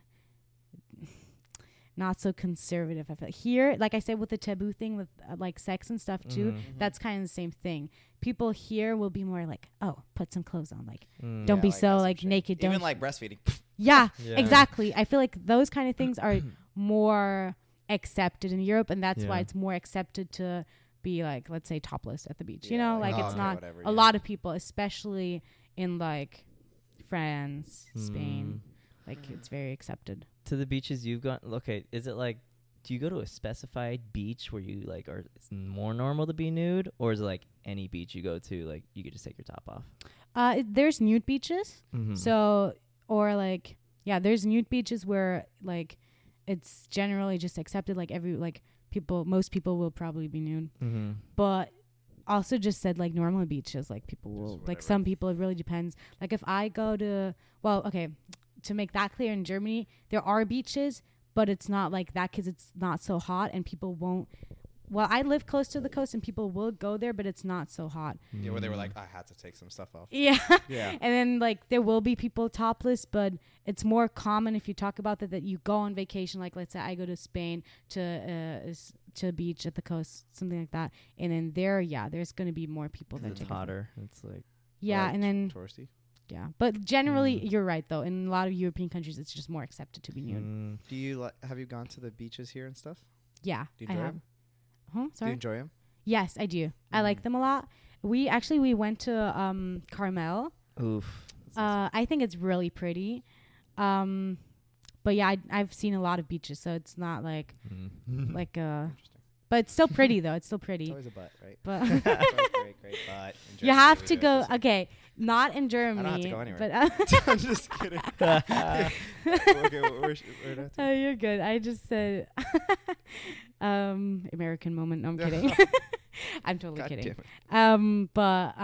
conservative. I feel like here, like I said, with the taboo thing with like sex and stuff too, that's kind of the same thing. People here will be more like, oh, put some clothes on, like don't be like so like naked. Even don't like breastfeeding. Yeah, exactly. I feel like those kind of things are more accepted in Europe, and that's why it's more accepted to be like, let's say, topless at the beach. You know, like it's not whatever, a lot of people, especially in like France, Spain. Like it's very accepted. To the beaches you've gone, okay, is it like, do you go to a specified beach where you like are, it's more normal to be nude, or is it like any beach you go to, like you could just take your top off? There's nude beaches, so or like there's nude beaches where like it's generally just accepted, like every like people, most people will probably be nude, but also just said like normal beaches, like people will like some people, it really depends. Like if I go to, well, okay. To make that clear, in Germany, there are beaches, but it's not like that because it's not so hot and people won't. Well, I live close to the coast and people will go there, but it's not so hot. Yeah, where they were like, I had to take some stuff off. Yeah. Yeah. And then like there will be people topless, but it's more common if you talk about that you go on vacation. Like let's say I go to Spain to a beach at the coast, something like that. And then there, yeah, there's going to be more people that take hotter. It's like yeah, and then touristy. Yeah, but generally you're right though. In a lot of European countries, it's just more accepted to be nude. Do you have you gone to the beaches here and stuff? Yeah, do you enjoy them? Sorry. Do you enjoy them? Yes, I do. I like them a lot. We went to Carmel. Oof. I think it's really pretty. But yeah, I've seen a lot of beaches, so it's not like like a. But it's still pretty though. It's still pretty. It's always a butt, right? But great butt. You have to go. Okay, not in Germany. I don't have to go anywhere. But I'm just kidding. Okay, we're not. Oh, you're good. I just said. American moment. No, I'm kidding. I'm totally kidding. But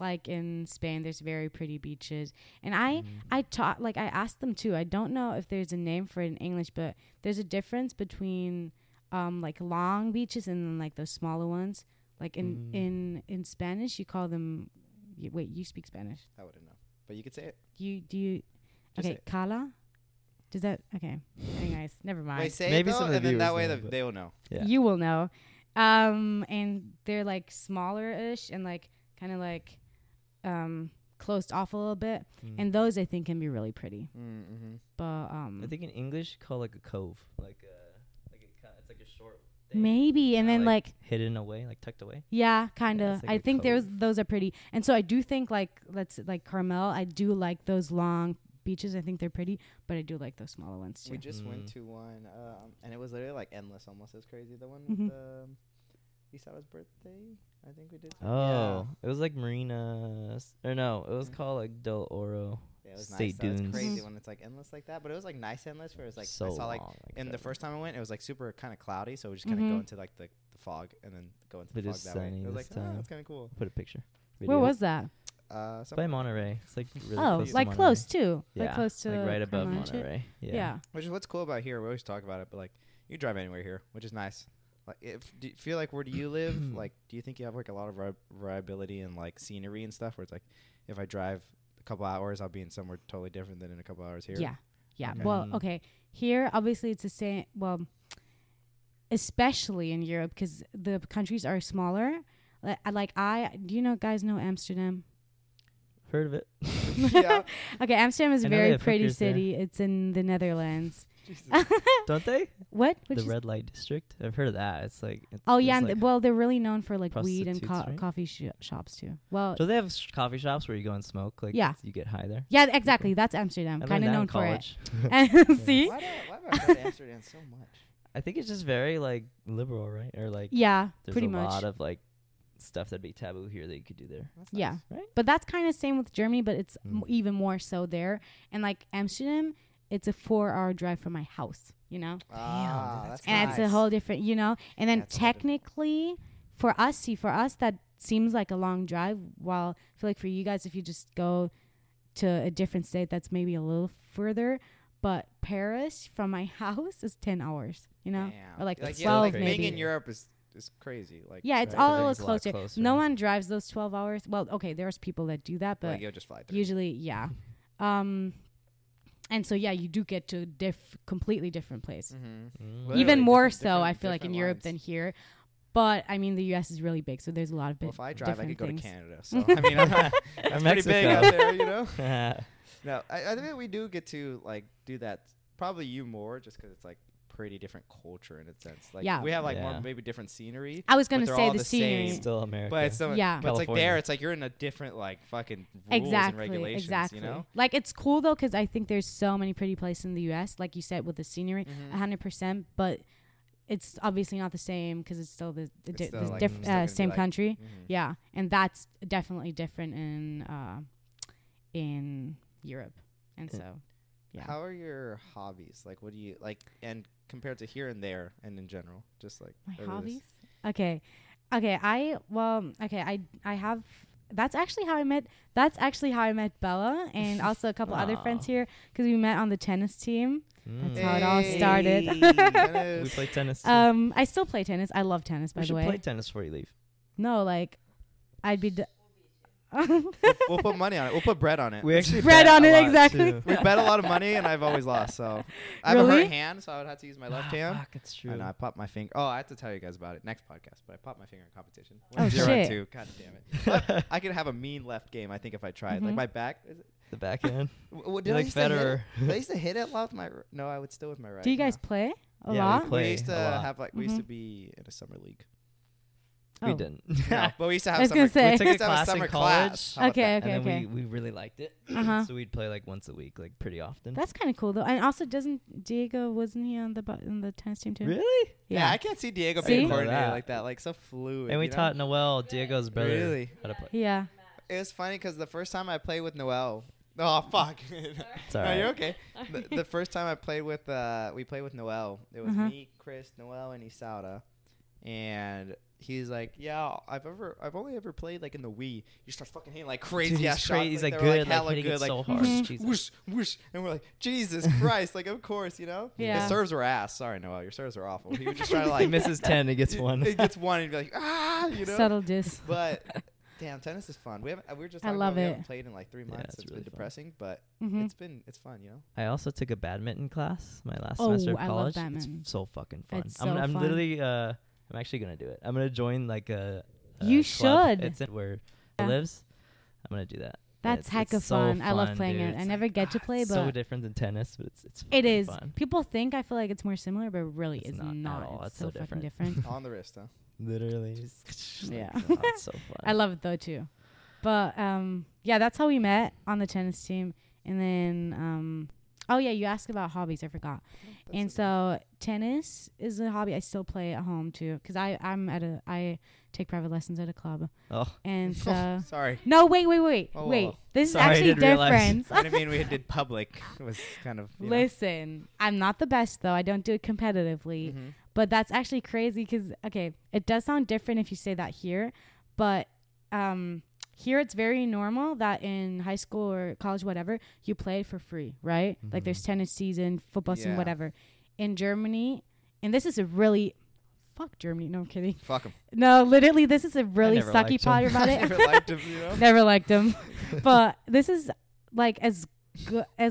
like in Spain, there's very pretty beaches, and I asked them too. I don't know if there's a name for it in English, but there's a difference between like long beaches and then like those smaller ones. Like in Spanish, you call them. Wait, you speak Spanish? I wouldn't know, but you could say it. Do you? Just okay, cala. Does that okay? Anyways, never mind. Wait, say maybe some and then that way they will know. Yeah. You will know, and they're like smaller-ish and like kind of like closed off a little bit. And those I think can be really pretty. But I think in English you call like a cove, it's like a short. Thing. Maybe and then like hidden away, like tucked away. Yeah, kind of. Like I think those are pretty, and so I do think like Carmel. I do like those long. Beaches, I think they're pretty, but I do like those smaller ones too. We just went to one, and it was literally like endless, almost as crazy. The one with Isa's birthday, I think we did. Oh, yeah. It was like Marina, or no, it was called like Del Oro. Yeah, it was State nice. Dunes. It was crazy when it's like endless like that, but it was like nice endless where it was like so I saw like, and the first time I went, it was like super kind of cloudy, so we just kind of go into like the fog and then go into the fog that way. It was like that's kind of cool. Put a picture. Video. Where was that? By Monterey. It's like really close like to close too. Yeah. Like close to like right above Monterey. Yeah. Which is what's cool about here. We always talk about it, but like you drive anywhere here, which is nice. Like do you feel like where do you live? Like do you think you have like a lot of variability in like scenery and stuff where it's like if I drive a couple hours I'll be in somewhere totally different than in a couple hours here? Yeah. Yeah. Okay. Well, okay. Here obviously it's the same especially in Europe because the countries are smaller. Do you guys know Amsterdam? Heard of it. Yeah. Okay, Amsterdam is a very pretty city. There. It's in the Netherlands. Don't they? What? The red light district? I've heard of that. It's like... they're really known for like weed and coffee shops too. Well, do they have coffee shops where you go and smoke? Like, yeah. You get high there? Yeah, exactly. That's Amsterdam. Kind of known for it. See? Why do I go to Amsterdam so much? I think it's just very like liberal, right? Or like... Yeah, pretty much. There's a lot of like... stuff that'd be taboo here that you could do there. That's yeah. Nice, right? But that's kind of same with Germany, but it's even more so there. And like Amsterdam, it's a 4-hour drive from my house, you know? Damn, dude, that's and nice. It's a whole different, you know? And then technically for us, that seems like a long drive. While I feel like for you guys, if you just go to a different state, that's maybe a little further. But Paris from my house is 10 hours, you know? Damn. Or like 12 maybe. Being in Europe is... It's crazy. Like it's all a little closer. No one drives those 12 hours. Well, okay, there's people that do that, but you'll just fly through. Usually, yeah. And so, yeah, you do get to a completely different place. Mm-hmm. Even more so, I feel like, in Europe than here. But, I mean, the U.S. is really big, so there's a lot of big different things. Well, if I drive, I could go to Canada. So, I mean, that's pretty big out there, you know? No, I think we do get to, like, do that. Probably you more, just because it's, like, pretty different culture in a sense. Like we have like more maybe different scenery. I was gonna say the scenery same, still America, but it's so but it's like there, it's like you're in a different like fucking rules and regulations. You know, like it's cool though because I think there's so many pretty places in the U.S. Like you said with the scenery, 100%. But it's obviously not the same because it's still the same country. Yeah, and that's definitely different in Europe. And so, yeah. How are your hobbies? Like, what do you like? And compared to here and there and in general, just like my hobbies. I have, that's actually how I met Bella and also a couple other friends here because we met on the tennis team. That's how it all started. We play tennis. I still play tennis. I love tennis, by the way. We should play tennis before you leave. No, like, I'd be... we'll put money on it. We'll put bread on it. We actually bread on it, exactly. We bet a lot of money, and I've always lost. So I have a hurt hand, so I would have to use my left hand. Fuck, it's true. And I popped my finger. Oh, I have to tell you guys about it next podcast. But I popped my finger in competition. Oh, shit. 0-2. God damn it. I could have a mean left game. I think if I tried, like my back. Is it? The backhand. Did like Federer. I used to hit it a lot with my. No, I would still with my right. Do you guys play a lot? We used to have like we used to be in a summer league. We didn't. No, but we used to have summer. We took a class in college. Okay. We really liked it. So we'd play like once a week, like pretty often. That's kind of cool though. And also, doesn't Diego wasn't he on the in the tennis team too? Really? Yeah I can't see Diego being coordinated like that, like so fluid. And we taught Noel, Diego's brother, how to play. Yeah. It was funny because the first time I played with Noel. Oh fuck! It's all right. No, you're okay. The first time I played with, we played with Noel. It was me, Chris, Noel, and Isada, and. He's like, yeah, I've only ever played like in the Wii. You start fucking hitting like crazy ass shots. He's like good, hella good, like whoosh, whoosh, and we're like, Jesus Christ, like of course, you know. Yeah. His serves were ass. Sorry, Noel, your serves were awful. He would just try to like. He misses 10, he gets one. He gets one, and he'd be like, ah, you know. Subtle diss. But damn, tennis is fun. We're just talking about it. We haven't played in like 3 months. It's really been depressing, but it's fun, you know. I also took a badminton class my last semester of college. I love badminton. It's so fucking fun. I'm literally. I'm actually going to do it. I'm going to join like a You club. Should. It's where it lives. I'm going to do that. That's hecka fun. So fun. I love playing it. I never get to play, but... It's so different than tennis, but it is. Fun. People think I feel like it's more similar, but it really is not. At all. It's so different. On the wrist, huh? Literally. Just yeah. It's so fun. I love it, though, too. But, yeah, that's how we met on the tennis team. And then... Oh, yeah, you asked about hobbies. I forgot. And so tennis is a hobby I still play at home, too, because I take private lessons at a club. Oh. And so. Sorry. No, wait. Oh, wait. This is actually different. I mean, we did public. It was kind of. Listen, I'm not the best, though. I don't do it competitively. Mm-hmm. But that's actually crazy because, okay, it does sound different if you say that here. But here it's very normal that in high school or college, whatever, you play for free, right? Mm-hmm. Like there's tennis season, football season, whatever. In Germany, and this is a really... Fuck Germany. No, I'm kidding. Fuck them. No, literally, this is a really sucky part about it. Never liked him, you know? Never liked him. But this is like as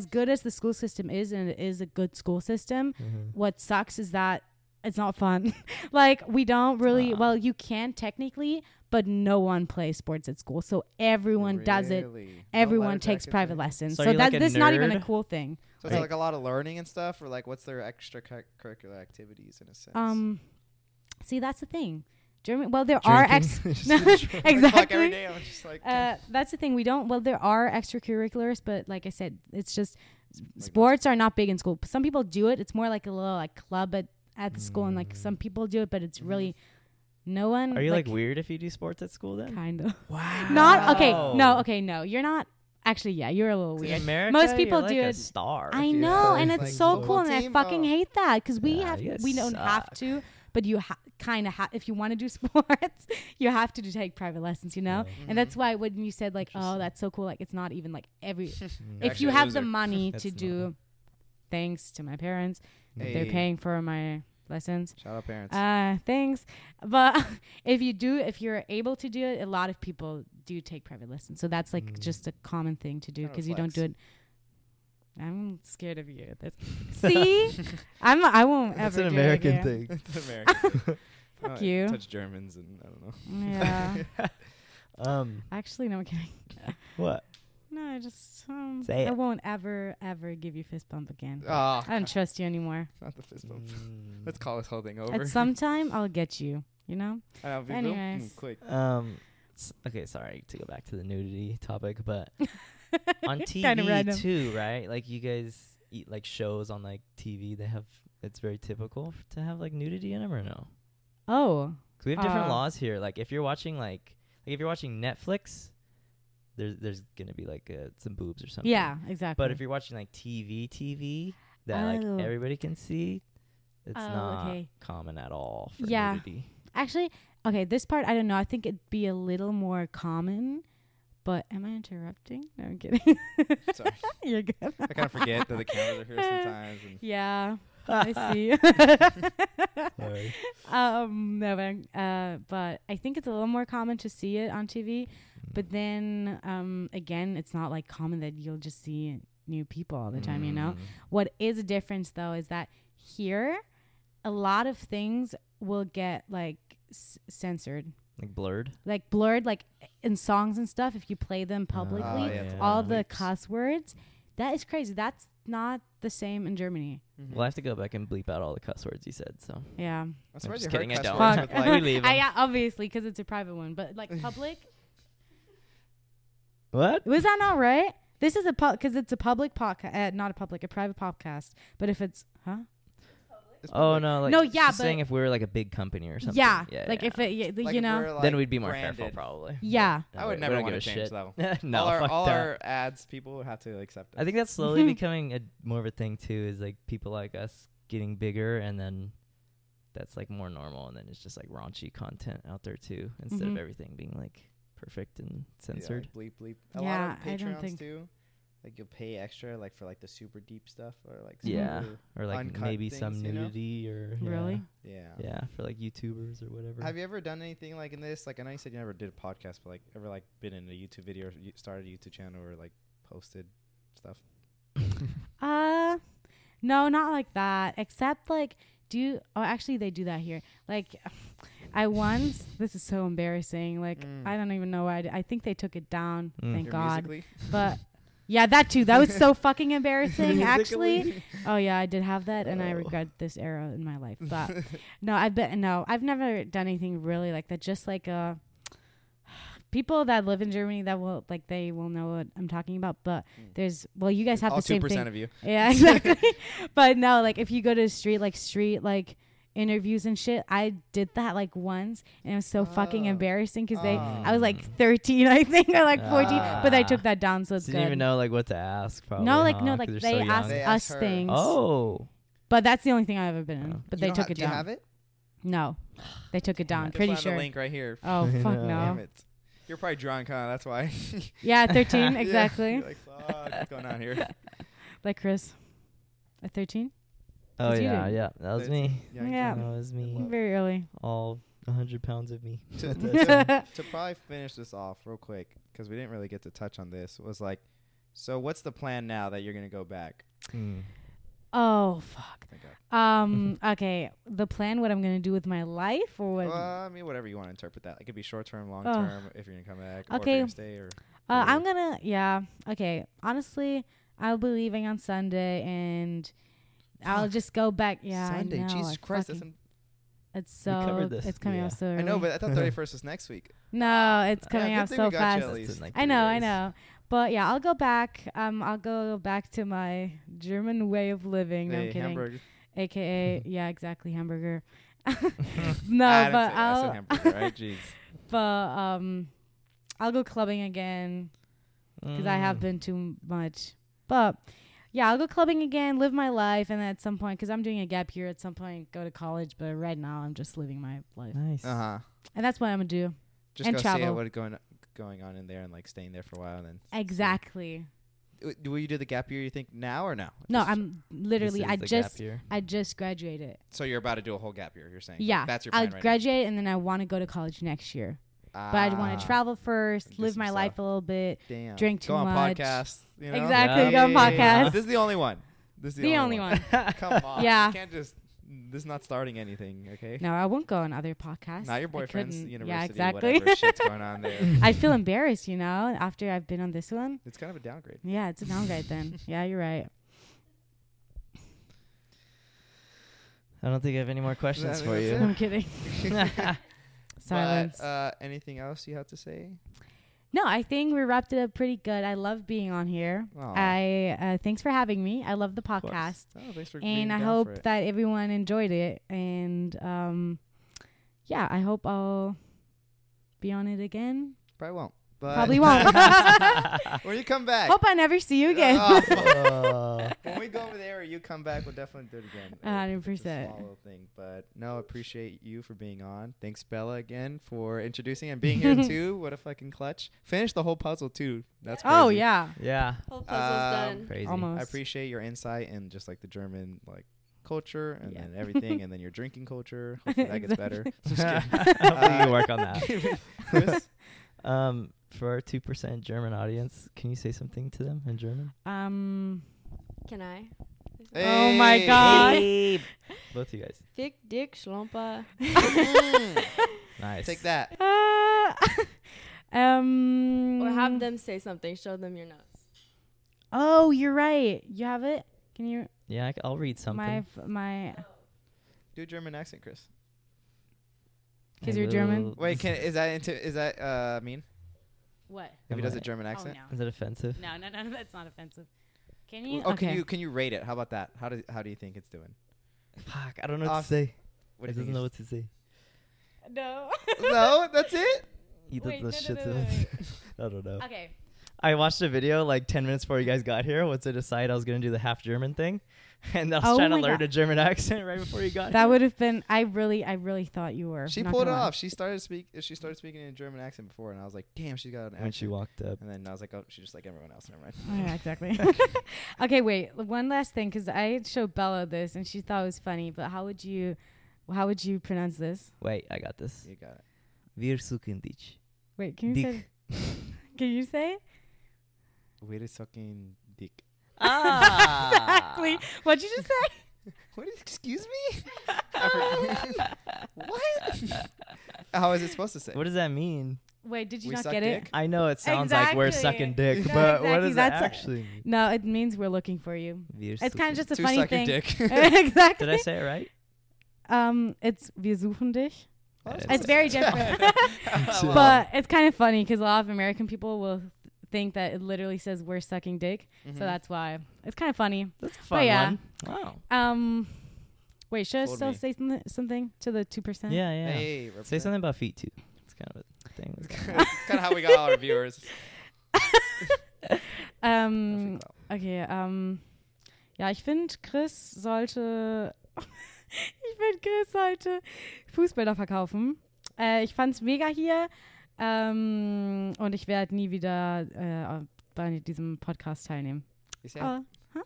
good as the school system is, and it is a good school system, what sucks is that it's not fun. Like we don't really... Well, you can technically... But no one plays sports at school. So everyone does it. Everyone takes private lessons. So that's like this not even a cool thing. So it's like a lot of learning and stuff? Or like what's their extracurricular activities in a sense? See, that's the thing. Well, there are... Exactly. Every day I'm just like, that's the thing. We don't... Well, there are extracurriculars. But like I said, it's just... Sports are not big in school. Some people do it. It's more like a little like club at the school. And like some people do it. But it's really... No one. Are you like weird if you do sports at school then? Kind of. Wow. Not okay. No. Okay. No. You're not. Actually, yeah. You're a little weird. America, most people do it. Star. I know, and it's like so cool, and I fucking hate that because we don't have to, but you kind of have. If you want to do sports, you have to take private lessons, you know. Yeah. And that's why when you said like, oh, that's so cool, like it's not even like every. If you have the money to do, thanks to my parents, they're paying for my. Lessons. Shout out parents. Thanks. But if you're able to do it, a lot of people do take private lessons. So that's like just a common thing to do because you don't do it. I'm scared of you. See, I won't ever. It's an American thing. It's American. Fuck you. Touch Germans and I don't know. Yeah. Actually, no, I'm kidding. What? No, I just I won't ever give you fist bump again. Oh, I don't trust you anymore. Not the fist bump. Let's call this whole thing over. At some time, I'll get you. You know. Anyways, quick. Okay, sorry to go back to the nudity topic, but on TV too, right? Like you guys eat like shows on like TV. They have it's very typical to have like nudity in them or no? Oh, because we have different laws here. Like if you're watching Netflix. There's gonna be like some boobs or something. Yeah, exactly. But if you're watching like TV that like everybody can see, it's not common at all for nudity. Actually, okay, this part I don't know. I think it'd be a little more common, But am I interrupting? No, I'm kidding. Sorry. You're good. I kind of forget that the cameras are here sometimes. And yeah, I see. Sorry. But I think it's a little more common to see it on TV. But then, again, it's not like common that you'll just see new people all the time, you know? What is a difference, though, is that here, a lot of things will get, like, censored. Like blurred? Like blurred, like in songs and stuff, if you play them publicly, all the cuss words. That is crazy. That's not the same in Germany. Mm-hmm. We'll have to go back and bleep out all the cuss words you said. So yeah. I'm just kidding, I don't. We leave them. Obviously, because it's a private one, but like public. What? Was that not right? This is because it's a public podcast, a private podcast. But if it's, no! Like no, yeah, just but saying if we were like a big company or something, if it, like you know, like then we'd be more careful, probably. Yeah, I would never want to change that one. No, all our ads people would have to accept it. I think that's slowly becoming more of a thing too. Is like people like us getting bigger, and then that's like more normal, and then it's just like raunchy content out there too, instead of everything being like perfect and censored. Yeah, like bleep. A lot of Patreons too. Like you'll pay extra, like for like the super deep stuff, or like or like maybe things, some nudity, really, yeah, for like YouTubers or whatever. Have you ever done anything like in this? Like I know you said you never did a podcast, but like ever like been in a YouTube video, or started a YouTube channel, or like posted stuff? No, not like that. Except like actually they do that here. Like I once, this is so embarrassing. Like I don't even know why. I think they took it down. Thank God. Musically? But. Yeah, that too. That was so fucking embarrassing, actually. Oh, yeah, I did have that, and I regret this era in my life. But I've never done anything really like that. Just like people that live in Germany that will like they will know what I'm talking about. But you guys have all the same 2% thing. Of you. Yeah, exactly. But no, like if you go to street interviews and shit, I did that like once, and it was so fucking embarrassing because I was like 13, I think, or like 14, but I took that down, so it's good. Didn't even know like what to ask, probably. No, they asked us things. Oh, but that's the only thing I've ever been in. But they took it down. Do you have it? No, they took it down. Pretty sure. The link right here. Oh fuck no! Damn it. You're probably drunk, huh? That's why. Yeah, 13 exactly. You're like, fuck, what's going on here? Like Chris, at 13. Oh, yeah. That was me. Yeah, that was me. Very early. All 100 pounds of me. To probably finish this off real quick, because we didn't really get to touch on this, was like, so what's the plan now that you're going to go back? Oh, fuck. Okay, the plan, what I'm going to do with my life? Or what? I mean, whatever you want to interpret that. It could be short-term, long-term, if you're going to come back, or if you're going to stay. I'm going to, okay. Honestly, I'll be leaving on Sunday, and... I'll just go back. Yeah, Sunday. I know. Jesus Christ. It's so. It's coming out so early. I know, but I thought 31st was next week. No, it's coming out so fast. I know. But yeah, I'll go back. I'll go back to my German way of living. No, I'm kidding. Hamburger. AKA, exactly, hamburger. No, but I said hamburger, right? Jeez. But I'll go clubbing again because I have been too much. But. Yeah, I'll go clubbing again, live my life, and at some point, because I'm doing a gap year, at some point go to college, but right now I'm just living my life. Nice. And that's what I'm going to do. Just and go travel. See what's going on in there and like staying there for a while. And then exactly. Will you do the gap year, you think, now or no? No, I'm literally, I just graduated. So you're about to do a whole gap year, you're saying? Yeah. Like, that's your plan right now. I'll graduate and then I want to go to college next year. But I'd want to travel first, live my life a little bit, drink too much. Go on podcasts. You know? Exactly, go on podcasts. Yeah. This is the only one. This is the only one. Come on. Yeah. You can't just, this is not starting anything, okay? No, I won't go on other podcasts. Not your boyfriend's university, exactly. Whatever shit's going on there. I feel embarrassed, you know, after I've been on this one. It's kind of a downgrade. Yeah, it's a downgrade then. Yeah, you're right. I don't think I have any more questions for you. I'm kidding. Silence. But, anything else you have to say? No, I think we wrapped it up pretty good. I love being on here. Aww. Thanks for having me. I love the podcast. Oh, thanks for being down for it. And I hope that everyone enjoyed it. And I hope I'll be on it again. Probably won't. But probably won't. When you come back. Hope I never see you again. When we go over there or you come back, we'll definitely do it again. 100%. Small thing, but no, appreciate you for being on. Thanks, Bella, again for introducing and being here too. What a fucking clutch. Finish the whole puzzle too. That's crazy. Oh yeah. Yeah. Whole puzzle's done. Crazy. Almost. I appreciate your insight and just like the German like culture and then everything and then your drinking culture. Hopefully that gets better. Just kidding. Hopefully you can work on that. Chris? For our 2% German audience, can you say something to them in German? Can I? Hey. Oh my god! Hey. Both of you guys. Fick, dick, schlompa. Nice. Take that. Or have them say something. Show them your notes. Oh, you're right. You have it. Can you? Yeah, I'll read something. My. Do a German accent, Chris. Because you're German. Wait, is that mean? What? If he does a German accent? Oh, no. Is it offensive? No, that's not offensive. Can you? Okay. Can you rate it? How about that? How do you think it's doing? Fuck, I don't know what to say. I don't know what to say. No. No, that's it? He did the shit. I don't know. Okay. I watched a video like 10 minutes before you guys got here. Once I decided I was going to do the half German thing. And I was trying to learn a German accent right before you got here. That would have been, I really thought you were. She pulled it off. She started speaking in a German accent before. And I was like, damn, she's got an accent. When she walked up. And then I was like, oh, she's just like everyone else. Never mind. Yeah, exactly. Okay, wait. One last thing. Because I showed Bella this and she thought it was funny. But how would you pronounce this? Wait, I got this. You got it. Wir suchen dich. Wait, can you say it? Can you say it? We're sucking dick. Ah. Exactly. What'd you just say? What? Excuse me? What? How is it supposed to say? What does that mean? Wait, did you not get dick? It? I know it sounds like we're sucking dick, no, but exactly. What does that actually mean? No, it means we're looking for you. We're it's kind of just a to funny thing. Dick. Exactly. Did I say it right? It's wir suchen dich. It's very different. But it's kind of funny because a lot of American people will think that it literally says we're sucking dick. Mm-hmm. So that's why it's kind of funny. That's a fun one. Wow. Wait, should Fold I still me. Say something to the 2%? Yeah. Hey, say something about feet too. It's kind of a thing. It's kind of how we got all our viewers. Okay. Ja, ich finde, Chris sollte Fußbälle verkaufen. Ich fand's mega hier. Und ich werde nie wieder bei diesem Podcast teilnehmen. Ist ja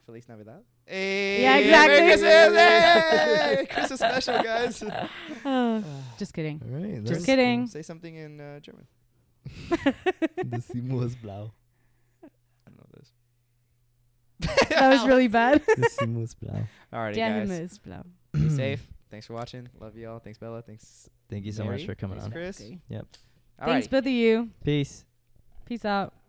Feliz Navidad. Hey, yeah, exactly. Merry Christmas, Christmas special, guys. Just kidding. Right, just kidding. Say something in German. Das Himmel ist blau. I don't know this. That was really bad. Das Himmel ist blau. Alrighty, guys. Der Himmel ist blau. Be safe. Thanks for watching. Love you all. Thanks, Bella. Thanks. Thank you so much for coming on. Thanks, Chris. Yep. All right. Both of you. Peace out.